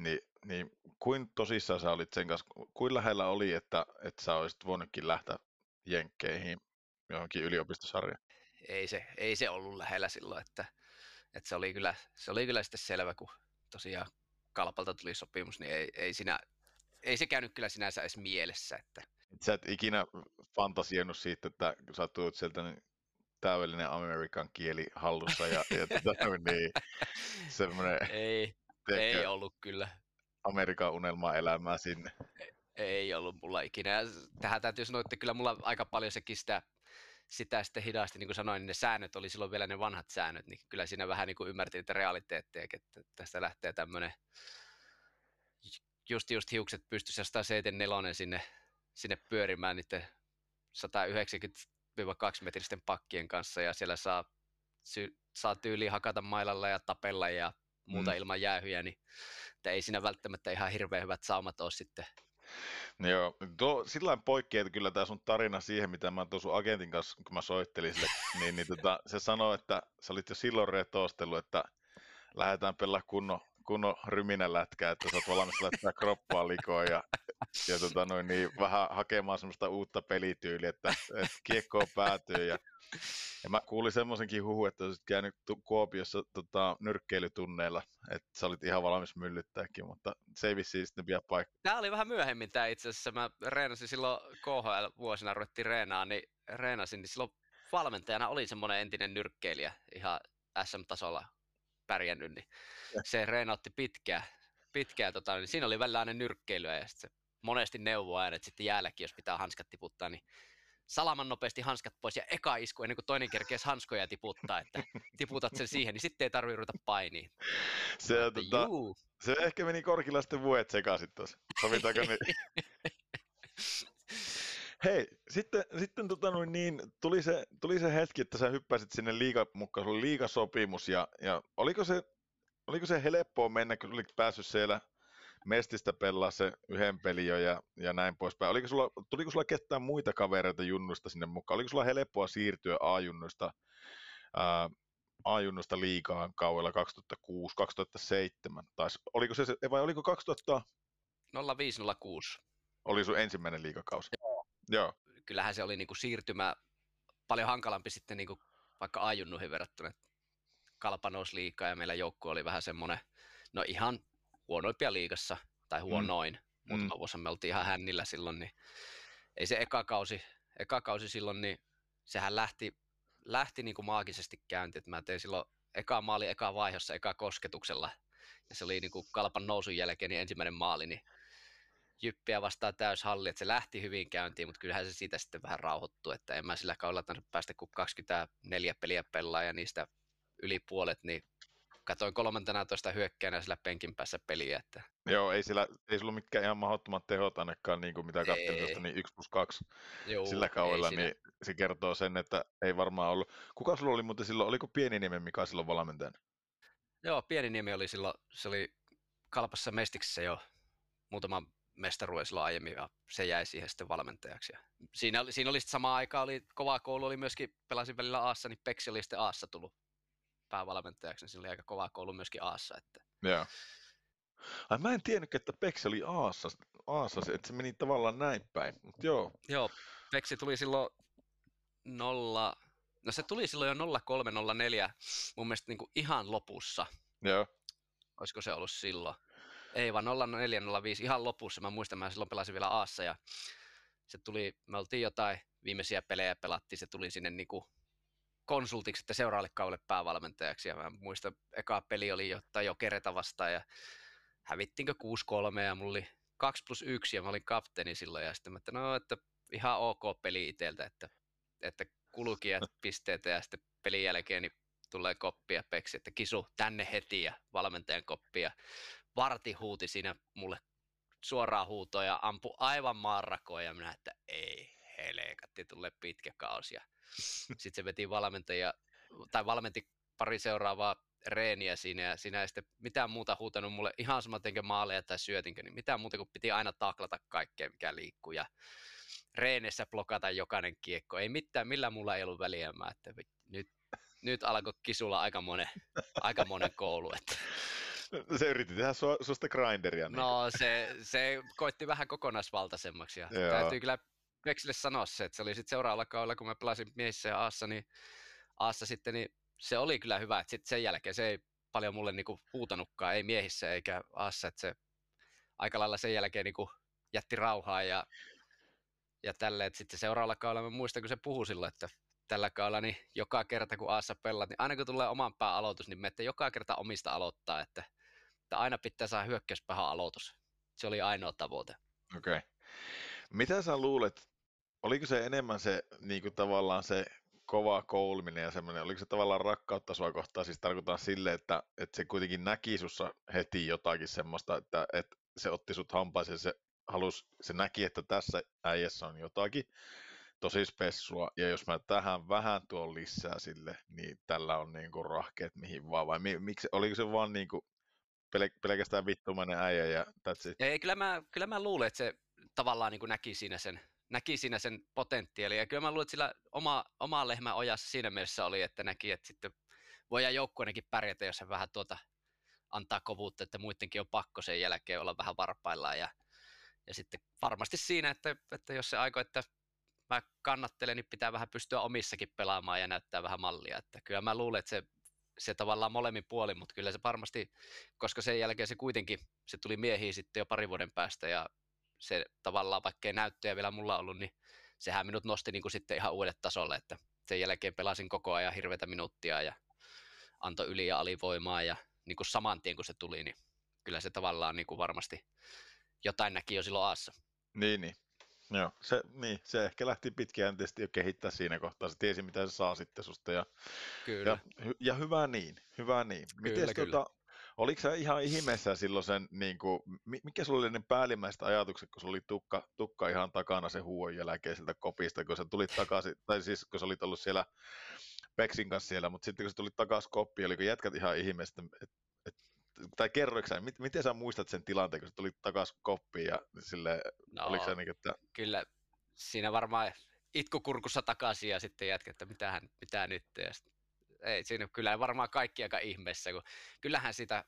niin kuin tosissaan sä olit sen kanssa, kuin lähellä oli, että sä olisit voinutkin lähteä jenkkeihin johonkin yliopistosarjaan? Ei se ollut lähellä silloin, että se oli kyllä sitten selvä, kun tosiaan Kalpalta tuli sopimus, niin ei se käynyt kyllä sinänsä edes mielessä. Että. Sä et ikinä fantasiennut siitä, että sä tulet sieltä niin täydellinen amerikan kieli hallussa ja niin semmoinen. Ei ollut kyllä. Amerikan unelmaa elämää sinne. Ei ollut mulla ikinä. Ja tähän täytyy sanoa, että kyllä mulla aika paljon sekin sitä sitten hidasti, niin kuin sanoin, niin ne säännöt oli silloin vielä ne vanhat säännöt, niin kyllä siinä vähän niin kuin ymmärtiin niitä realiteetteja, että tästä lähtee tämmöinen just hiukset pystyssä 174 sinne pyörimään niiden 190-2 metristen pakkien kanssa ja siellä saa tyyliin hakata mailalla ja tapella ja muuta ilman jäähyjä, niin että ei siinä välttämättä ihan hirveän hyvät saumat ole sitten. No joo, sillä lailla poikkeaa, että kyllä tämä sun tarina siihen, mitä mä tuon sun agentin kanssa, kun mä soittelin sille, niin se sanoi, että sä olit jo silloin retoostellut, että lähdetään pelaa kunnon ryminälätkää, että sä oot valmis lähteä kroppaa likoon ja niin, vähän hakemaan semmoista uutta pelityyliä, että kiekkoon päätyy. Ja mä kuulin semmoisenkin huhu, että olisit käynyt Kuopiossa nyrkkeilytunneilla, että sä olit ihan valmis myllyttääkin, mutta se ei vissiin sitten pidä paikkaa. Tämä oli vähän myöhemmin tämä itse asiassa. Mä reenasin silloin KHL-vuosina, ruvettiin reenaamaan, niin reenasin, niin silloin valmentajana oli semmoinen entinen nyrkkeilijä ihan SM-tasolla pärjännyt, niin se reenautti pitkään niin siinä oli välillä aina nyrkkeilyä ja sitten monesti neuvoa aina, että sitten jäälläkin, jos pitää hanskat tiputtaa, niin salaman nopeasti hanskat pois ja eka isku ennen kuin toinen kerkees hanskoja tiputtaa, että tiputat sen siihen, niin sitten ei tarvitse ruveta painiin. Se ehkä meni Korkilla sitten vuodet sekaisin tuossa. Sovitaanko niin? Hei, sitten tuli se hetki, että sä hyppäsit sinne liigamukaan, sulla oli liigasopimus ja oliko se helppoa mennä, kun olit päässyt siellä Mestistä pelaa se yhden pelin jo ja näin poispäin. Tuliko sulla ketään muita kavereita junnuista sinne mukaan? Oliko sulla helppoa siirtyä A-junnuista liigaan kaudella 2006-2007? Vai oliko 2005-06? Oli sun ensimmäinen liigakausi? Joo. Kyllähän se oli niinku siirtymä paljon hankalampi sitten niinku vaikka A-junnuihin verrattuna. Kalpa nousi liigaan ja meillä joukkue oli vähän semmoinen, no ihan huonoimpia liigassa, tai huonoin. Muutama vuosi me oltiin ihan hännillä silloin, niin ei se eka kausi silloin, niin sehän lähti niin kuin maagisesti käyntiin, että mä tein silloin eka maali eka vaihossa, eka kosketuksella, ja se oli niin kuin Kalpan nousun jälkeen niin ensimmäinen maali, niin Jyppiä vastaan täyshalli, että se lähti hyvin käyntiin, mutta kyllähän se siitä sitten vähän rauhoittui, että en mä sillä kaudella päästä kuin 24 peliä pelaa ja niistä yli puolet, niin katoin 13 hyökkäänä sillä penkin päässä peliä. Että... Joo, ei sulla mikään ihan mahdottomat tehot ainakaan, niin kuin mitä katselin, niin 1+2 Joo, sillä kaudella, niin se kertoo sen, että ei varmaan ollut. Kuka sulla oli muuten silloin, oliko Pieniniemen Mika silloin valmentajana? Joo, Pieniniemi oli silloin, se oli Kalpassa Mestiksessä jo muutaman mestaruuden silloin aiemmin, ja se jäi siihen sitten valmentajaksi. Ja siinä oli sitten samaan aikaan, oli kova koulu, oli myöskin, pelasin välillä Aassa, niin Peksi oli sitten Aassa tullut päävalmentajaksi, niin sillä oli aika kova koulu myöskin Aassa. Että... Joo. Ai mä en tiennyt, että Peksi oli Aassa, että se meni tavallaan näin päin, mutta joo. Joo, Peksi tuli silloin se tuli silloin jo 03-04, mun mielestä niin kuin ihan lopussa. Joo. Olisiko se ollut silloin? Ei vaan 04-05, ihan lopussa. Mä muistan, mä silloin pelasin vielä Aassa ja se tuli, me oltiin jotain viimeisiä pelejä pelattiin, se tuli sinne niin kuin konsultiksi, että seuraavalle kaudelle päävalmentajaksi. Ja mä muistan, eka peli oli jotain Jokereta vastaan ja hävittiinkö 6-3 ja mulla oli 2+1 ja mä olin kapteeni silloin. Ja sitten mä ajattelin, että ihan ok peli itseltä, että kulkijat pisteitä ja sitten pelin jälkeen niin tulee koppi ja Peksi, että Kisu tänne heti ja valmentajan koppi ja varti huuti siinä mulle suoraan huutoon ja ampui aivan maanrakoon ja minä, että ei helekatti, tulee pitkä kausi. Sitten se veti valmenti pari seuraavaa reeniä siinä ja siinä ei sitten mitään muuta huutanut mulle ihan sama teinkö maaleja tai syötinkö, niin mitään muuta kuin piti aina taklata kaikkea mikä liikkuu ja reenissä blokata jokainen kiekko, ei mitään, millä mulla ei ollut väliä, mä, että nyt alkoi Kisulla aikamoinen koulu. Että. Se yritti tehdä suosta grinderia. Niin. No se koitti vähän kokonaisvaltaisemmaksi. Ja täytyy kyllä Peksille sanoa se, että se oli sitten seuraavalla kaudella, kun mä pelasin miehissä ja Aassa sitten, niin se oli kyllä hyvä. Että sitten sen jälkeen se ei paljon mulle niinku huutanutkaan, ei miehissä eikä Aassa. Että se aika lailla sen jälkeen niinku jätti rauhaa ja tälleen. Että sitten seuraavalla kaudella mä muistan, kun se puhui silloin, että tällä kaudella, niin joka kerta kun Aassa pelaat, niin aina kun tulee oman pää aloitus, niin menette joka kerta omista aloittaa, että aina pitää saada hyökkäyspäähän aloitus. Se oli ainoa tavoite. Okei. Okay. Mitä sä luulet, oliko se enemmän se niin kuin tavallaan se kova kouluminen ja semmoinen, oliko se tavallaan rakkautta sua kohtaan, siis tarkoitan sille, että se kuitenkin näki sussa heti jotakin semmoista, että se otti sut hampaisen, se näki, että tässä äijässä on jotakin tosi spessua, ja jos mä tähän vähän tuon lisää sille, niin tällä on niinku rahkeet mihin vaan, vai miksi, oliko se vaan niinku pelkästään vittumainen äijä ja that's it? Ei, kyllä mä luulen, että se tavallaan niinku näki siinä sen potentiaalin, ja kyllä mä luulen, että sillä oma lehmä ojassa siinä mielessä oli, että näki, että sitten voidaan joukkueenakin pärjätä, jos se vähän antaa kovuutta, että muidenkin on pakko sen jälkeen olla vähän varpaillaan, ja sitten varmasti siinä, että jos se aikoo, että mä kannattelen, niin pitää vähän pystyä omissakin pelaamaan ja näyttää vähän mallia. Että kyllä mä luulen, että se tavallaan molemmin puolin, mutta kyllä se varmasti, koska sen jälkeen se kuitenkin, se tuli miehiin sitten jo pari vuoden päästä ja se tavallaan, vaikkei näyttöjä vielä mulla ollut, niin sehän minut nosti niin kuin sitten ihan uudelle tasolle, että sen jälkeen pelasin koko ajan hirveätä minuuttia ja antoi yli- ja alivoimaa ja niin kuin saman tien kun se tuli, niin kyllä se tavallaan niin kuin varmasti jotain näki jo silloin Aassa. Niin. Joo, se ehkä lähti pitkäjänteisesti jo kehittää siinä kohtaa, se tiesi mitä se saa sitten susta ja hyvä niin. Mites oliko sä ihan ihmeessä silloin sen, niin kuin, mikä sulla oli ne päällimmäiset ajatukset, kun sulla oli tukka ihan takana se huuon jälkeen sieltä kopista, kun sä tulit takaisin, tai siis kun sä olit ollut siellä Peksin kanssa siellä, mutta sitten kun sä tulit takaisin koppiin, oliko jätkät ihan ihmeessä, tai kerroitko sä, miten sä muistat sen tilanteen, kun sä tulit takaisin koppiin ja silleen, oliko sä niin, että... Kyllä siinä varmaan itkukurkussa takaisin ja sitten jätkä, että mitä nyt. Ja sit, ei, siinä kyllä varmaan kaikki aika ihmeessä, kun kyllähän sitä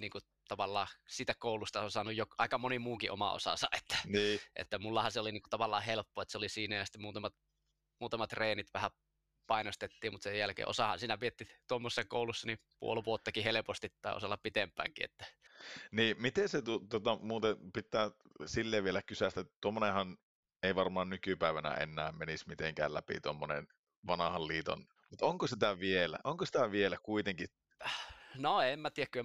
niin kuin, tavallaan sitä koulusta on saanut jo aika moni muukin oma osansa, että, niin. Että mullahan se oli niin kuin, tavallaan helppo, että se oli siinä ja sitten muutamat treenit vähän painostettiin, mutta sen jälkeen osahan sinä vietti tuommoisessa koulussa niin puoli vuottakin helposti tai osalla pitempäänkin. Että. Niin, miten se muuten pitää silleen vielä kysästä, että tuommoinenhan ei varmaan nykypäivänä enää menisi mitenkään läpi tuommoinen vanhan liiton, mutta onko sitä vielä kuitenkin? No en mä tiedä, kyllä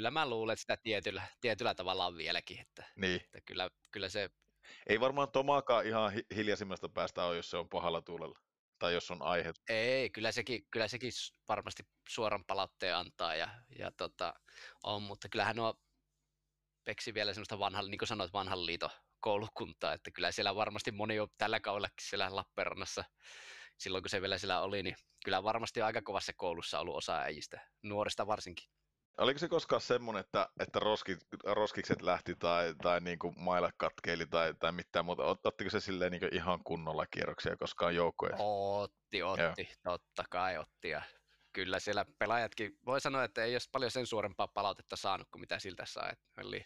mä luulen, että sitä tietyllä tavalla on vieläkin, että, niin. Että kyllä se... Ei varmaan Tomaakaan ihan hiljaisimmasta päästä ole, jos se on pahalla tuulella, tai jos on aihe. Ei, kyllä sekin varmasti suoran palautteen antaa ja on, mutta kyllähän nuo peksi vielä semmoista vanhan, niin kuin sanoit, vanhan liiton koulukuntaa, että kyllä siellä varmasti moni on tällä kaudellakin siellä Lappeenrannassa, silloin kun se vielä siellä oli, niin kyllä varmasti aika kovassa koulussa ollut osa äijistä, nuorista varsinkin. Oliko se koskaan semmoinen, että roskikset lähti tai niin kuin maila katkeili tai mitään muuta? Ottiko se silleen niin kuin ihan kunnolla kierroksia koskaan joukkoja? Otti, joo. Totta kai otti. Ja kyllä siellä pelaajatkin, voi sanoa, että ei olisi paljon sen suorempaa palautetta saanut kuin mitä siltä sai. Eli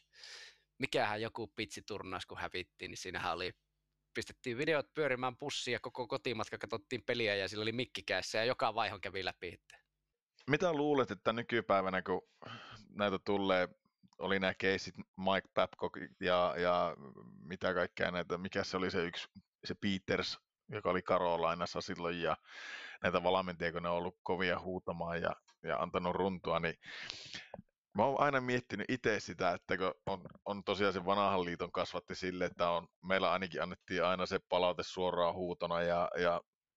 mikähän joku pitsiturnaus, kun hävittiin, niin siinähän oli... Pistettiin videot pyörimään pussiin ja koko kotimatka katsottiin peliä ja sillä oli mikki kädessä ja joka vaihon kävi läpi. Mitä luulet, että nykypäivänä kun näitä tulee, oli nämä keisit Mike Babcock ja mitä kaikkea näitä, mikä se oli se yksi, se Peters, joka oli Karolainassa silloin ja näitä valmentajia, kun ne on ollut kovia huutamaan ja antanut runtua, niin mä oon aina miettinyt itse sitä, että kun on tosiaan se vanhan liiton kasvatti sille, että meillä ainakin annettiin aina se palaute suoraan huutona ja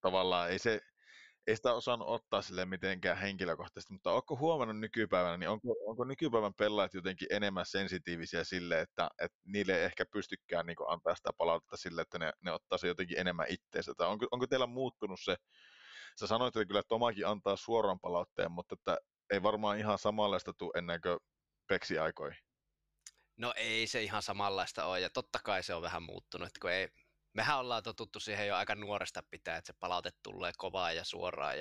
tavallaan ei sitä osannut ottaa sille mitenkään henkilökohtaisesti, mutta ootko huomannut nykypäivänä, niin onko nykypäivän pelaajat jotenkin enemmän sensitiivisiä sille, että niille ei ehkä pystykään niin kuin antaa sitä palautetta sille, että ne ottaa se jotenkin enemmän itteensä, tai onko teillä muuttunut se, sä sanoit, että kyllä Tomakin antaa suoran palautteen, mutta että ei varmaan ihan samanlaista tule ennen kuin peksiaikoihin. No ei se ihan samanlaista ole, ja totta kai se on vähän muuttunut, kun ei... Mehän ollaan totuttu siihen jo aika nuoresta pitää, että se palaute tulee kovaa ja suoraan.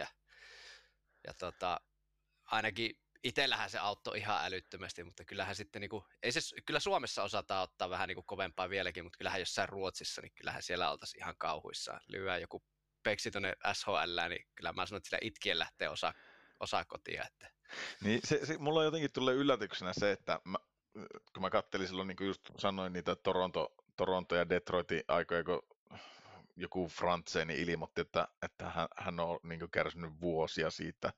Ainakin itsellähän se auttoi ihan älyttömästi, mutta kyllähän sitten, niin kuin, ei se, kyllä Suomessa osataan ottaa vähän niin kuin kovempaa vieläkin, mutta kyllähän jossain Ruotsissa, niin kyllähän siellä oltaisiin ihan kauhuissaan. Lyöä joku peksi tuonne SHL, niin kyllä mä sanon, että sillä itkien lähtee osa kotia. Että. Niin se mulla jotenkin tulee yllätyksenä se, että kun mä kattelin silloin, niin kuin just sanoin niitä Toronto ja Detroitin aikoja, kun joku Frantseni ilmoitti, että hän on niin kuin kärsinyt vuosia siitä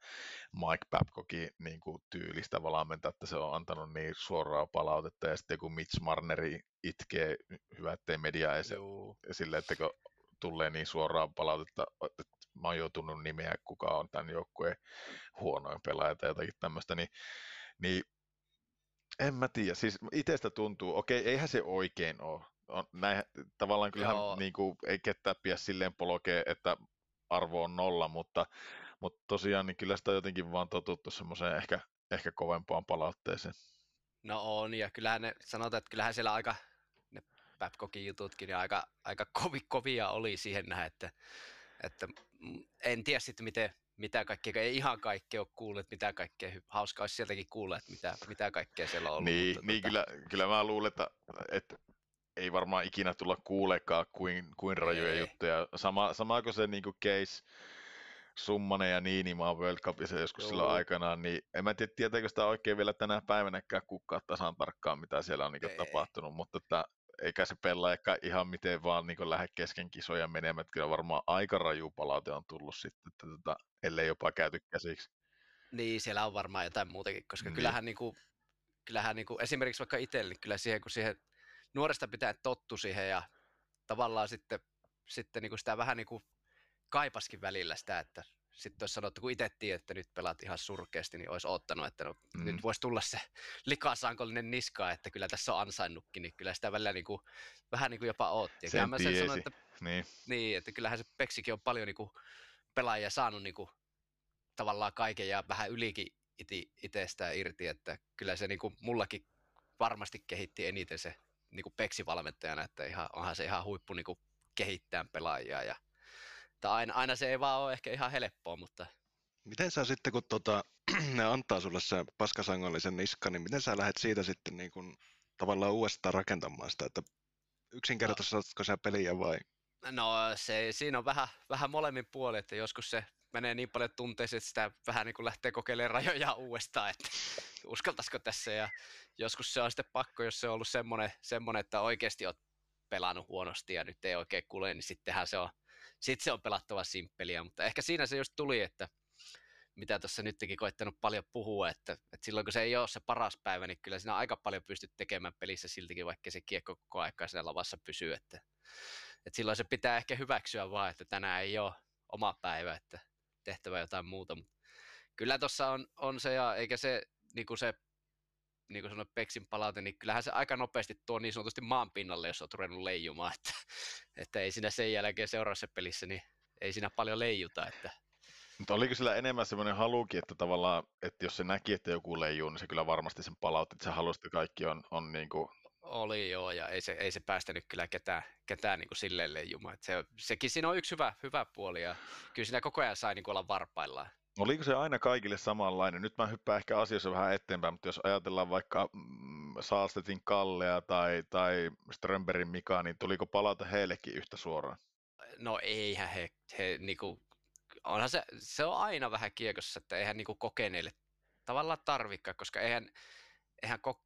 Mike Babcockin niin kuin tyylistä valmentaa, että se on antanut niin suoraa palautetta, ja sitten joku Mitch Marneri itkee, hyvä ettei media esille, että kun tulee niin suoraa palautetta, että mä oon joutunut nimeä, kuka on tämän joukkueen huonoin pelaaja tai jotakin tämmöistä, niin en mä tiedä, siis itsestä tuntuu, okei, eihän se oikein ole. Näin, tavallaan kyllähän niin kuin, ei ketään pidä silleen polkea, että arvo on nolla, mutta tosiaan niin kyllä sitä on jotenkin vaan totuttu semmoiseen ehkä kovempaan palautteeseen. No on, ja kyllähän ne sanotaan, että kyllähän siellä aika, ne Babcockin jututkin, aika kovia oli siihen nähdä, että en tiedä sitten mitä kaikkea, ei ihan kaikkea ole kuullut, mitä kaikkea, hauska olisi sieltäkin kuulla, että mitä kaikkea siellä on ollut. Niin kyllä mä luulen, että ei varmaan ikinä tulla kuulekaan kuin rajuja juttuja. Samaako se niin kuin case Summanen ja Niinimaa World Cup, ja se joskus silloin aikanaan, niin en mä tiedä, tietääkö sitä oikein vielä tänä päivänäkään kukaan tasan tarkkaan, mitä siellä on niin tapahtunut, mutta eikä se pelaajakaan ihan miten vaan niin lähde kesken kisoja menemään, että kyllä varmaan aika raju palaute on tullut sitten, että ellei jopa käyty käsiksi. Niin, siellä on varmaan jotain muutakin, koska kyllähän esimerkiksi vaikka itselle, niin kyllä siihen, kun siihen nuoresta pitää tottu siihen ja tavallaan sitten niin kuin sitä vähän niin kuin kaipaskin välillä sitä, että sitten olisi sanottu, kun itse tiedät, että nyt pelaat ihan surkeasti, niin olisi odottanut, että nyt voisi tulla se likasaankollinen niska, että kyllä tässä on ansainnutkin, niin kyllä sitä välillä niin kuin, vähän niin kuin jopa odotti. Ja sen tiesi. Sanon, että, niin, että kyllähän se peksikin on paljon niin kuin pelaajia saanut niin kuin, tavallaan kaiken ja vähän ylikin itsestään irti, että kyllä se niin kuin, mullakin varmasti kehitti eniten se niin kuin peksivalmentajana, että onhan se ihan huippu niin kuin kehittää pelaajia ja aina se ei vaan ole ehkä ihan helppoa, mutta... Miten sä sitten, kun ne antaa sulle se paskasangollisen niska, niin miten sä lähdet siitä sitten niin kun, tavallaan uudestaan rakentamaan sitä, että yksinkertaisatko sä peliä vai No se, siinä on vähän molemmin puolin, että joskus se menee niin paljon tunteisiin, että sitä vähän niin kuin lähtee kokeilemaan rajoja uudestaan, että uskaltaisiko tässä, ja joskus se on sitten pakko, jos se on ollut semmoinen että oikeasti olet pelannut huonosti ja nyt ei oikein kulje, niin sittenhän se on pelattava simppeliä, mutta ehkä siinä se just tuli, että mitä tuossa nytkin koittanut paljon puhua, että silloin kun se ei ole se paras päivä, niin kyllä siinä aika paljon pystyt tekemään pelissä siltikin, vaikka se kiekko koko aikaa siinä lavassa pysyy, että silloin se pitää ehkä hyväksyä vaan, että tänään ei ole oma päivä, että tehtävä jotain muuta, mutta kyllä tuossa on se, ja eikä se, niin kuin sanoin Peksin palaute, niin kyllähän se aika nopeasti tuo niin sanotusti maan pinnalle, jos olet ruvennut leijumaan, että ei siinä sen jälkeen seuraavassa pelissä, niin ei siinä paljon leijuta, että mutta oliko sillä enemmän semmoinen halukin, että tavallaan, että jos se näki, että joku leijuu, niin se kyllä varmasti sen palautti, että se halusi, että kaikki on niin kuin... Oli joo, ja ei se päästänyt kyllä ketään niin kuin silleen leijumaan. Että sekin siinä on yksi hyvä puoli, ja kyllä siinä koko ajan sai niin kuin olla varpaillaan. Oliko se aina kaikille samanlainen? Nyt mä hyppään ehkä asioissa vähän eteenpäin, mutta jos ajatellaan vaikka Saalstetin Kallea tai Strömbergin Mikaa, niin tuliko palauta heillekin yhtä suoraan? No eihän he niin kuin... Onhan se on aina vähän kiekossa, että eihän niinku kokeneille tavallaan tarvikaan, koska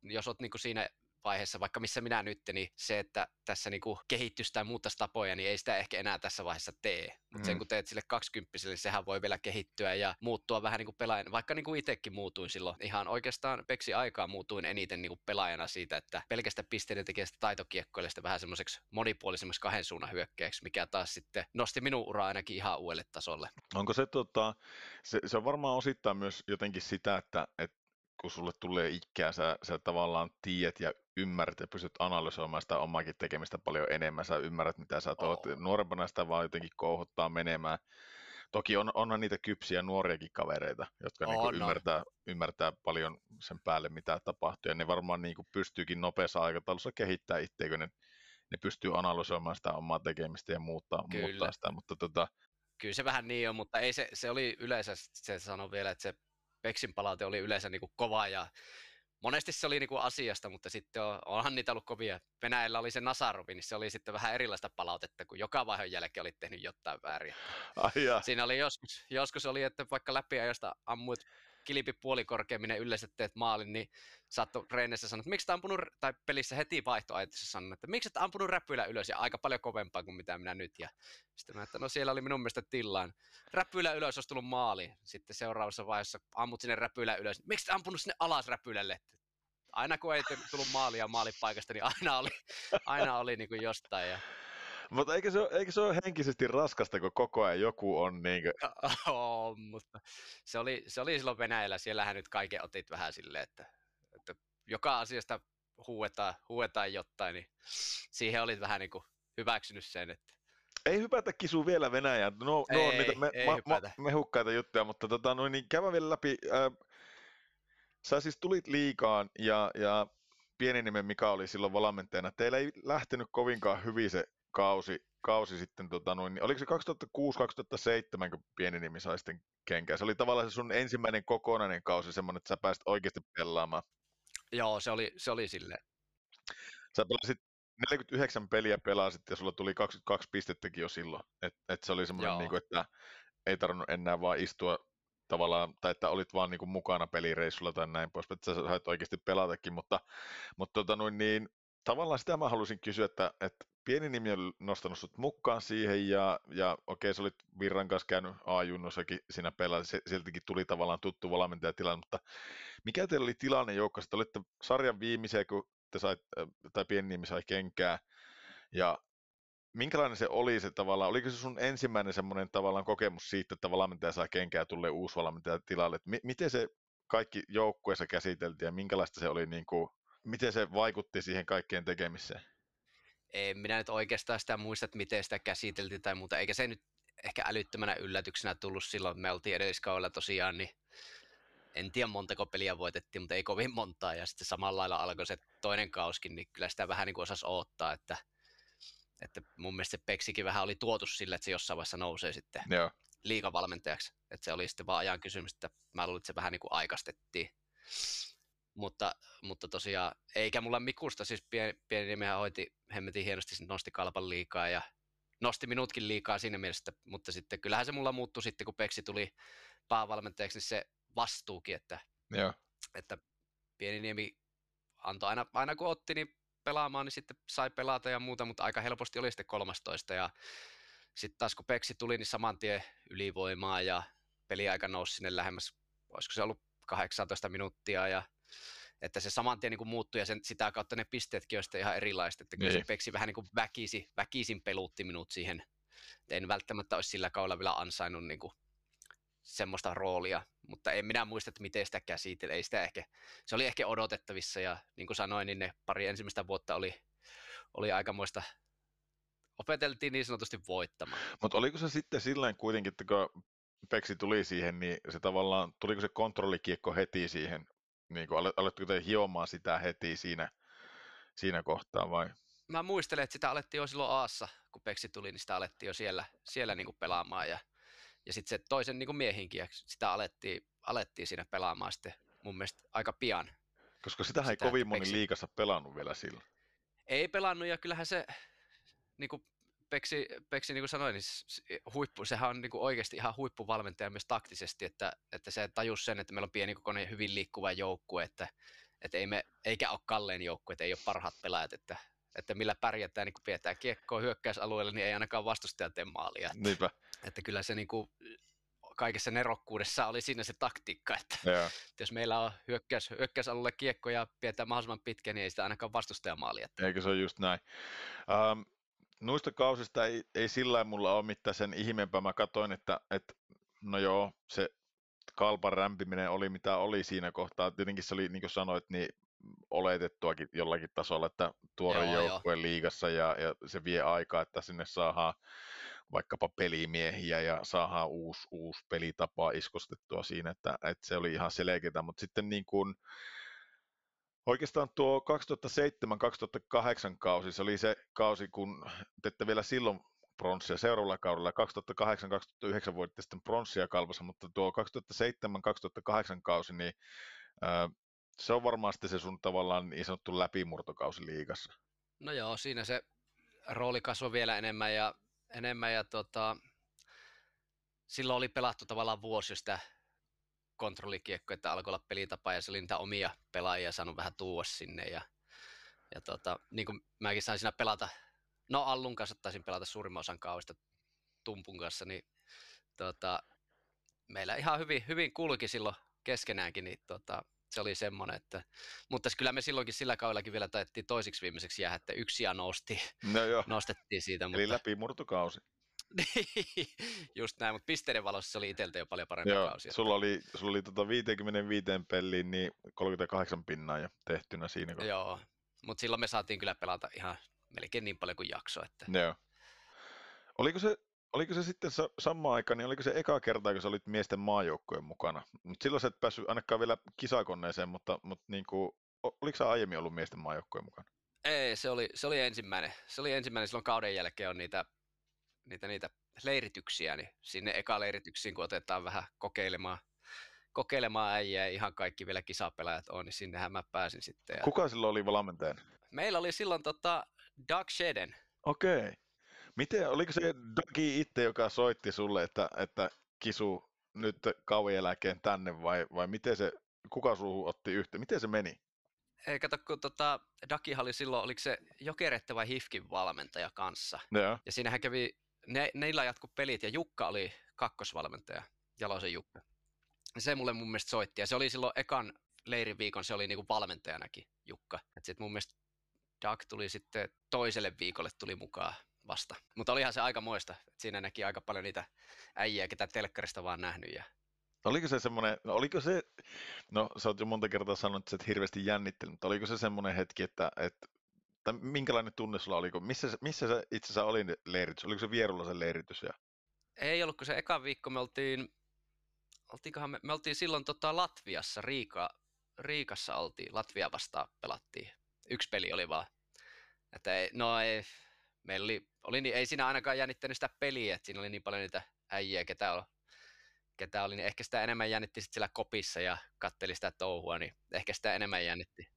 jos olet niinku siinä vaiheessa, vaikka missä minä nyt, niin se, että tässä niinku kehittyisi tai muuttaisi tapoja, niin ei sitä ehkä enää tässä vaiheessa tee. Mutta sen kun teet sille 20-vuotiaalle, niin sehän voi vielä kehittyä ja muuttua vähän niinku pelaajana. Vaikka niinku itsekin muutuin silloin, ihan oikeastaan Peksi aikaa muutuin eniten niinku pelaajana siitä, että pelkästä pisteiden tekijästä taitokiekkoilijasta vähän semmoiseksi monipuolisemmaksi kahden suunnan hyökkäjäksi, mikä taas sitten nosti minun uraa ainakin ihan uudelle tasolle. Onko se, se on varmaan osittain myös jotenkin sitä, että kun sulle tulee ikää, sä tavallaan tiedät ja ymmärrät ja pystyt analysoimaan sitä omaakin tekemistä paljon enemmän. Sä ymmärrät, mitä sä oot. Nuorempana sitä vaan jotenkin kouhuttaa menemään. Toki onhan niitä kypsiä nuoriakin kavereita, jotka ymmärtää paljon sen päälle, mitä tapahtuu. Ja ne varmaan niin kuin pystyykin nopeassa aikataulussa kehittää itseäkö. Ne pystyy analysoimaan sitä omaa tekemistä ja muuttaa sitä. Mutta kyllä se vähän niin on, mutta ei se oli yleensä, se sanoi vielä, että se Peksin palaute oli yleensä niin kuin kova ja monesti se oli niin kuin asiasta, mutta sitten onhan niitä ollut kovia. Venäjällä oli se Nasarovi, niin se oli sitten vähän erilaista palautetta, kun joka vaiheen jälkeen oli tehnyt jotain väärin. Siinä oli joskus oli, että vaikka läpiajosta ammuit kilpi puolikorkeammin yleensä teet maalin, niin saattoi treeneissä sanoa, että miksi et ampunut, tai pelissä heti vaihtoaitossa sanoa, että miksi et ampunut räpylä ylös, ja aika paljon kovempaa kuin mitä minä nyt. Ja sitten mä että no siellä oli minun mielestä tillaan. Räpylä ylös olisi tullut maali. Sitten seuraavassa vaiheessa ammut sinne räpylä ylös. Miksi et ampunut sinne alas räpylälle? Aina kun ei tullut maalia maalipaikasta, niin aina oli niin kuin jostain. Ja... Mutta eikö se ole henkisesti raskasta, kun koko ajan joku on niin kuin... Oh, mutta se oli silloin Venäjällä. Siellähän nyt kaiken otit vähän silleen, että joka asiasta huuetaan jotain, niin siihen olit vähän niin kuin hyväksynyt sen, että... Ei hypätä kisua vielä Venäjään. No, niitä mehukkaita juttuja, mutta niin käydään vielä läpi. Sä siis tulit Liigaan ja Pieninimen Mika oli silloin valmentajana. Teillä ei lähtenyt kovinkaan hyvin se kausi sitten, oliko se 2006-2007, kun Pieniniemi sai sitten kenkään? Se oli tavallaan se sun ensimmäinen kokonainen kausi, semmoinen, että sä pääsit oikeasti pelaamaan. Joo, se oli silleen. Sä pelasit 49 peliä ja sulla tuli 22 pistettäkin jo silloin. Et se oli semmoinen, niin kuin, että ei tarvinnut enää vaan istua tavallaan, tai että olit vaan niin kuin mukana pelireissulla tai näin pois, että sä sait oikeasti pelatakin, mutta niin, tavallaan sitä mä halusin kysyä, että Pieniniemi on nostanut sut mukaan siihen, ja okei, sä olit Virran kanssa käynyt A-junnossakin siinä pelaa, sieltäkin tuli tavallaan tuttu valmentajatilanne, mutta mikä teillä oli tilanne joukossa, että olitte sarjan viimeisiä, kun Pieniniemi sai kenkää, ja minkälainen se oli se tavallaan, oliko se sun ensimmäinen semmoinen tavallaan kokemus siitä, että valmentaja saa kenkää ja tulee uusi valmentaja tilalle, että miten se kaikki joukkueessa käsiteltiin ja minkälaista se oli, niin kuin, miten se vaikutti siihen kaikkeen tekemiseen? En minä nyt oikeastaan sitä muista, että miten sitä käsiteltiin tai muuta, eikä se nyt ehkä älyttömänä yllätyksenä tullut silloin, me oltiin edelliskaudella tosiaan, niin en tiedä montako peliä voitettiin, mutta ei kovin montaa, ja sitten samalla lailla alkoi se toinen kauskin, niin kyllä sitä vähän niin kuin osasi odottaa, että mun mielestä se Peksikin vähän oli tuotu sille, että se jossain vaiheessa nousee sitten liigavalmentajaksi. Että se oli sitten vaan ajan kysymys, että mä luulin, että se vähän niin kuin aikaistettiin. Mutta tosiaan, eikä mulla Mikusta, siis Pieniniemihän hoiti hemmetin hienosti, nosti kalpan liikaa ja nosti minutkin liikaa siinä mielessä, mutta sitten kyllähän se mulla muuttui sitten, kun Peksi tuli päävalmentajaksi, niin se vastuukin, että Pieniniemi antoi aina kun otti niin pelaamaan, niin sitten sai pelata ja muuta, mutta aika helposti oli sitten 13 ja sitten taas kun Peksi tuli, niin saman tien ylivoimaa ja peliaika nousi sinne lähemmäs, olisiko se ollut 18 minuuttia ja että se saman tien niin kuin muuttui ja sen, sitä kautta ne pisteetkin on sitten ihan erilaiset, että kyllä se Peksi vähän niin kuin väkisin peluutti minut siihen, että en välttämättä olisi sillä kaudella vielä ansainnut niin kuin semmoista roolia, mutta en minä muista, että miten sitä käsitellä, ei sitä ehkä, se oli ehkä odotettavissa ja niin kuin sanoin, niin ne pari ensimmäistä vuotta oli aikamoista, opeteltiin niin sanotusti voittamaan. Mutta oliko se sitten silleen kuitenkin, että kun Peksi tuli siihen, niin se tavallaan, tuliko se kontrollikiekko heti siihen, niin kuin aletteko te hiomaan sitä heti siinä kohtaa vai? Mä muistelen, että sitä alettiin jo silloin Aassa, kun Peksi tuli, niin sitä alettiin jo siellä niin kuin pelaamaan ja sitten se toisen niin kuin miehinkin, sitä alettiin siinä pelaamaan sitten mun mielestä aika pian. Koska sitähän ei kovin moni liigassa pelannut vielä silloin. Ei pelannut ja kyllähän se, niin kuin Peksi niin kuin sanoin, niin huippu, sehän on niin kuin oikeasti ihan huippuvalmentaja myös taktisesti, että se tajusi sen, että meillä on pieni kokoinen hyvin liikkuva joukkue, että eikä ole kalleen joukkue, että ei ole parhaat pelaajat, että millä pärjätään, niin kun pidetään kiekkoa hyökkäysalueella, niin ei ainakaan vastustaja tee maalia. Niinpä. Että kyllä se niin kuin kaikessa nerokkuudessa oli siinä se taktiikka, että jos meillä on hyökkäysalueella kiekko ja pidetään mahdollisimman pitkä, niin ei sitä ainakaan vastustaja maalia. Eikö se ole just näin? Noista kausista ei sillä lailla mulla ole mitään sen ihmeempää. Mä katsoin, että no joo, se kalpan rämpiminen oli mitä oli siinä kohtaa. Tietenkin se oli, niin kuin sanoit, niin oletettuakin jollakin tasolla, että tuore joukkueen liigassa ja se vie aikaa, että sinne saadaan vaikkapa pelimiehiä ja saadaan uusi pelitapa iskostettua siinä, että se oli ihan selkeää, mutta sitten niin kuin oikeastaan tuo 2007-2008 kausi, se oli se kausi, kun te vielä silloin pronssia seuraavalla kaudella, 2008-2009 voitte sitten pronssia kalpassa, mutta tuo 2007-2008 kausi, niin se on varmaan sitten se sun tavallaan niin sanottu läpimurtokausi liigassa. No joo, siinä se rooli kasvoi vielä enemmän ja silloin oli pelattu tavallaan vuosi sitä kontrollikiekko, että alkoi olla pelitapa ja se oli niitä omia pelaajia saanut vähän tuua sinne ja niin kuin mäkin sain siinä pelata, no Allun kanssa taisin pelata suurimman osan kaudesta Tumpun kanssa, niin meillä ihan hyvin kulki silloin keskenäänkin, niin se oli semmoinen, että, mutta kyllä me silloinkin sillä kaudellakin vielä taettiin toisiksi viimeiseksi jäädä, että yksi ja nostettiin siitä. Eli mutta läpimurtokausi. Just näin, mutta pisteiden valossa se oli itseltä jo paljon parempi kausi. Sulla oli 55 peliin niin 38 pinnaa ja tehtynä siinä. Joo, mutta silloin me saatiin kyllä pelata ihan melkein niin paljon kuin jakso. Että. Joo. Oliko se sitten samaan aikaan, niin oliko se eka kertaa, kun sä olit miesten maajoukkojen mukana? Mut silloin sä et päässyt ainakaan vielä kisakoneeseen, mutta niin kuin, oliko sä aiemmin ollut miesten maajoukkojen mukana? Ei, se oli ensimmäinen. Se oli ensimmäinen, silloin kauden jälkeen on niitä leirityksiä, niin sinne eka leirityksiin, kun otetaan vähän kokeilemaan äijää, ihan kaikki vielä kisapelaajat on, niin sinnehän mä pääsin sitten. Kuka silloin oli valmentajana? Meillä oli silloin Doug Sheden. Okei. Miten, oliko se Dougie itse, joka soitti sulle, että Kisu nyt kauan jälkeen tänne, vai miten se, kuka suuhun otti yhteen, miten se meni? Ei, kato, kun Dougie oli silloin, oliko se Jokereiden vai HIFK:n valmentaja kanssa, ja siinähän kävi, neillä jatkui pelit, ja Jukka oli kakkosvalmentaja, Jalosen Jukka. Se mulle mun mielestä soitti, ja se oli silloin ekan leiriviikon, se oli niinku valmentajanakin Jukka, että sitten mun mielestä Doug tuli sitten toiselle viikolle tuli mukaan vasta. Mutta olihan se aikamoista. Siinä näki aika paljon niitä äijää, ketä telkkarista vaan nähnyt. Ja. Oliko se, no sä oot jo monta kertaa sanonut, että sä et hirveästi jännittely, mutta oliko se semmoinen hetki, että minkälainen tunne sulla oli? Missä sä itse asiassa oli leiritys? Oliko se Vierulla se leiritys? Ja? Ei ollut, kun se eka viikko me oltiin silloin Latviassa, Riikassa oltiin, Latvia vastaan pelattiin. Yksi peli oli vaan. Että ei. Meillä oli, ei siinä ainakaan jännittänyt sitä peliä, että siinä oli niin paljon niitä äijää, ketä oli, niin ehkä sitä enemmän jännitti sitten siellä kopissa ja katteli sitä touhua, niin ehkä sitä enemmän jännitti.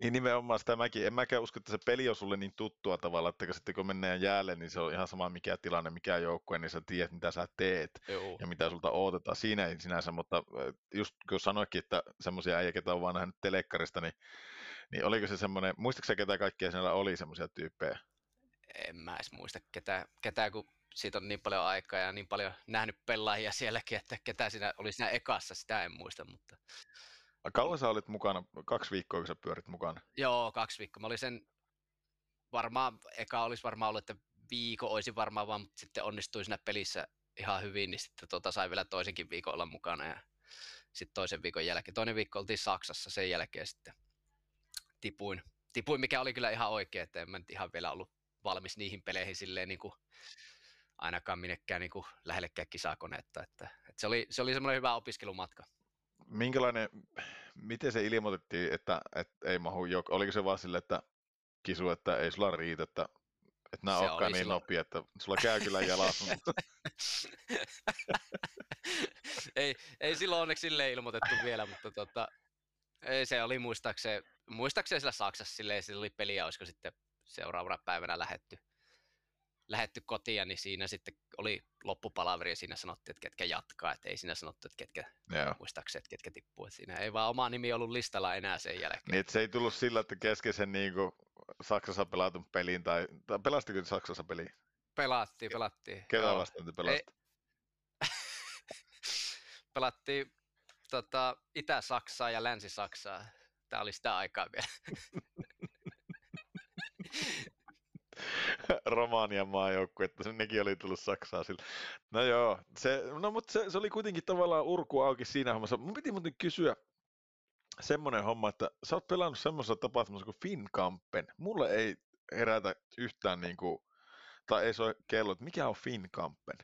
Niin nimenomaan sitä mäkin. En mäkään usko, että se peli on sulle niin tuttua tavalla, että sitten kun mennään jäälle, niin se on ihan sama mikä tilanne, mikä joukkue, niin sä tiedät, mitä sä teet Joo. ja mitä sulta odotetaan. Siinä ei sinänsä, mutta just kun sanoikin, että semmoisia äijä, ketä on vaan nähnyt telekkarista, niin oliko se semmoinen, muistatko sä ketä kaikkia siellä oli semmoisia tyyppejä? En mä edes muista ketään, kun siitä on niin paljon aikaa ja niin paljon nähnyt pelaajia sielläkin, että ketä siinä oli siinä ekassa, sitä en muista, mutta... Kauan sä olit mukana, 2 viikkoa, kun sä pyörit mukana? Joo, 2 viikkoa. Mä olin sen varmaan, eka olisi varmaan ollut, että viikon olisin varmaan vaan, mutta sitten onnistuin siinä pelissä ihan hyvin, niin sitten sain vielä toisenkin viikon olla mukana ja sitten toisen viikon jälkeen. Toinen viikko oltiin Saksassa, sen jälkeen sitten tipuin, mikä oli kyllä ihan oikein, että en mä nyt ihan vielä ollut valmis niihin peleihin silleen niin kuin ainakaan minnekään niin kuin lähellekään kisakonetta, että se oli semmoinen hyvä opiskelumatka. Miten se ilmoitettiin, että ei mahu joukko? Oliko se vaan sille, että kisu, että ei sulla riitä, että nämä olekaan niin nopea, että sulla käy kyllä jalas. ei silloin onneksi silleen ilmoitettu vielä, mutta se oli muistaakseni sillä Saksassa silleen, sillä oli peliä, olisiko sitten seuraavana päivänä lähetty kotiin, ja niin siinä sitten oli loppupalaveri ja siinä sanottiin, että ketkä jatkaa, että ei siinä sanottu, että ketkä muistaakseni, että ketkä tippuu. Että siinä ei vaan oma nimi ollut listalla enää sen jälkeen. Niin, se ei tullut sillä, että keskeisen niin kuin Saksassa pelatun peliin, tai pelastiko Saksassa peliin? Pelattiin. Ketä vastaan te pelastiin? Pelattiin Itä-Saksaa ja Länsi-Saksaa. Tämä oli sitä aikaa vielä. Romanian maajoukkue, että nekin oli tullut Saksaa sillä. No joo, mutta se oli kuitenkin tavallaan urku auki siinä hommassa. Mun piti muuten kysyä semmoinen homma, että sä oot pelannut semmoisessa tapahtumassa kuin Finnkampen. Mulle ei herätä yhtään niinku, tai ei soi kello, että mikä on Finnkampen?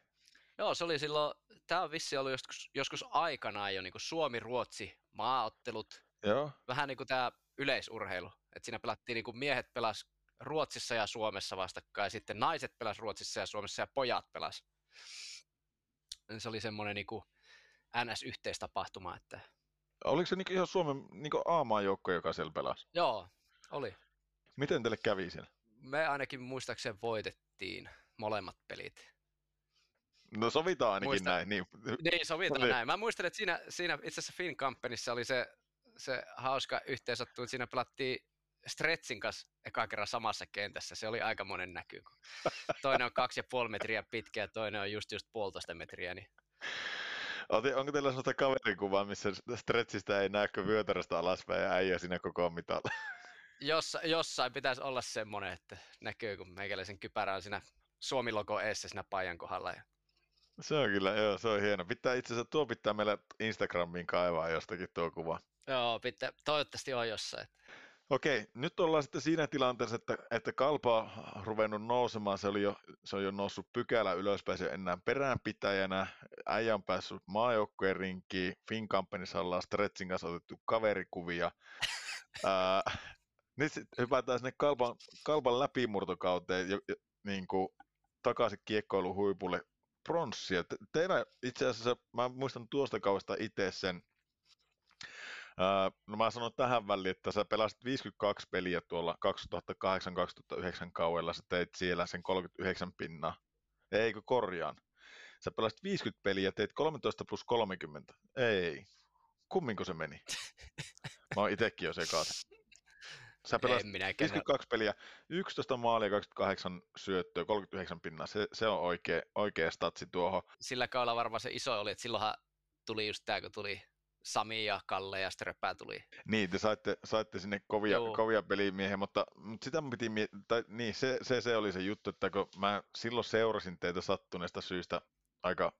Joo, se oli silloin, tää on vissi ollut joskus aikanaan jo niinku Suomi-Ruotsi maaottelut. Joo. Vähän niinku tää yleisurheilu, että siinä pelattiin niinku miehet pelas Ruotsissa ja Suomessa vastakkain, sitten naiset pelas Ruotsissa ja Suomessa ja pojat pelas. Se oli semmoinen niinku NS-yhteistapahtuma. Että... Oliko se niinku ihan Suomen niinku A-maajoukko, joka siellä pelasi? Joo, oli. Miten teille kävi siellä? Me ainakin muistaakseni voitettiin molemmat pelit. No sovitaan ainakin näin. Niin sovitaan näin. Mä muistan, että siinä itse asiassa Finnkampenissa oli se hauska yhteensattu, että siinä pelattiin Stretchin kanssa ekaa kerran samassa kentässä, se oli aikamoinen näky. Toinen on 2,5 metriä pitkä ja toinen on just 1,5 metriä. Niin... Onko teillä sellaista kaverikuvaa, missä Stretchistä ei näekö vyötäröstä alaspäin ja äijä siinä koko mitalla? Jossain pitäisi olla semmoinen, että näkyy, kun meikäläisen kypärä on siinä Suomi-logon eessä siinä paijan kohdalla. Ja... Se on kyllä, joo, se on hieno. Pitää itse asiassa, tuo pitää meillä Instagramiin kaivaa jostakin tuo kuva. Joo, pitää, toivottavasti on jossain. Okei, nyt ollaan sitten siinä tilanteessa, että Kalpa on ruvennut nousemaan, se on jo noussut pykälä ylöspäin, se on enää peräänpitäjänä, äijä on päässyt maajoukkueen rinkiin, Finnkampenissa ollaan Stretchin kanssa otettu kaverikuvia. Nyt sitten hypätään sinne Kalpan läpimurtokauteen, niin kuin takaisin kiekkoilun huipulle pronssia. Teillä itse asiassa, mä muistan tuosta kaudesta itse sen, no mä sanon tähän väliin, että sä pelasit 52 peliä tuolla 2008-2009 kaudella, sä teit siellä sen 39 pinnaa, eikö korjaan. Sä pelasit 50 peliä, teit 13 plus 30, ei, kumminko se meni? Mä oon itekin jo sekaisin. Sä pelasit 52 peliä, 11 maalia, 28 syöttöä, 39 pinnaa, se on oikea statsi tuohon. Sillä kaudella varmaan se iso oli, että silloinhan tuli just tää, kun tuli... Sami ja Kalle ja Ströpää tuli. Niin, te saitte sinne kovia pelimiehiä, mutta sitä piti se oli se juttu, että kun mä silloin seurasin teitä sattuneesta syystä aika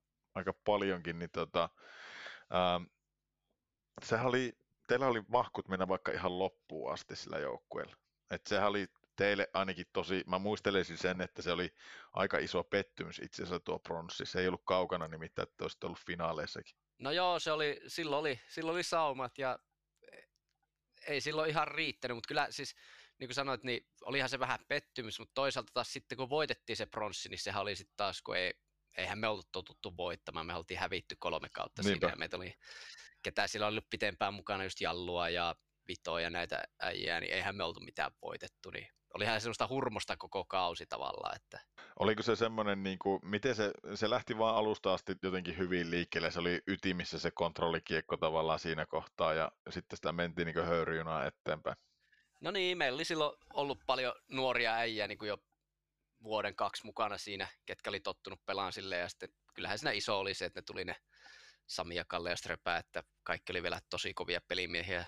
paljonkin, niin teillä oli mahkut mennä vaikka ihan loppuun asti sillä joukkueella. Että sehän oli teille ainakin tosi, mä muistelisin sen, että se oli aika iso pettymys itse asiassa tuo pronssi. Se ei ollut kaukana nimittäin, että olisitte ollut finaaleissakin. No joo, silloin oli saumat ja ei silloin ihan riittänyt, mutta kyllä siis niin kuin sanoit, niin olihan se vähän pettymys, mutta toisaalta taas sitten kun voitettiin se pronssi, niin sehän oli sitten taas, kun eihän me oltu totuttu voittamaan, me oltiin hävitty 3 kautta siinä ja meitä oli, ketä siellä oli ollut pitempään mukana, just Jallua ja vitoa ja näitä äijää, niin eihän me oltu mitään voitettu, niin olihan semmoista hurmosta koko kausi tavallaan. Että. Oliko se semmoinen, niin kuin, miten se lähti vaan alusta asti jotenkin hyvin liikkeelle, se oli ytimissä se kontrollikiekko tavallaan siinä kohtaa ja sitten sitä mentiin niin kuin höyryjunaan eteenpäin? No niin, meillä oli silloin ollut paljon nuoria äijää niin kuin jo vuoden kaksi mukana siinä, ketkä oli tottunut pelaan silleen ja sitten kyllähän siinä iso oli se, että ne tuli ne Sami ja Kalle ja Ströpää, että kaikki oli vielä tosi kovia pelimiehiä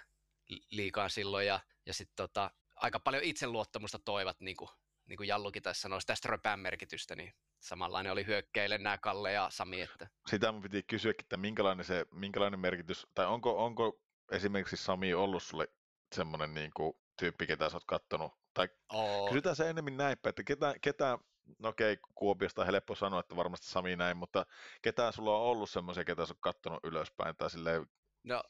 liikaa silloin ja sitten aika paljon itseluottamusta toivat, niin kuin Jallukin tässä sanoi, sitä Ströpään merkitystä, niin samanlainen oli hyökkäille nämä Kalle ja Sami. Että. Sitä mun piti kysyäkin, että minkälainen merkitys, tai onko esimerkiksi Sami ollut sulle semmoinen niin kuin tyyppi, ketä sä oot kattonut, tai kysytään se enemmän näinpä, että ketä no okei, Kuopiosta on helppo sanoa, että varmasti Sami näin, mutta ketään sulla on ollut semmoisia, ketä sä oot kattonut ylöspäin? Tai silleen. No,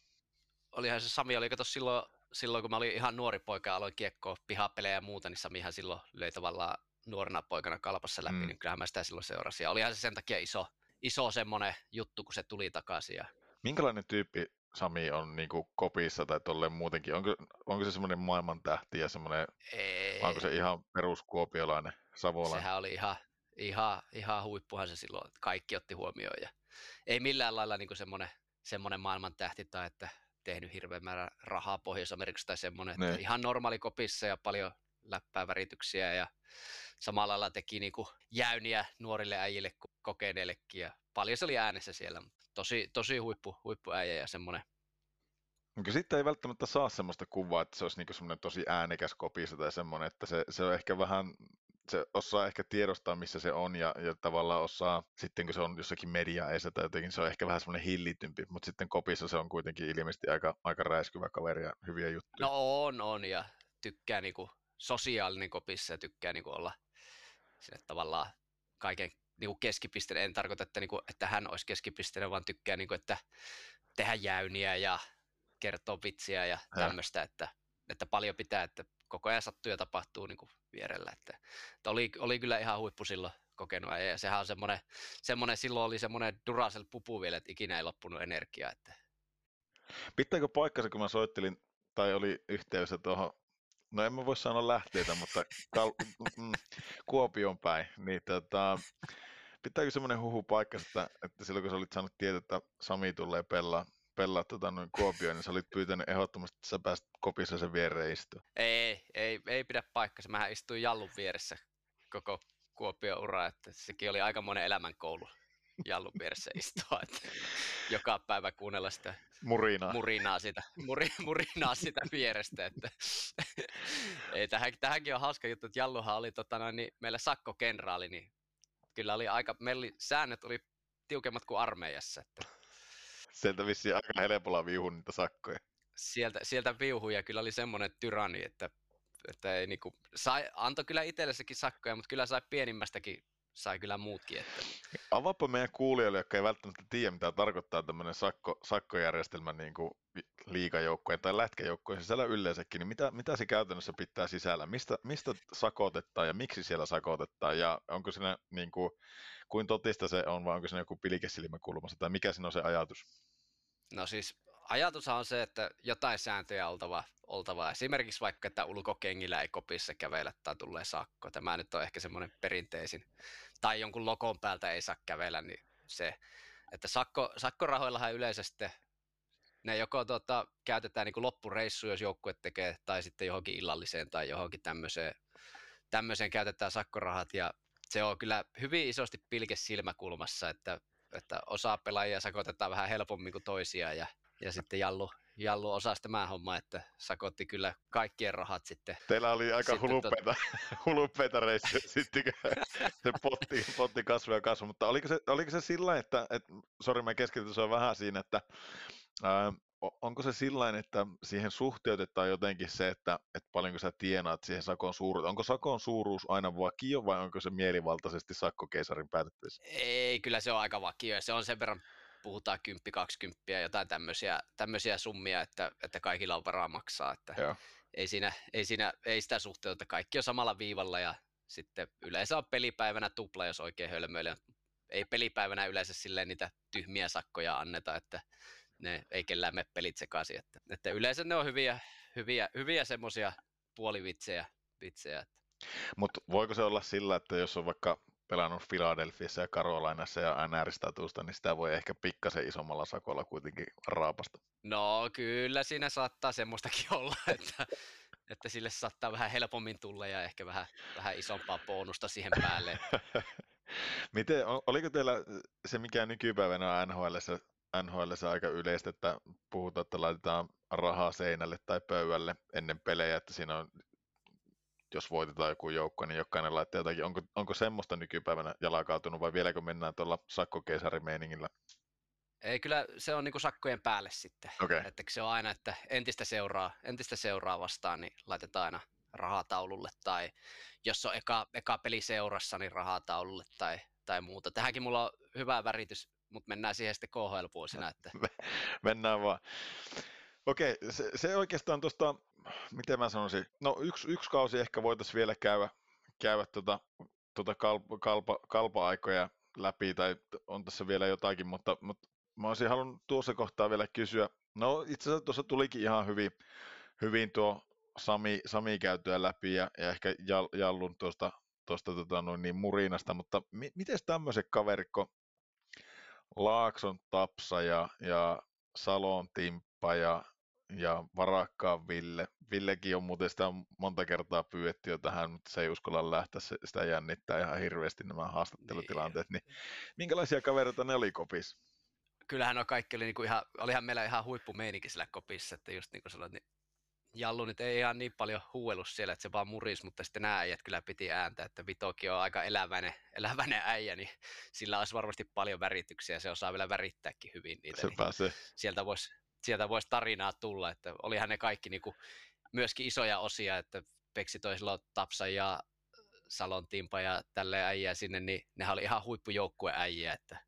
olihan se Sami, oli kato silloin kun mä olin ihan nuori poika ja aloin kiekkoa pihapelejä ja muuta, niin Samihan silloin löi tavallaan nuorena poikana kalpassa läpi, niin kyllähän mä sitä silloin seurasin. Ja olihan se sen takia iso semmoinen juttu, kun se tuli takaisin. Ja. Minkälainen tyyppi Sami on niin kuin kopissa tai tolleen muutenkin? Onko se semmoinen maailmantähti ja semmoinen, onko se ihan peruskuopiolainen? Savola. Sehän oli ihan huippuhan se silloin, että kaikki otti huomioon ja ei millään lailla niin semmoinen maailmantähti tai että tehnyt hirveän määrä rahaa Pohjois-Amerikassa tai semmoinen, että ihan normaali kopissa ja paljon läppää värityksiä ja samalla lailla teki niin kuin jäyniä nuorille äijille kuin kokeneillekin ja paljon se oli äänessä siellä, mutta tosi huippuäijä ja semmoinen. Sitten ei välttämättä saa semmoista kuvaa, että se olisi niin semmoinen tosi äänekäs kopissa tai semmoinen, että se on ehkä vähän. Se osaa ehkä tiedostaa, missä se on ja tavallaan osaa, sitten kun se on jossakin mediaessa tai jotenkin, se on ehkä vähän semmoinen hillitympi, mutta sitten kopissa se on kuitenkin ilmeisesti aika räiskyvä kaveri ja hyviä juttuja. No on ja tykkää niinku sosiaalinen kopissa ja tykkää niinku olla sinne tavallaan kaiken niinku keskipisteenä. En tarkoita, että hän olisi keskipisteenä, vaan tykkää niinku, että tehdä jäyniä ja kertoo vitsiä ja tämmöistä, että paljon pitää, että koko ajan sattuu ja tapahtuu niin kuin vierellä. Että oli kyllä ihan huippu silloin kokenut ja sehän on semmoinen silloin oli semmoinen Duracell pupu vielä, että ikinä ei loppunut energiaa. Että. Pitääkö paikkansa, kun mä soittelin tai oli yhteydessä tuohon, no en mä voi sanoa lähteitä, mutta Kuopion päin, niin pitääkö semmoinen huhu paikkansa, että silloin kun sä olit saanut tietää, että Sami tulee pelaa Kuopioon, niin sä olit pyytänyt ehdottomasti, että sä pääsit kopissa sen viereen istuun. Ei pidä paikkansa. Mähän istuin Jallun vieressä koko Kuopion uraa, että sekin oli aikamoinen elämänkoulu Jallun vieressä istua, että joka päivä kuunnella sitä murinaa sitä vierestä. Että. Ei, tähänkin on hauska juttu, että Jalluhan oli meillä sakkokenraali, niin kyllä oli aika, säännöt oli tiukemmat kuin armeijassa, että. Sieltä vissiin aika helpolla viuhui niitä sakkoja. Sieltä viuhui ja kyllä oli semmoinen tyranni, että ei niinku, antoi kyllä itsellessäkin sakkoja, mutta kyllä sai pienimmästäkin, sai kyllä muutkin. Että. Avaapa meidän kuulijoille, jotka ei välttämättä tiedä, mitä tarkoittaa tämmöinen sakkojärjestelmä niin kuin liigajoukkojen tai lätkäjoukkojen sisällä yleensäkin, niin mitä se käytännössä pitää sisällä? Mistä sakotetaan ja miksi siellä sakotetaan ja onko siinä niin kuin totista se on vai onko siinä joku pilkesilmä kulmassa tai mikä siinä on se ajatus? No siis ajatushan on se, että jotain sääntöjä oltava. Esimerkiksi vaikka, että ulkokengillä ei kopissa kävellä tai tulee sakko. Tämä nyt on ehkä semmoinen perinteisin. Tai jonkun lokon päältä ei saa kävellä, niin se, että sakkorahoillahan yleensä sitten ne joko käytetään niin kuin loppureissu, jos joukkue tekee, tai sitten johonkin illalliseen tai johonkin tämmöiseen käytetään sakkorahat. Ja se on kyllä hyvin isosti pilke silmäkulmassa, että osa pelaajia sakotetaan vähän helpommin kuin toisia. Ja sitten Jallu osasi tämän homman, että sakotti kyllä kaikkien rahat sitten. Teillä oli aika hulupeita reissuja sitten, se potti kasvoi, mutta oliko se sillain, että sori mä keskityn sua vähän siinä, että onko se sillain, että siihen suhteutetaan jotenkin se, että paljonko sä tienaat siihen sakon suuruuteen? Onko sakon suuruus aina vakio vai onko se mielivaltaisesti sakkokeisarin päätettävissä? Ei, kyllä se on aika vakio ja se on sen verran. Puhutaan 10-20 jotain tämmöisiä summia, että kaikilla on varaa maksaa. Että ei sitä suhteutta, kaikki on samalla viivalla ja sitten yleensä on pelipäivänä tupla, jos oikein hölmöilee. Ei pelipäivänä yleensä silleen niitä tyhmiä sakkoja anneta, että ne ei kellään mene pelit sekaisin. Että yleensä ne on hyviä semmoisia puolivitsejä. Mutta voiko se olla sillä, että jos on vaikka pelannut Philadelphiassa ja Carolinassa ja NR-statusta, niin sitä voi ehkä pikkasen isommalla sakolla kuitenkin raapasta. No kyllä siinä saattaa semmoistakin olla, että sille saattaa vähän helpommin tulla ja ehkä vähän isompaa bonusta siihen päälle. Miten, oliko teillä se, mikä nykypäivänä on NHL:ssä aika yleistä, että puhutaan, että laitetaan rahaa seinälle tai pöydälle ennen pelejä, että siinä on, jos voitetaan joku joukko, niin jokainen laittaa jotakin. Onko semmoista nykypäivänä jalakautunut vai vieläkö mennään tuolla sakkokeisarimeiningillä? Ei, kyllä se on niin kuin sakkojen päälle sitten. Okay. Että se on aina, että entistä seuraa vastaan, niin laitetaan aina rahataululle tai jos on eka peli seurassa, niin rahataululle tai muuta. Tähänkin mulla on hyvä väritys, mutta mennään siihen sitten KHL-vuosina. Että... mennään vaan. Okei, se oikeastaan tuosta, miten mä sanoisin, no yksi kausi ehkä voitaisiin vielä käydä tuota kalpa-aikoja läpi, tai on tässä vielä jotakin, mutta mä olisin halunnut tuossa kohtaa vielä kysyä, no itse asiassa tuossa tulikin ihan hyvin tuo Sami käytyä läpi ja ehkä Jallun tuosta niin murinasta, mutta miten tämmöiset kaverikko Laakson Tapsa ja Salon Timppa ja Varakkaan Ville. Villekin on muuten sitä monta kertaa pyydetty jo tähän, mutta se ei uskalla lähteä, sitä jännittää ihan hirveästi nämä haastattelutilanteet. Niin, minkälaisia kavereita ne oli kopissa? Kyllähän on kaikki, olihan meillä ihan huippumeininki sillä kopissa, että just niin kuin sanoit, niin Jallu nyt ei ihan niin paljon huuellut siellä, että se vaan murisi, mutta sitten nämä äijät kyllä piti ääntä, että Vitokin on aika eläväinen äijä, niin sillä olisi varmasti paljon värityksiä, se osaa vielä värittääkin hyvin niitä. Niin sieltä voisi tarinaa tulla, että olihan ne kaikki niin kuin myöskin isoja osia, että Peksi toi silloin Tapsa ja Salon Timpa ja tälleen äijää sinne, niin nehän oli ihan huippujoukkue äijä, että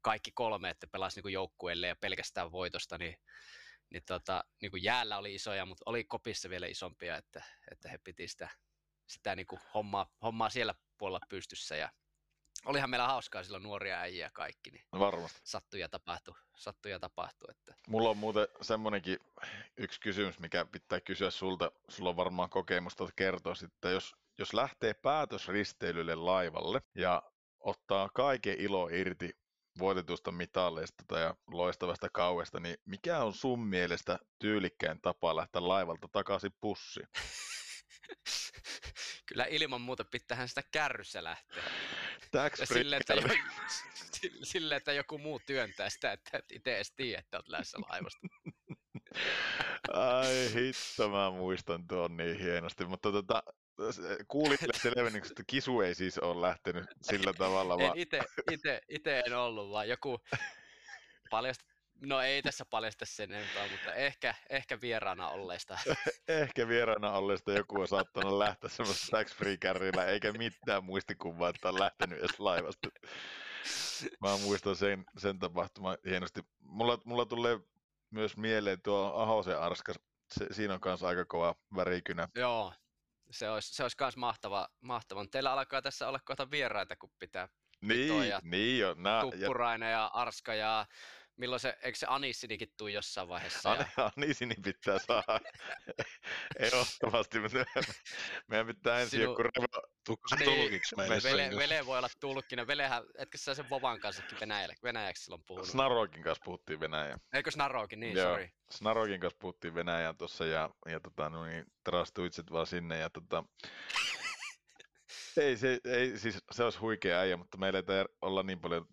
kaikki kolme, että pelasi niin kuin joukkueelle ja pelkästään voitosta, niin kuin jäällä oli isoja, mutta oli kopissa vielä isompia, että he piti sitä niin kuin hommaa siellä puolella pystyssä. Ja olihan meillä hauskaa silloin nuoria äijiä kaikki, niin varmasti sattuja tapahtui. Että... Mulla on muuten semmoinenkin yksi kysymys, mikä pitää kysyä sulta. Sulla on varmaan kokemusta kertoa, että jos lähtee päätösristeilylle laivalle ja ottaa kaiken ilo irti voitetusta mitalleista ja loistavasta kauesta, niin mikä on sun mielestä tyylikkäin tapa lähteä laivalta takaisin pussiin? Kyllä ilman muuta pitäähän sitä kärryssä lähteä. Silleen, että joku muu työntää sitä, että et itse edes tiedä, että olet lähdössä laivasta. Ai hitto, mä muistan tuon niin hienosti, mutta kuulille selvennykset, että kisu ei siis ole lähtenyt sillä tavalla. Vaan... Itse en ollut, vaan joku ei tässä paljasta sen enempää, mutta ehkä vieraana olleista joku on saattanut lähteä semmoisesta tax free carryllä, eikä mitään muistikuvaa, että on lähtenyt edes laivasta. Mä muistan sen tapahtuman hienosti. Mulla tulee myös mieleen tuo Ahosen Arskas. Siinä on kanssa aika kova värikynä. Joo. Se olisi myös mahtava. Teillä alkaa tässä olla kohta vieraita, kun pitää Pito ja Tuppurainen ja Arska ja milloin eikö se Anissinikin tule jossain vaiheessa? Anissini pitää saada ehdottomasti. Meidän pitää ensin joku tulkiksi meissä. Vele voi olla tulkkina. Velehän, etkö sä sen Vovan kanssakin venäjäksi silloin puhunut? Snarokin kanssa puhuttiin venäjää. Eikö Snarokin, niin sori. Snarokin kanssa puhuttiin venäjää tuossa ja trastuitset vaan sinne ja se olisi huikea äijä, mutta meillä ei olla niin paljon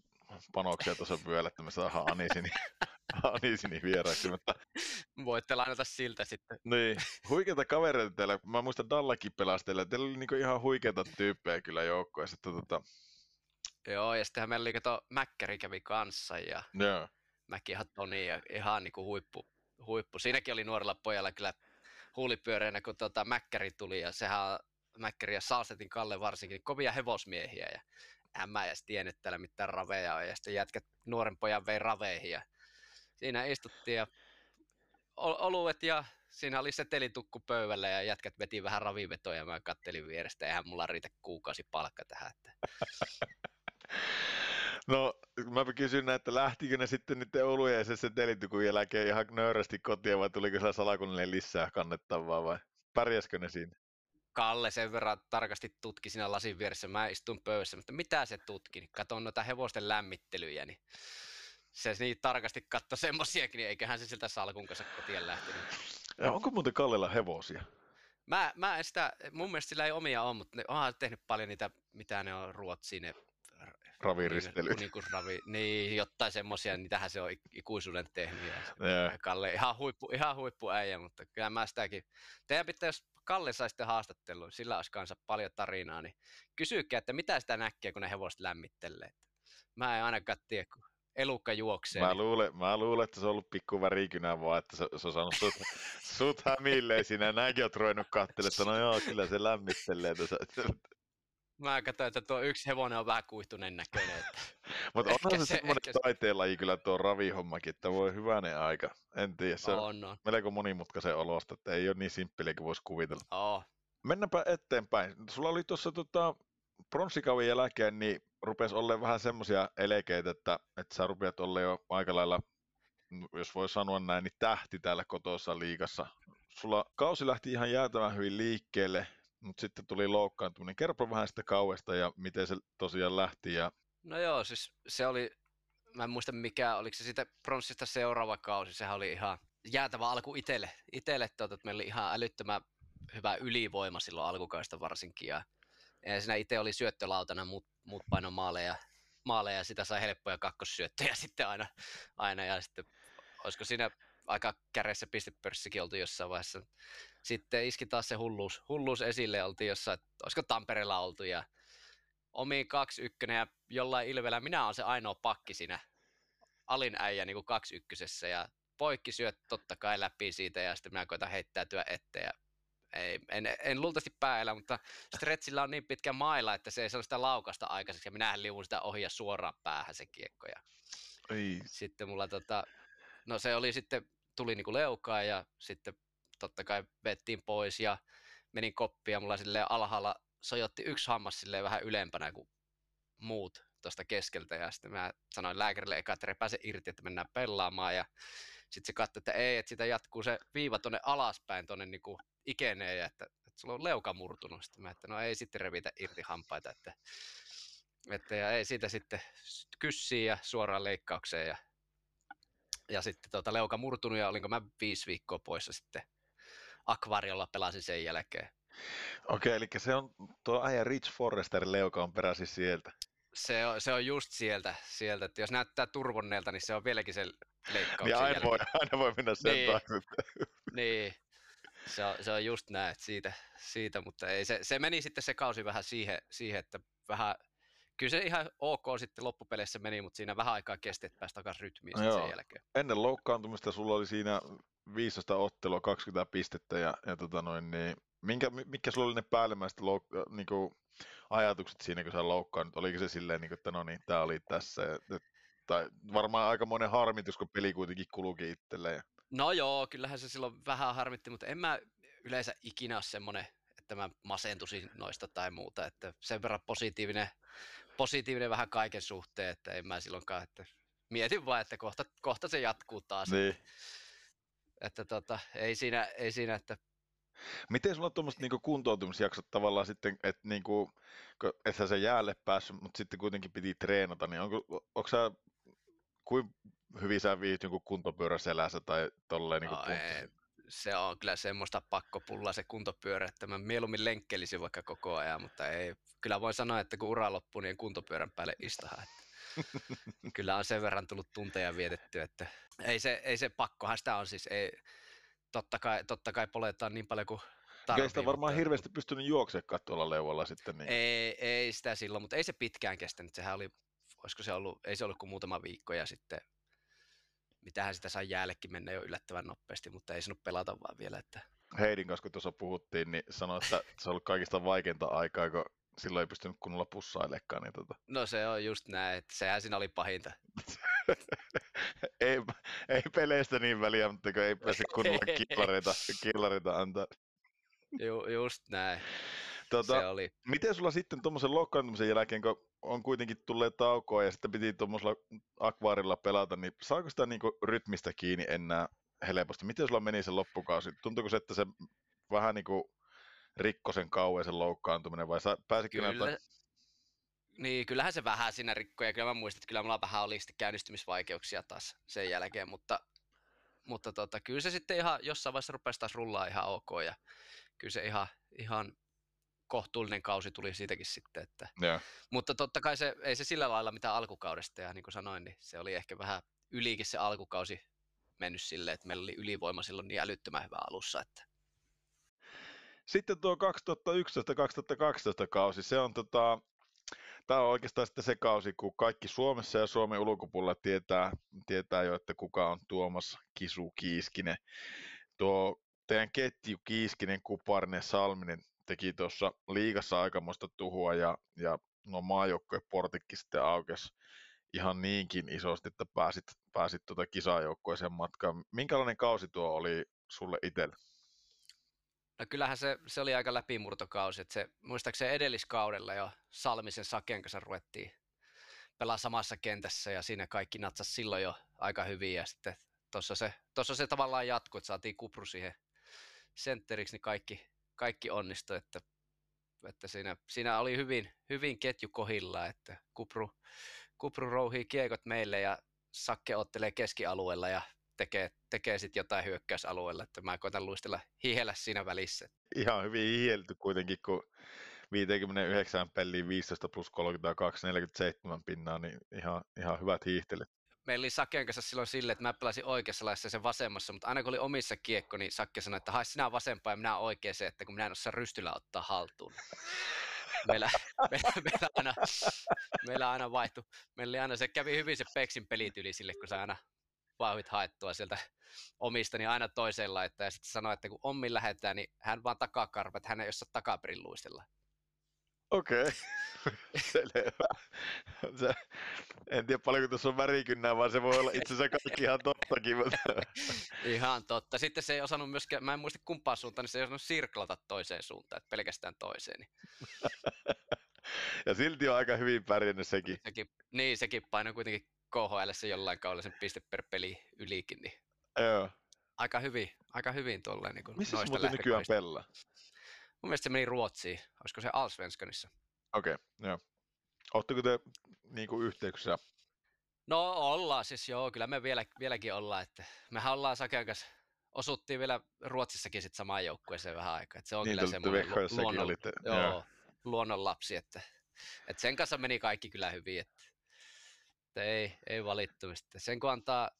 panoksia tuossa pyöllä, että me saadaan Anisini vieraksi. Mutta... voitte lainata siltä sitten. Niin, huikeita kavereita teillä. Mä muistan Dallakin pelasi teillä. Teillä oli niinku ihan huikeita tyyppejä kyllä joukkueessa. Joo, ja sittenhän meillä oli kato Mäkkäri kävi kanssa ja Mäkihan Toni ja ihan niinku huippu. Siinäkin oli nuorella pojalla kyllä huulipyöreänä, kun Mäkkäri tuli ja sehän Mäkkäri ja Saastetin Kalle varsinkin, niin kovia hevosmiehiä ja en mä edes tiennyt, että täällä mitään raveja on, ja sitten jätkät nuoren pojan vei raveihin, ja siinä istuttiin ja oluet, ja siinä oli setelitukku pöydällä, ja jätkät veti vähän ravivetoja, ja mä kattelin vierestä, eihän mulla riitä kuukausipalkka tähän. No, mä kysyn, että lähtikö ne sitten nyt Oulun ja sen telitykun jälkeen ihan nöyrästi kotiin vai tuliko siellä salakunnille lisää kannettavaa vai pärjäskö ne siinä? Kalle sen verran tarkasti tutki siinä lasin vieressä. Mä istuin pöydässä, mutta mitä se tutki? Katon noita hevosten lämmittelyjä, niin se niin tarkasti katsoi semmosiakin, niin eiköhän se siltä salkun kanssa kotiin lähtenyt. Ja onko muuten Kallella hevosia? Mä en sitä, mun mielestä sillä ei omia ole, mutta ne onhan tehnyt paljon niitä, mitä ne on Ruotsiin, ne raviristelyt. Niin, jotain semmosia, niitähän se on ikuisuuden tehnyt. Ja Kalle, ihan huippu äijä, mutta kyllä mä sitäkin. Teidän pitää, jos Kalle sai sitten haastattelua, sillä olisi kanssa paljon tarinaa, niin kysyykää, että mitä sitä näkee, kun ne hevoset lämmittelee. Mä en ainakaan tiedä, kun elukka juoksee. Mä luulen, että se on ollut pikku värikynä vaan, että se on saanut sut hämilleen siinä. Näinkin oot ruvennut katselemaan, että no joo, kyllä se lämmittelee. Mä katsoin, että tuo yksi hevonen on vähän kuihtuneen näköinen. Mutta onhan se semmoinen taiteenlaji kyllä tuo ravihommakin, että voi hyvänen aika. En tiedä, se on melko monimutkaisen olosta, että ei ole niin simppeliä kuin voisi kuvitella. Oh. Mennäänpä eteenpäin. Sulla oli tuossa pronssikauan jälkeen, niin rupesi olemaan vähän semmoisia elekeitä, että sä rupeat olla jo aika lailla, jos voi sanoa näin, niin tähti täällä kotossa liigassa. Sulla kausi lähti ihan jäätävän hyvin liikkeelle, mutta sitten tuli loukkaantuminen. Kerro vähän sitä kauesta ja miten se tosiaan lähti. Ja... No joo, siis se oli, mä en muista mikä, oliko se siitä pronssista seuraava kausi, sehän oli ihan jäätävä alku itselle, että meillä oli ihan älyttömän hyvä ylivoima silloin alkukaista varsinkin. Ja siinä itse oli syöttölautana, muut paino maaleja ja sitä sai helppoja kakkossyöttöjä sitten aina. Ja sitten, olisiko siinä aika käreessä pistepörssissäkin oltu jossain vaiheessa. Sitten iski taas se hulluus esille, oltiin jossain, olisiko Tampereella oltu ja omiin 2-1 ja jollain ilveellä minä olen se ainoa pakki siinä alin äijä niin kuin 2-1 ja poikki syöt totta kai läpi siitä ja sitten minä koitan heittäytyä eteen ja en luultavasti päällä, mutta Stretsillä on niin pitkä maila, että se ei saanut sitä laukasta aikaiseksi ja minähän liuun sitä ohi ja suoraan päähän se kiekko. Sitten mulla no se oli sitten, tuli niinku leukaa ja sitten totta kai vettiin pois ja menin koppiin ja mulla silleen alhaalla sojotti yksi hammas silleen vähän ylempänä kuin muut tuosta keskeltä ja sitten mä sanoin lääkärille eka, että repää se irti, että mennään pelaamaan ja sitten se katsoi, että ei, että sitä jatkuu se viiva tonne alaspäin tonne niinku ikeneen ja että sulla on leuka murtunut. Sitten mä, että no ei sitten revitä irti hampaita, että ja ei siitä sitten kyssiin ja suoraan leikkaukseen ja sitten leuka murtunut ja olinko mä 5 viikkoa poissa sitten akvaariolla pelasin sen jälkeen. Okei, eli se on tuo äijä Rich Forresterin leuka on peräisin sieltä. Se on just sieltä, että jos näyttää turvonneelta, niin se on vieläkin se leikkauksen ja jälkeen. Aina voi mennä sen taakse. Niin, se on just näin, siitä mutta ei, se meni sitten se kausi vähän siihen, että vähän. Kyllä se ihan ok sitten loppupeleissä meni, mutta siinä vähän aikaa kesti, että pääsi takaisin rytmiin sen jälkeen. Ennen loukkaantumista sulla oli siinä 15 ottelua, 20 pistettä ja niin mitkä sulla oli ne päällimmäiset niinku ajatukset siinä, kun sä loukkaannut? Oliko se silleen, että no niin, tää oli tässä? Tai varmaan aikamoinen harmitus, kun peli kuitenkin kulukin itselleen. No joo, kyllähän se silloin vähän harmitti, mutta en mä yleensä ikinä ole semmoinen, että mä masentuisin noista tai muuta, että sen verran positiivinen vähän kaiken suhteen, että en mä silloinkaan, että mietin vaan, että kohta se jatkuu taas. Niin. Että ei siinä, että... Miten sulla on tuommoiset niinku kuntoutumisjaksot tavallaan sitten, että niinku, et sä sen jäälle päässyt, mutta sitten kuitenkin piti treenata, niin onko sä, kuin hyvin sä viihdyt jonkun kuntopyörä selässä tai tolleen niinku punttiin? Se on kyllä semmoista pakkopullaa se kuntopyörä, että mä mieluummin lenkkelisin vaikka koko ajan, mutta ei. Kyllä voin sanoa, että kun ura loppuu, niin kuntopyörän päälle istahan. Kyllä on sen verran tullut tunteja vietetty, että ei se pakkohan sitä on siis. Ei, totta kai poletaan niin paljon kuin tarvii. Ei sitä varmaan hirveästi pystynyt juoksemaan tuolla leualla sitten. Niin. Ei sitä silloin, mutta ei se pitkään kestänyt. Sehän oli, ei se ollut kuin muutama viikko ja sitten... Mitähän sitä sai jäällekin mennä jo yllättävän nopeasti, mutta ei sinut pelata vaan vielä. Että... Heidin kanssa, kun tuossa puhuttiin, niin sanoi, että se on ollut kaikista vaikeinta aikaa, kun silloin ei pystynyt kunnolla pussailekaan. Niin No se on just näin, että sehän siinä oli pahinta. ei peleistä niin väliä, mutta kun ei pääse kunnolla killareita antaa. Just näin. Se oli. Miten sulla sitten tuommoisen loukkaantumisen jälkeen, kun on kuitenkin tulleet taukoa ja sitten piti tuommoisella akvaarilla pelata, niin saako sitä niinku rytmistä kiinni enää helposti? Miten sulla meni se loppukausi? Tuntuuko se, että se vähän niin kuin rikko sen kauan sen loukkaantuminen vai pääsikin näyttää? Niin, kyllähän se vähän siinä rikkoi ja kyllä mä muistan, että kyllä mulla vähän oli sitten käynnistymisvaikeuksia taas sen jälkeen, mutta kyllä se sitten ihan jossain vaiheessa rupesi taas rullaa ihan ok ja kyllä se ihan kohtuullinen kausi tuli siitäkin sitten, että, mutta totta kai se, ei se sillä lailla mitään alkukaudesta ja niin kuin sanoin, niin se oli ehkä vähän ylikin se alkukausi mennyt silleen, että meillä oli ylivoima silloin niin älyttömän hyvä alussa, että. Sitten tuo 2011-2012 kausi, se on tämä on oikeastaan sitten se kausi, kun kaikki Suomessa ja Suomen ulkopuolella tietää jo, että kuka on Tuomas Kisu Kiiskinen. Tuo teidän ketju Kiiskinen, Kuparinen, Salminen teki tuossa liigassa aikamoista tuhoa ja no maajoukkojen portikkin sitten aukesi ihan niinkin isosti, että pääsit kisajoukkueeseen matkaan. Minkälainen kausi tuo oli sulle itselle? No kyllähän se oli aika läpimurtokausi, että se, muistaakseni edelliskaudella jo Salmisen Saken kanssa ruvettiin pelaa samassa kentässä ja siinä kaikki natsasi silloin jo aika hyvin ja sitten tuossa se tavallaan jatkui, että saatiin Kupru siihen sentteriksi, niin kaikki onnistui, että siinä oli hyvin ketju kohilla, että Kupru rouhii kiekot meille ja Sakke ottelee keskialueella ja tekee sitten jotain hyökkäysalueella, että mä koitan luistella hihellä siinä välissä. Ihan hyvin hihelty kuitenkin, kun 59 peliin 15 plus 32, 47 pinnaa, niin ihan hyvät hiihtelet. Meillä oli Saken kanssa silloin silleen, että mä pelasin oikeassa laissa sen vasemmassa, mutta aina kun oli omissa kiekko, niin Sakke sanoi, että hae sinä vasempaa ja minä oikeaan, että kun minä en osaa rystyllä ottaa haltuun. Meillä aina vaihtui. Se kävi hyvin se Peksin pelityyli sille, kun se aina vauhit haettua sieltä omista, niin aina toiseen laittaa ja sitten sanoi, että kun ommin lähdetään, niin hän vaan takakarpa, että hän ei osaa takaperin luistella. Okei, selvä. En tiedä paljonko tuossa on värikynää, vaan se voi olla itse asiassa kaikki ihan tottakin. Ihan totta. Sitten se ei osannut myöskään, mä en muista kumpaan suuntaan, niin se ei osannut sirklata toiseen suuntaan, että pelkästään toiseen. Niin. Ja silti on aika hyvin pärjännyt sekin. Niin, sekin painoi kuitenkin KHL:ssä jollain kaudella sen piste per peli ylikin, niin joo. Aika hyvin tuolleen niin kuin noista lähtökohdista. Missä se nykyään pelaa? Mun mielestä se meni Ruotsiin, olisiko se Allsvenskanissa. Okei, joo. Oletteko te niin kuin yhteyksissä? No ollaan siis joo, kyllä me vieläkin ollaan, että mehän ollaan Saken kanssa, osuttiin vielä Ruotsissakin sitten samaan joukkueeseen vähän aikaa, että se on niin, kyllä semmoinen luonnonlapsi, että sen kanssa meni kaikki kyllä hyvin, että ei valittu. Sen kun antaa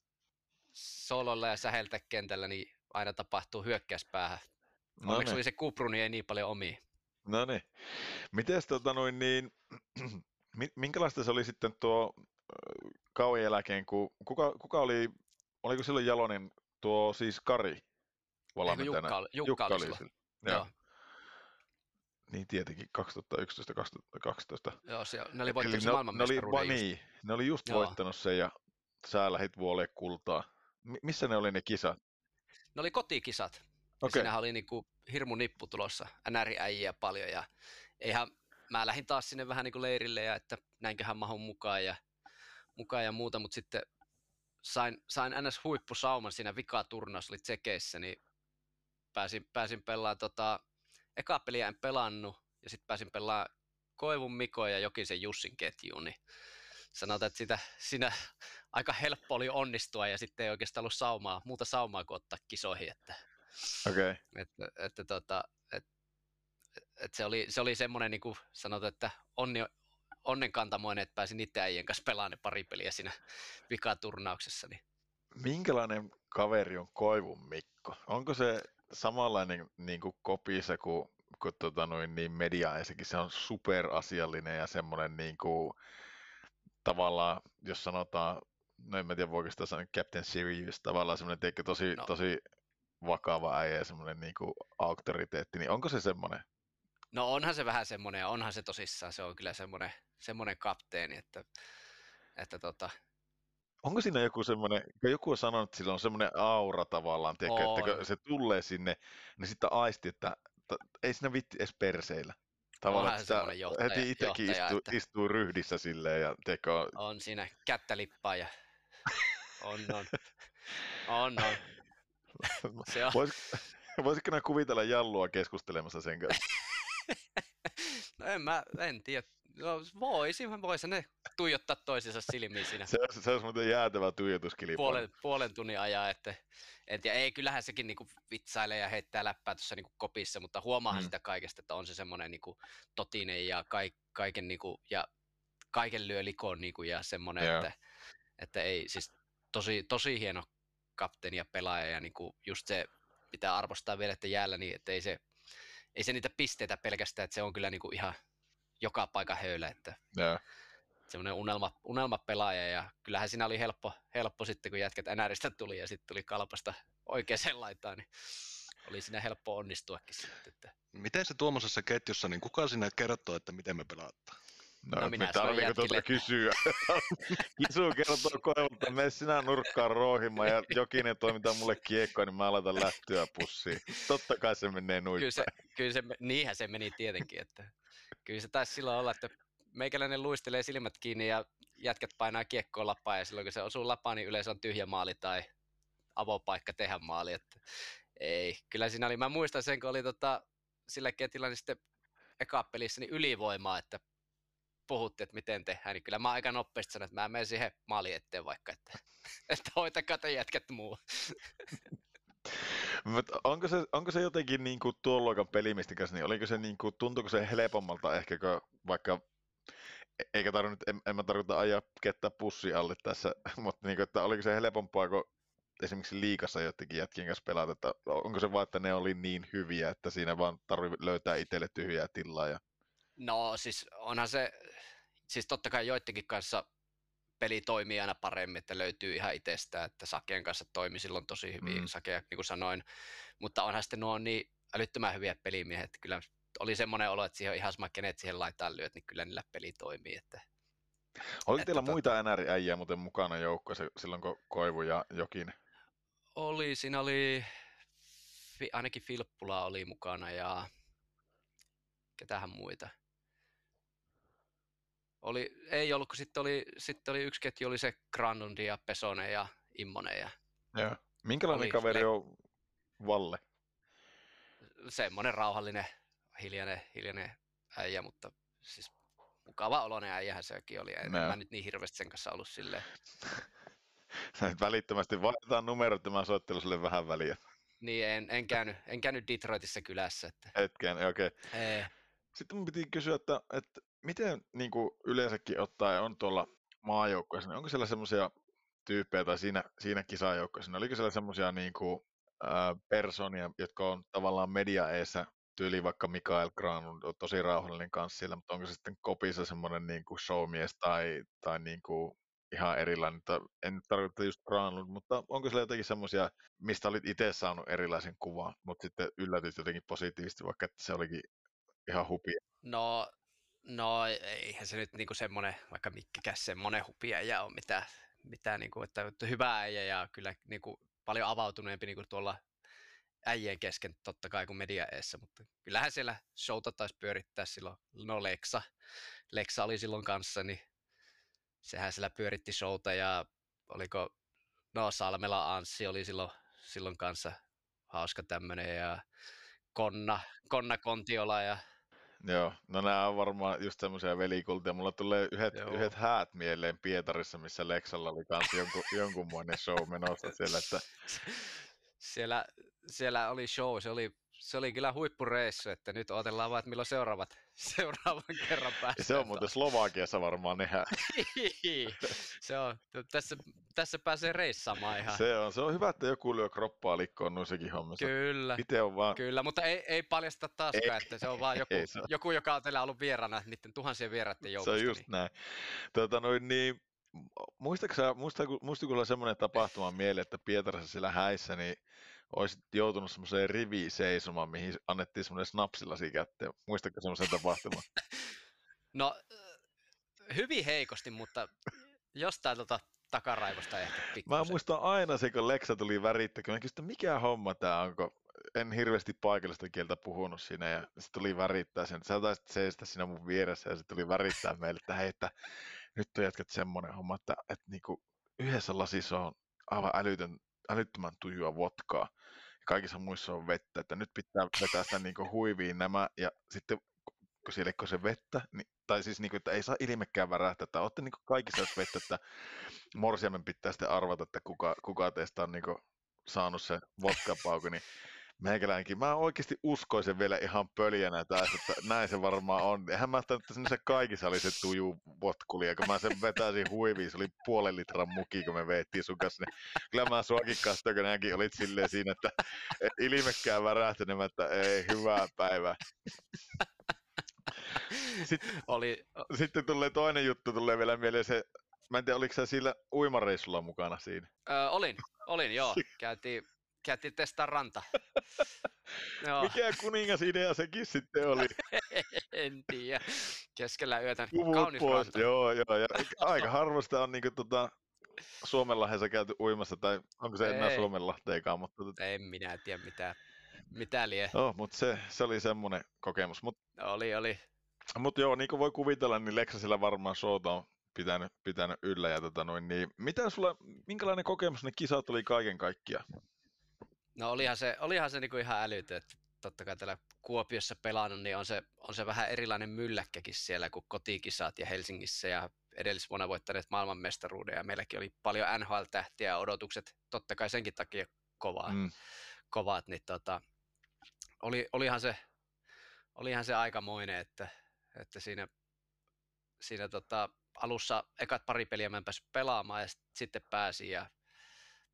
sololla ja säheltä kentällä, niin aina tapahtuu hyökkäyspäähän. Onneksi oli se Kupru, niin ei niin paljon omia. No niin. Mites minkälaista se oli sitten tuo kauan jälkeen, kun kuka oli, oliko silloin Jalonen tuo siis Kari? Jukka oli silloin. Joo. Niin tietenkin, 2011-2012. Joo, ne oli voittanut se maailmanmestaruuden. Niin, ne oli just voittanut sen ja sä lähit vuoleen kultaa. Missä ne oli ne kisat? Ne oli kotikisat. Okay. Siinähän oli niinku hirmu nippu tulossa, NR-äijiä paljon ja eihän, mä lähdin taas sinne vähän niinku leirille ja että näinköhän mahun mukaan ja muuta, mutta sitten sain ns. Huippusauman siinä vikaturnaus, oli Tsekeissä, niin pääsin pelaamaan ekaa peliä en pelannut, ja sitten pääsin pelaamaan Koivun Mikon ja Jokisen Jussin ketjuun, niin sanotaan, että siinä aika helppo oli onnistua, ja sitten ei oikeastaan ollut muuta saumaa kuin ottaa kisoihin. Okei. Okay. Että se oli semmoinen, niin kuin sanotaan, että onnenkantamoinen, että pääsin itse äijien kanssa pelaamaan ne pari peliä siinä vikaturnauksessa. Niin. Minkälainen kaveri on Koivun Mikko? Onko se samanlainen niin kuin kopissa kuin niin mediaissakin, se on superasiallinen ja semmoinen niin kuin, tavallaan, jos sanotaan, no en mä tiedä voiko sitä sanoa, Captain Serious, tavallaan semmoinen teikkö tosi vakava äijä ja semmoinen niin kuin auktoriteetti, niin onko se semmoinen? No onhan se vähän semmoinen ja onhan se tosissaan, se on kyllä semmoinen kapteeni, että onko siinä joku semmoinen, kun joku on sanonut, että sillä on semmoinen aura tavallaan, tiedätkö, että kun se tulee sinne, niin sitten aisti, että ei siinä vitti edes perseillä. Tavallaan sitä heti itsekin istuu ryhdissä silleen ja tekoo. On siinä kättä lippaa ja on. Voisitko nää kuvitella Jallua keskustelemassa sen kanssa? No en tiedä. No voisin ne tuijottaa toisensa silmiin siinä. Se olisi muuten jäätävä tuijotuskilpailu. Puolen tunnin ajaa, että en tiedä. Ei, kyllähän sekin niinku vitsailee ja heittää läppää tuossa niinku kopissa, mutta huomaahan sitä kaikesta, että on se semmoinen niinku totinen ja kaiken niinku, ja kaiken lyö likoon niinku ja semmoinen, että ei, siis tosi hieno kapteeni ja pelaaja ja niinku just se pitää arvostaa vielä, että jäällä, niin että ei se niitä pisteitä pelkästään, että se on kyllä niinku ihan joka paikan höylä, että semmoinen unelmapelaaja, ja kyllähän siinä oli helppo sitten, kun jätkät NRistä tuli ja sitten tuli Kalpasta oikeaan laitaan, niin oli siinä helppo onnistuakin sitten. Että. Miten se tuommoisessa ketjussa, niin kuka sinä kertoo, että miten me pelataan? No minä sanoin tuota kysyä. Kisu kertoo koivalta, mene sinä nurkkaan roihimaan ja Jokinen toimintaa mulle kiekkoa, niin mä aloitan lähtöä pussiin. Totta kai se menee nuittain. Niinhän se meni tietenkin. Että, kyllä se taisi silloin olla, että meikäläinen luistelee silmät kiinni ja jätkät painaa kiekkoon lapaan ja silloin kun se osuu lapaan, niin yleensä on tyhjä maali tai avopaikka tehdä maali. Että, ei, kyllä siinä oli. Mä muistan sen, kun oli sillä ketillä niin sitten eka pelissä niin ylivoimaa, että puhuttiin, että miten tehdään, niin kyllä mä aika nopeasti sanoin, että mä menen siihen maalin eteen vaikka, että hoitakaa te jätkät muu. onko se jotenkin niin kuin tuon luokan pelimistikäs, niin oliko se niin kuin, tuntuuko se helpommalta ehkä, vaikka eikä tarvinnut, en mä tarkoita ajaa kettä pussi alle tässä, mutta niin kuin, että oliko se helpompaa, kun esimerkiksi liigassa jotenkin jätkien kanssa pelaat, että onko se vaan, että ne oli niin hyviä, että siinä vaan tarvitsee löytää itselle tyhjää tilaa ja no siis onhan se, siis totta kai joidenkin kanssa peli toimii aina paremmin, että löytyy ihan itsestään, että Sakeen kanssa toimi silloin tosi hyvin, Sakea niin kuin sanoin, mutta onhan sitten nuo niin älyttömän hyviä pelimiehet, kyllä oli semmoinen olo, että siihen on ihan sama kenet siihen laitaan lyöt, niin kyllä niillä peli toimii. Että, oliko teillä muita NR-äijää muuten mukana joukkoissa silloin, kun Koivu ja Jokin? Oli, siinä oli, ainakin Filppula oli mukana ja ketähän muita. Ei ollut, kun sitten oli yksi ketju, oli se Granlund ja Pesonen ja Immonen. Ja minkälainen kaveri on Valle? Semmoinen rauhallinen, hiljainen äijä, mutta siis mukava oloinen äijähän sekin oli. En mä nyt niin hirveästi sen kanssa ollut silleen. Välittömästi vaihdetaan numerot ja mä soittelen sille vähän väliä. Niin, en käynyt Detroitissa kylässä. Että. Hetkään, okei. Okay. Sitten mun piti kysyä, että miten niin kuin yleensäkin ottaen on tuolla maajoukkueessa, niin onko siellä semmoisia tyyppejä tai siinä kisajoukkueessa, niin oliko siellä semmoisia niin kuin persoonia, jotka on tavallaan media-eessä, tyyli vaikka Mikael Granlund on tosi rauhallinen kanssa siellä, mutta onko se sitten kopissa semmoinen niin kuin showmies tai niin kuin ihan erilainen, en tarkoita just Granlund, mutta onko siellä jotenkin semmoisia, mistä olit itse saanut erilaisen kuvan, mutta sitten yllätyt jotenkin positiivisesti, vaikka että se olikin ihan hupia? No eihän se nyt niinku semmoinen, vaikka mikäkäs semmoinen hupia ei ole mitään niinku, että hyvä äijä ja kyllä niinku paljon avautuneempi niinku tuolla äijien kesken totta kai kuin media-eessä, mutta kyllähän siellä showta taisi pyörittää silloin, no Leksa oli silloin kanssa, niin sehän siellä pyöritti showta ja oliko, no Salmela Anssi oli silloin kanssa hauska tämmönen ja Konna Kontiola ja. Joo, no nämä on varmaan just semmoisia velikultia. Mulla tulee yhdet häät mieleen Pietarissa, missä Leksalla oli kans jonkunmoinen show menossa siellä, että. Siellä oli show, se oli kyllä huippureissu, että nyt odotellaan vaan, että milloin seuraavan kerran päästään. Se on muuten Slovakiassa varmaan nehän. Se on, tässä pääsee reissaamaan ihan. Se on hyvä, että joku lyö kroppaa likkoon noissakin hommissa. Kyllä, kyllä, mutta ei paljasta taaskaan, että se on vaan joku, joka on teillä ollut vierana niiden tuhansien vieraiden joukosta. Se on just niin. Näin. Muistiko sulla semmoinen tapahtuma mieleen, että Pietarissa siellä häissä, niin olisit joutunut semmoiseen riviin seisomaan, mihin annettiin semmoinen snapsilasi kätteen. Muistatko semmoisen tapahtuman? No, hyvin heikosti, mutta jostain takaraivosta ehkä pikkuisen. Mä muistan aina se, kun Leksa tuli värittämään. Mä kysyin, mikä homma tää on, kun en hirveästi paikallista kieltä puhunut siinä ja se tuli värittää sen. Sä taisit seistä siinä mun vieressä ja se tuli värittää meille, että hei, että nyt on jatket semmoinen homma, että niinku yhdessä lasissa on aivan älyttömän tujua vodkaa ja kaikissa muissa on vettä, että nyt pitää vetää sitä niinku huiviin nämä ja sitten kun siellä ei se vettä, niin, tai siis niinku, että ei saa ilmekään värähtää, että olette niinku kaikissa jos vettä, että morsiamen pitää sitten arvata, että kuka teistä on niinku saanut se vodkapauku, niin meikäläinenkin, mä oikeasti uskoisin vielä ihan pöljänä tästä, että näin se varmaan on. Eihän mä ajattelin, että sinne kaikissa oli se tuju votkulia, kun mä sen vetäisin huiviin, se oli 0,5 litran muki, kun me veettiin sun kanssa. Kyllä mä suakin kastoin, kun nämäkin olit silleen siinä, että ilmekään värähtänyt, että ei, hyvää päivää. Sitten tulee toinen juttu, tulee vielä mieleen se, mä en tiedä, oliko sä sillä uimareissulla mukana siinä? Olin joo. Käytiin testaa ranta. Mikä kuningas idea sekin sitten oli? En tiedä. Keskellä yötä kaunis pois. Ranta. Joo. Ja aika harvasta on niinku Suomenlahdessa käyty uimassa, tai onko se enää Suomenlahteikaan. Mutta... En minä tiedä mitä lie. Joo, mutta se oli semmoinen kokemus. Oli. Mutta joo, niin kuin voi kuvitella, niin Leksasilla varmaan showta on pitänyt yllä ja niin mitä sulla, minkälainen kokemus ne kisat oli kaiken kaikkiaan? No olihan se niinku ihan älytön, että totta kai täällä Kuopiossa pelannut, niin on se vähän erilainen mylläkkäkin siellä kuin kotikisat ja Helsingissä ja edellisvuonna voittaneet maailmanmestaruuden ja meilläkin oli paljon NHL-tähtiä ja odotukset totta kai senkin takia kovat, niin olihan se aikamoinen, että siinä alussa ekat pari peliä mä en päässyt pelaamaan ja sitten pääsin ja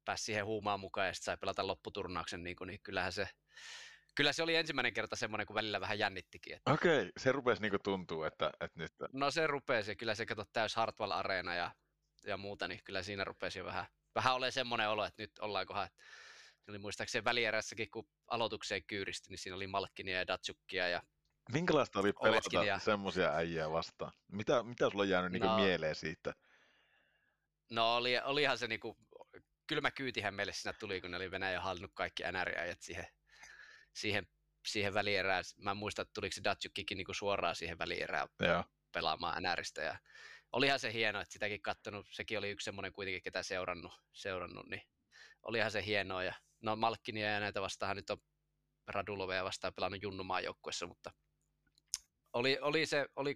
pääsi siihen huumaan mukaan ja sitten sai pelata lopputurnauksen, niin kyllä se oli ensimmäinen kerta semmoinen, kun välillä vähän jännittikin. Että... Okei, se rupesi niin kuin tuntuu, että nyt... No se rupesi ja kyllä se kato täys Hartwall-areena ja muuta, niin kyllä siinä rupesi jo vähän olemaan semmoinen olo, että nyt ollaankohan... Eli muistaakseni välierässäkin, kun aloitukseen kyyristi, niin siinä oli Malkkinia ja Datsukkia ja... Minkälaista oli pelata semmoisia äijää vastaan? Mitä sulla on jäänyt niin kuin mieleen siitä? No olihan se niin kuin... Kylmä kyytihän meille siinä tuli, kun ne oli Venäjä hallinnut kaikki NR-äijät siihen välierään. Mä en muista, että tuliko se Datsukkikin niin kuin suoraan siihen välierään pelaamaan NRistä. Ja olihan se hienoa, että sitäkin katsonut. Sekin oli yksi semmoinen kuitenkin, ketä seurannut, niin olihan se hienoa. Ja, no Malkkinia ja näitä vastaan nyt on Radulovea vastaan pelannut Junnumaan joukkuessa, mutta oli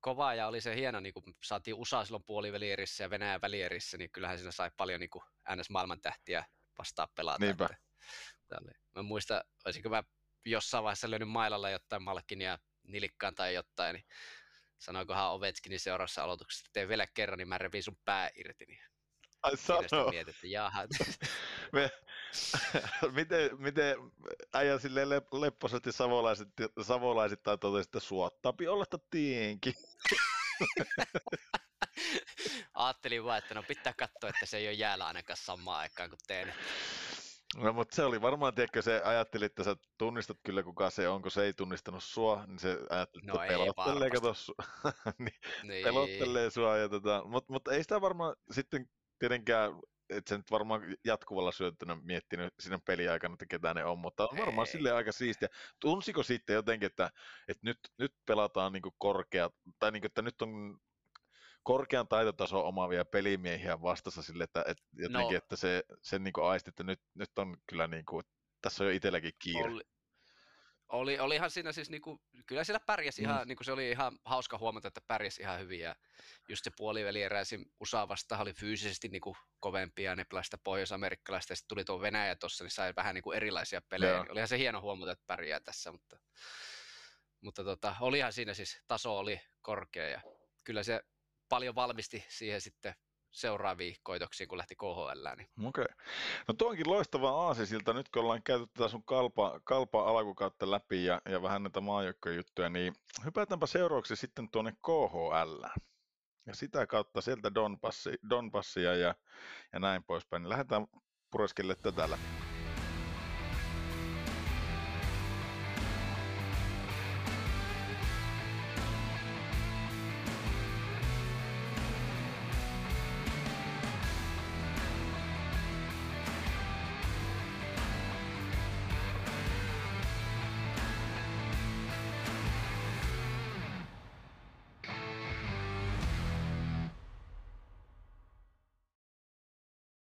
kova ja oli se hieno, niin kun saatiin USA silloin puolivälierissä ja Venäjän välierissä, niin kyllähän siinä sai paljon niin kuin NS-maailmantähtiä vastaan pelata. Niinpä. Mä muistan, olisinko mä jossain vaiheessa löynyt mailalla jotain Malkkinia nilikkaan tai jotain, niin sanoikohan Ovechkinin seuraavassa aloituksessa, että tee vielä kerran, niin mä revin sun pää irti. Niin ai sano. Mietit, että jaha. Miten äijä silleen lepposasti savolaisittain totesi, että suottapi olla tienkin. Aattelin vaan, että pitää katsoa, että se ei ole jäällä ainakaan samaan aikaan kuin teen. No mutta se oli varmaan, tiedätkö, se ajatteli, että sä tunnistat kyllä kuka se on, kun se ei tunnistanut sua, niin se ajatteli, että pelottelee, kato sua. niin. Pelottelee sua, mutta ei sitä varmaan sitten tietenkään... Et se nyt varmaan jatkuvalla syöttönä miettinyt siinä peliaikana, että ketä ne on, mutta on varmaan silleen aika siistiä. Tunsiko sitten jotenkin, että nyt pelataan niinku korkea, tai niinku, että nyt on korkean taitotason omaavia pelimiehiä vastassa sille, että jotenkin, että sen niinku aisti, että nyt on kyllä niinku, tässä on jo itselläkin kiire. Olihan siinä siis niinku, kyllä siellä pärjäsi ihan, niinku se oli ihan hauska huomata, että pärjäsi ihan hyvin ja just se puolivälieräisin USA vastaan oli fyysisesti niinku kovempia ne pelasivat pohjois-amerikkalaista ja sitten tuli tuo Venäjä tuossa, niin sai vähän niinku erilaisia pelejä. Niin olihan se hieno huomata, että pärjää tässä, mutta olihan siinä siis, taso oli korkea ja kyllä se paljon valmisti siihen sitten seuraaviin koitoksiin, kun lähti KHL:ään. Niin. Okei. No tuo onkin loistava aasisilta. Nyt kun ollaan käyty tätä sun kalpaa alkukautta läpi ja vähän näitä maajoukkojen juttuja, niin hypätäänpä seuraavaksi sitten tuonne KHL:ään. Ja sitä kautta sieltä Donbassia ja näin poispäin. Niin lähdetään pureskelle tätä läpi.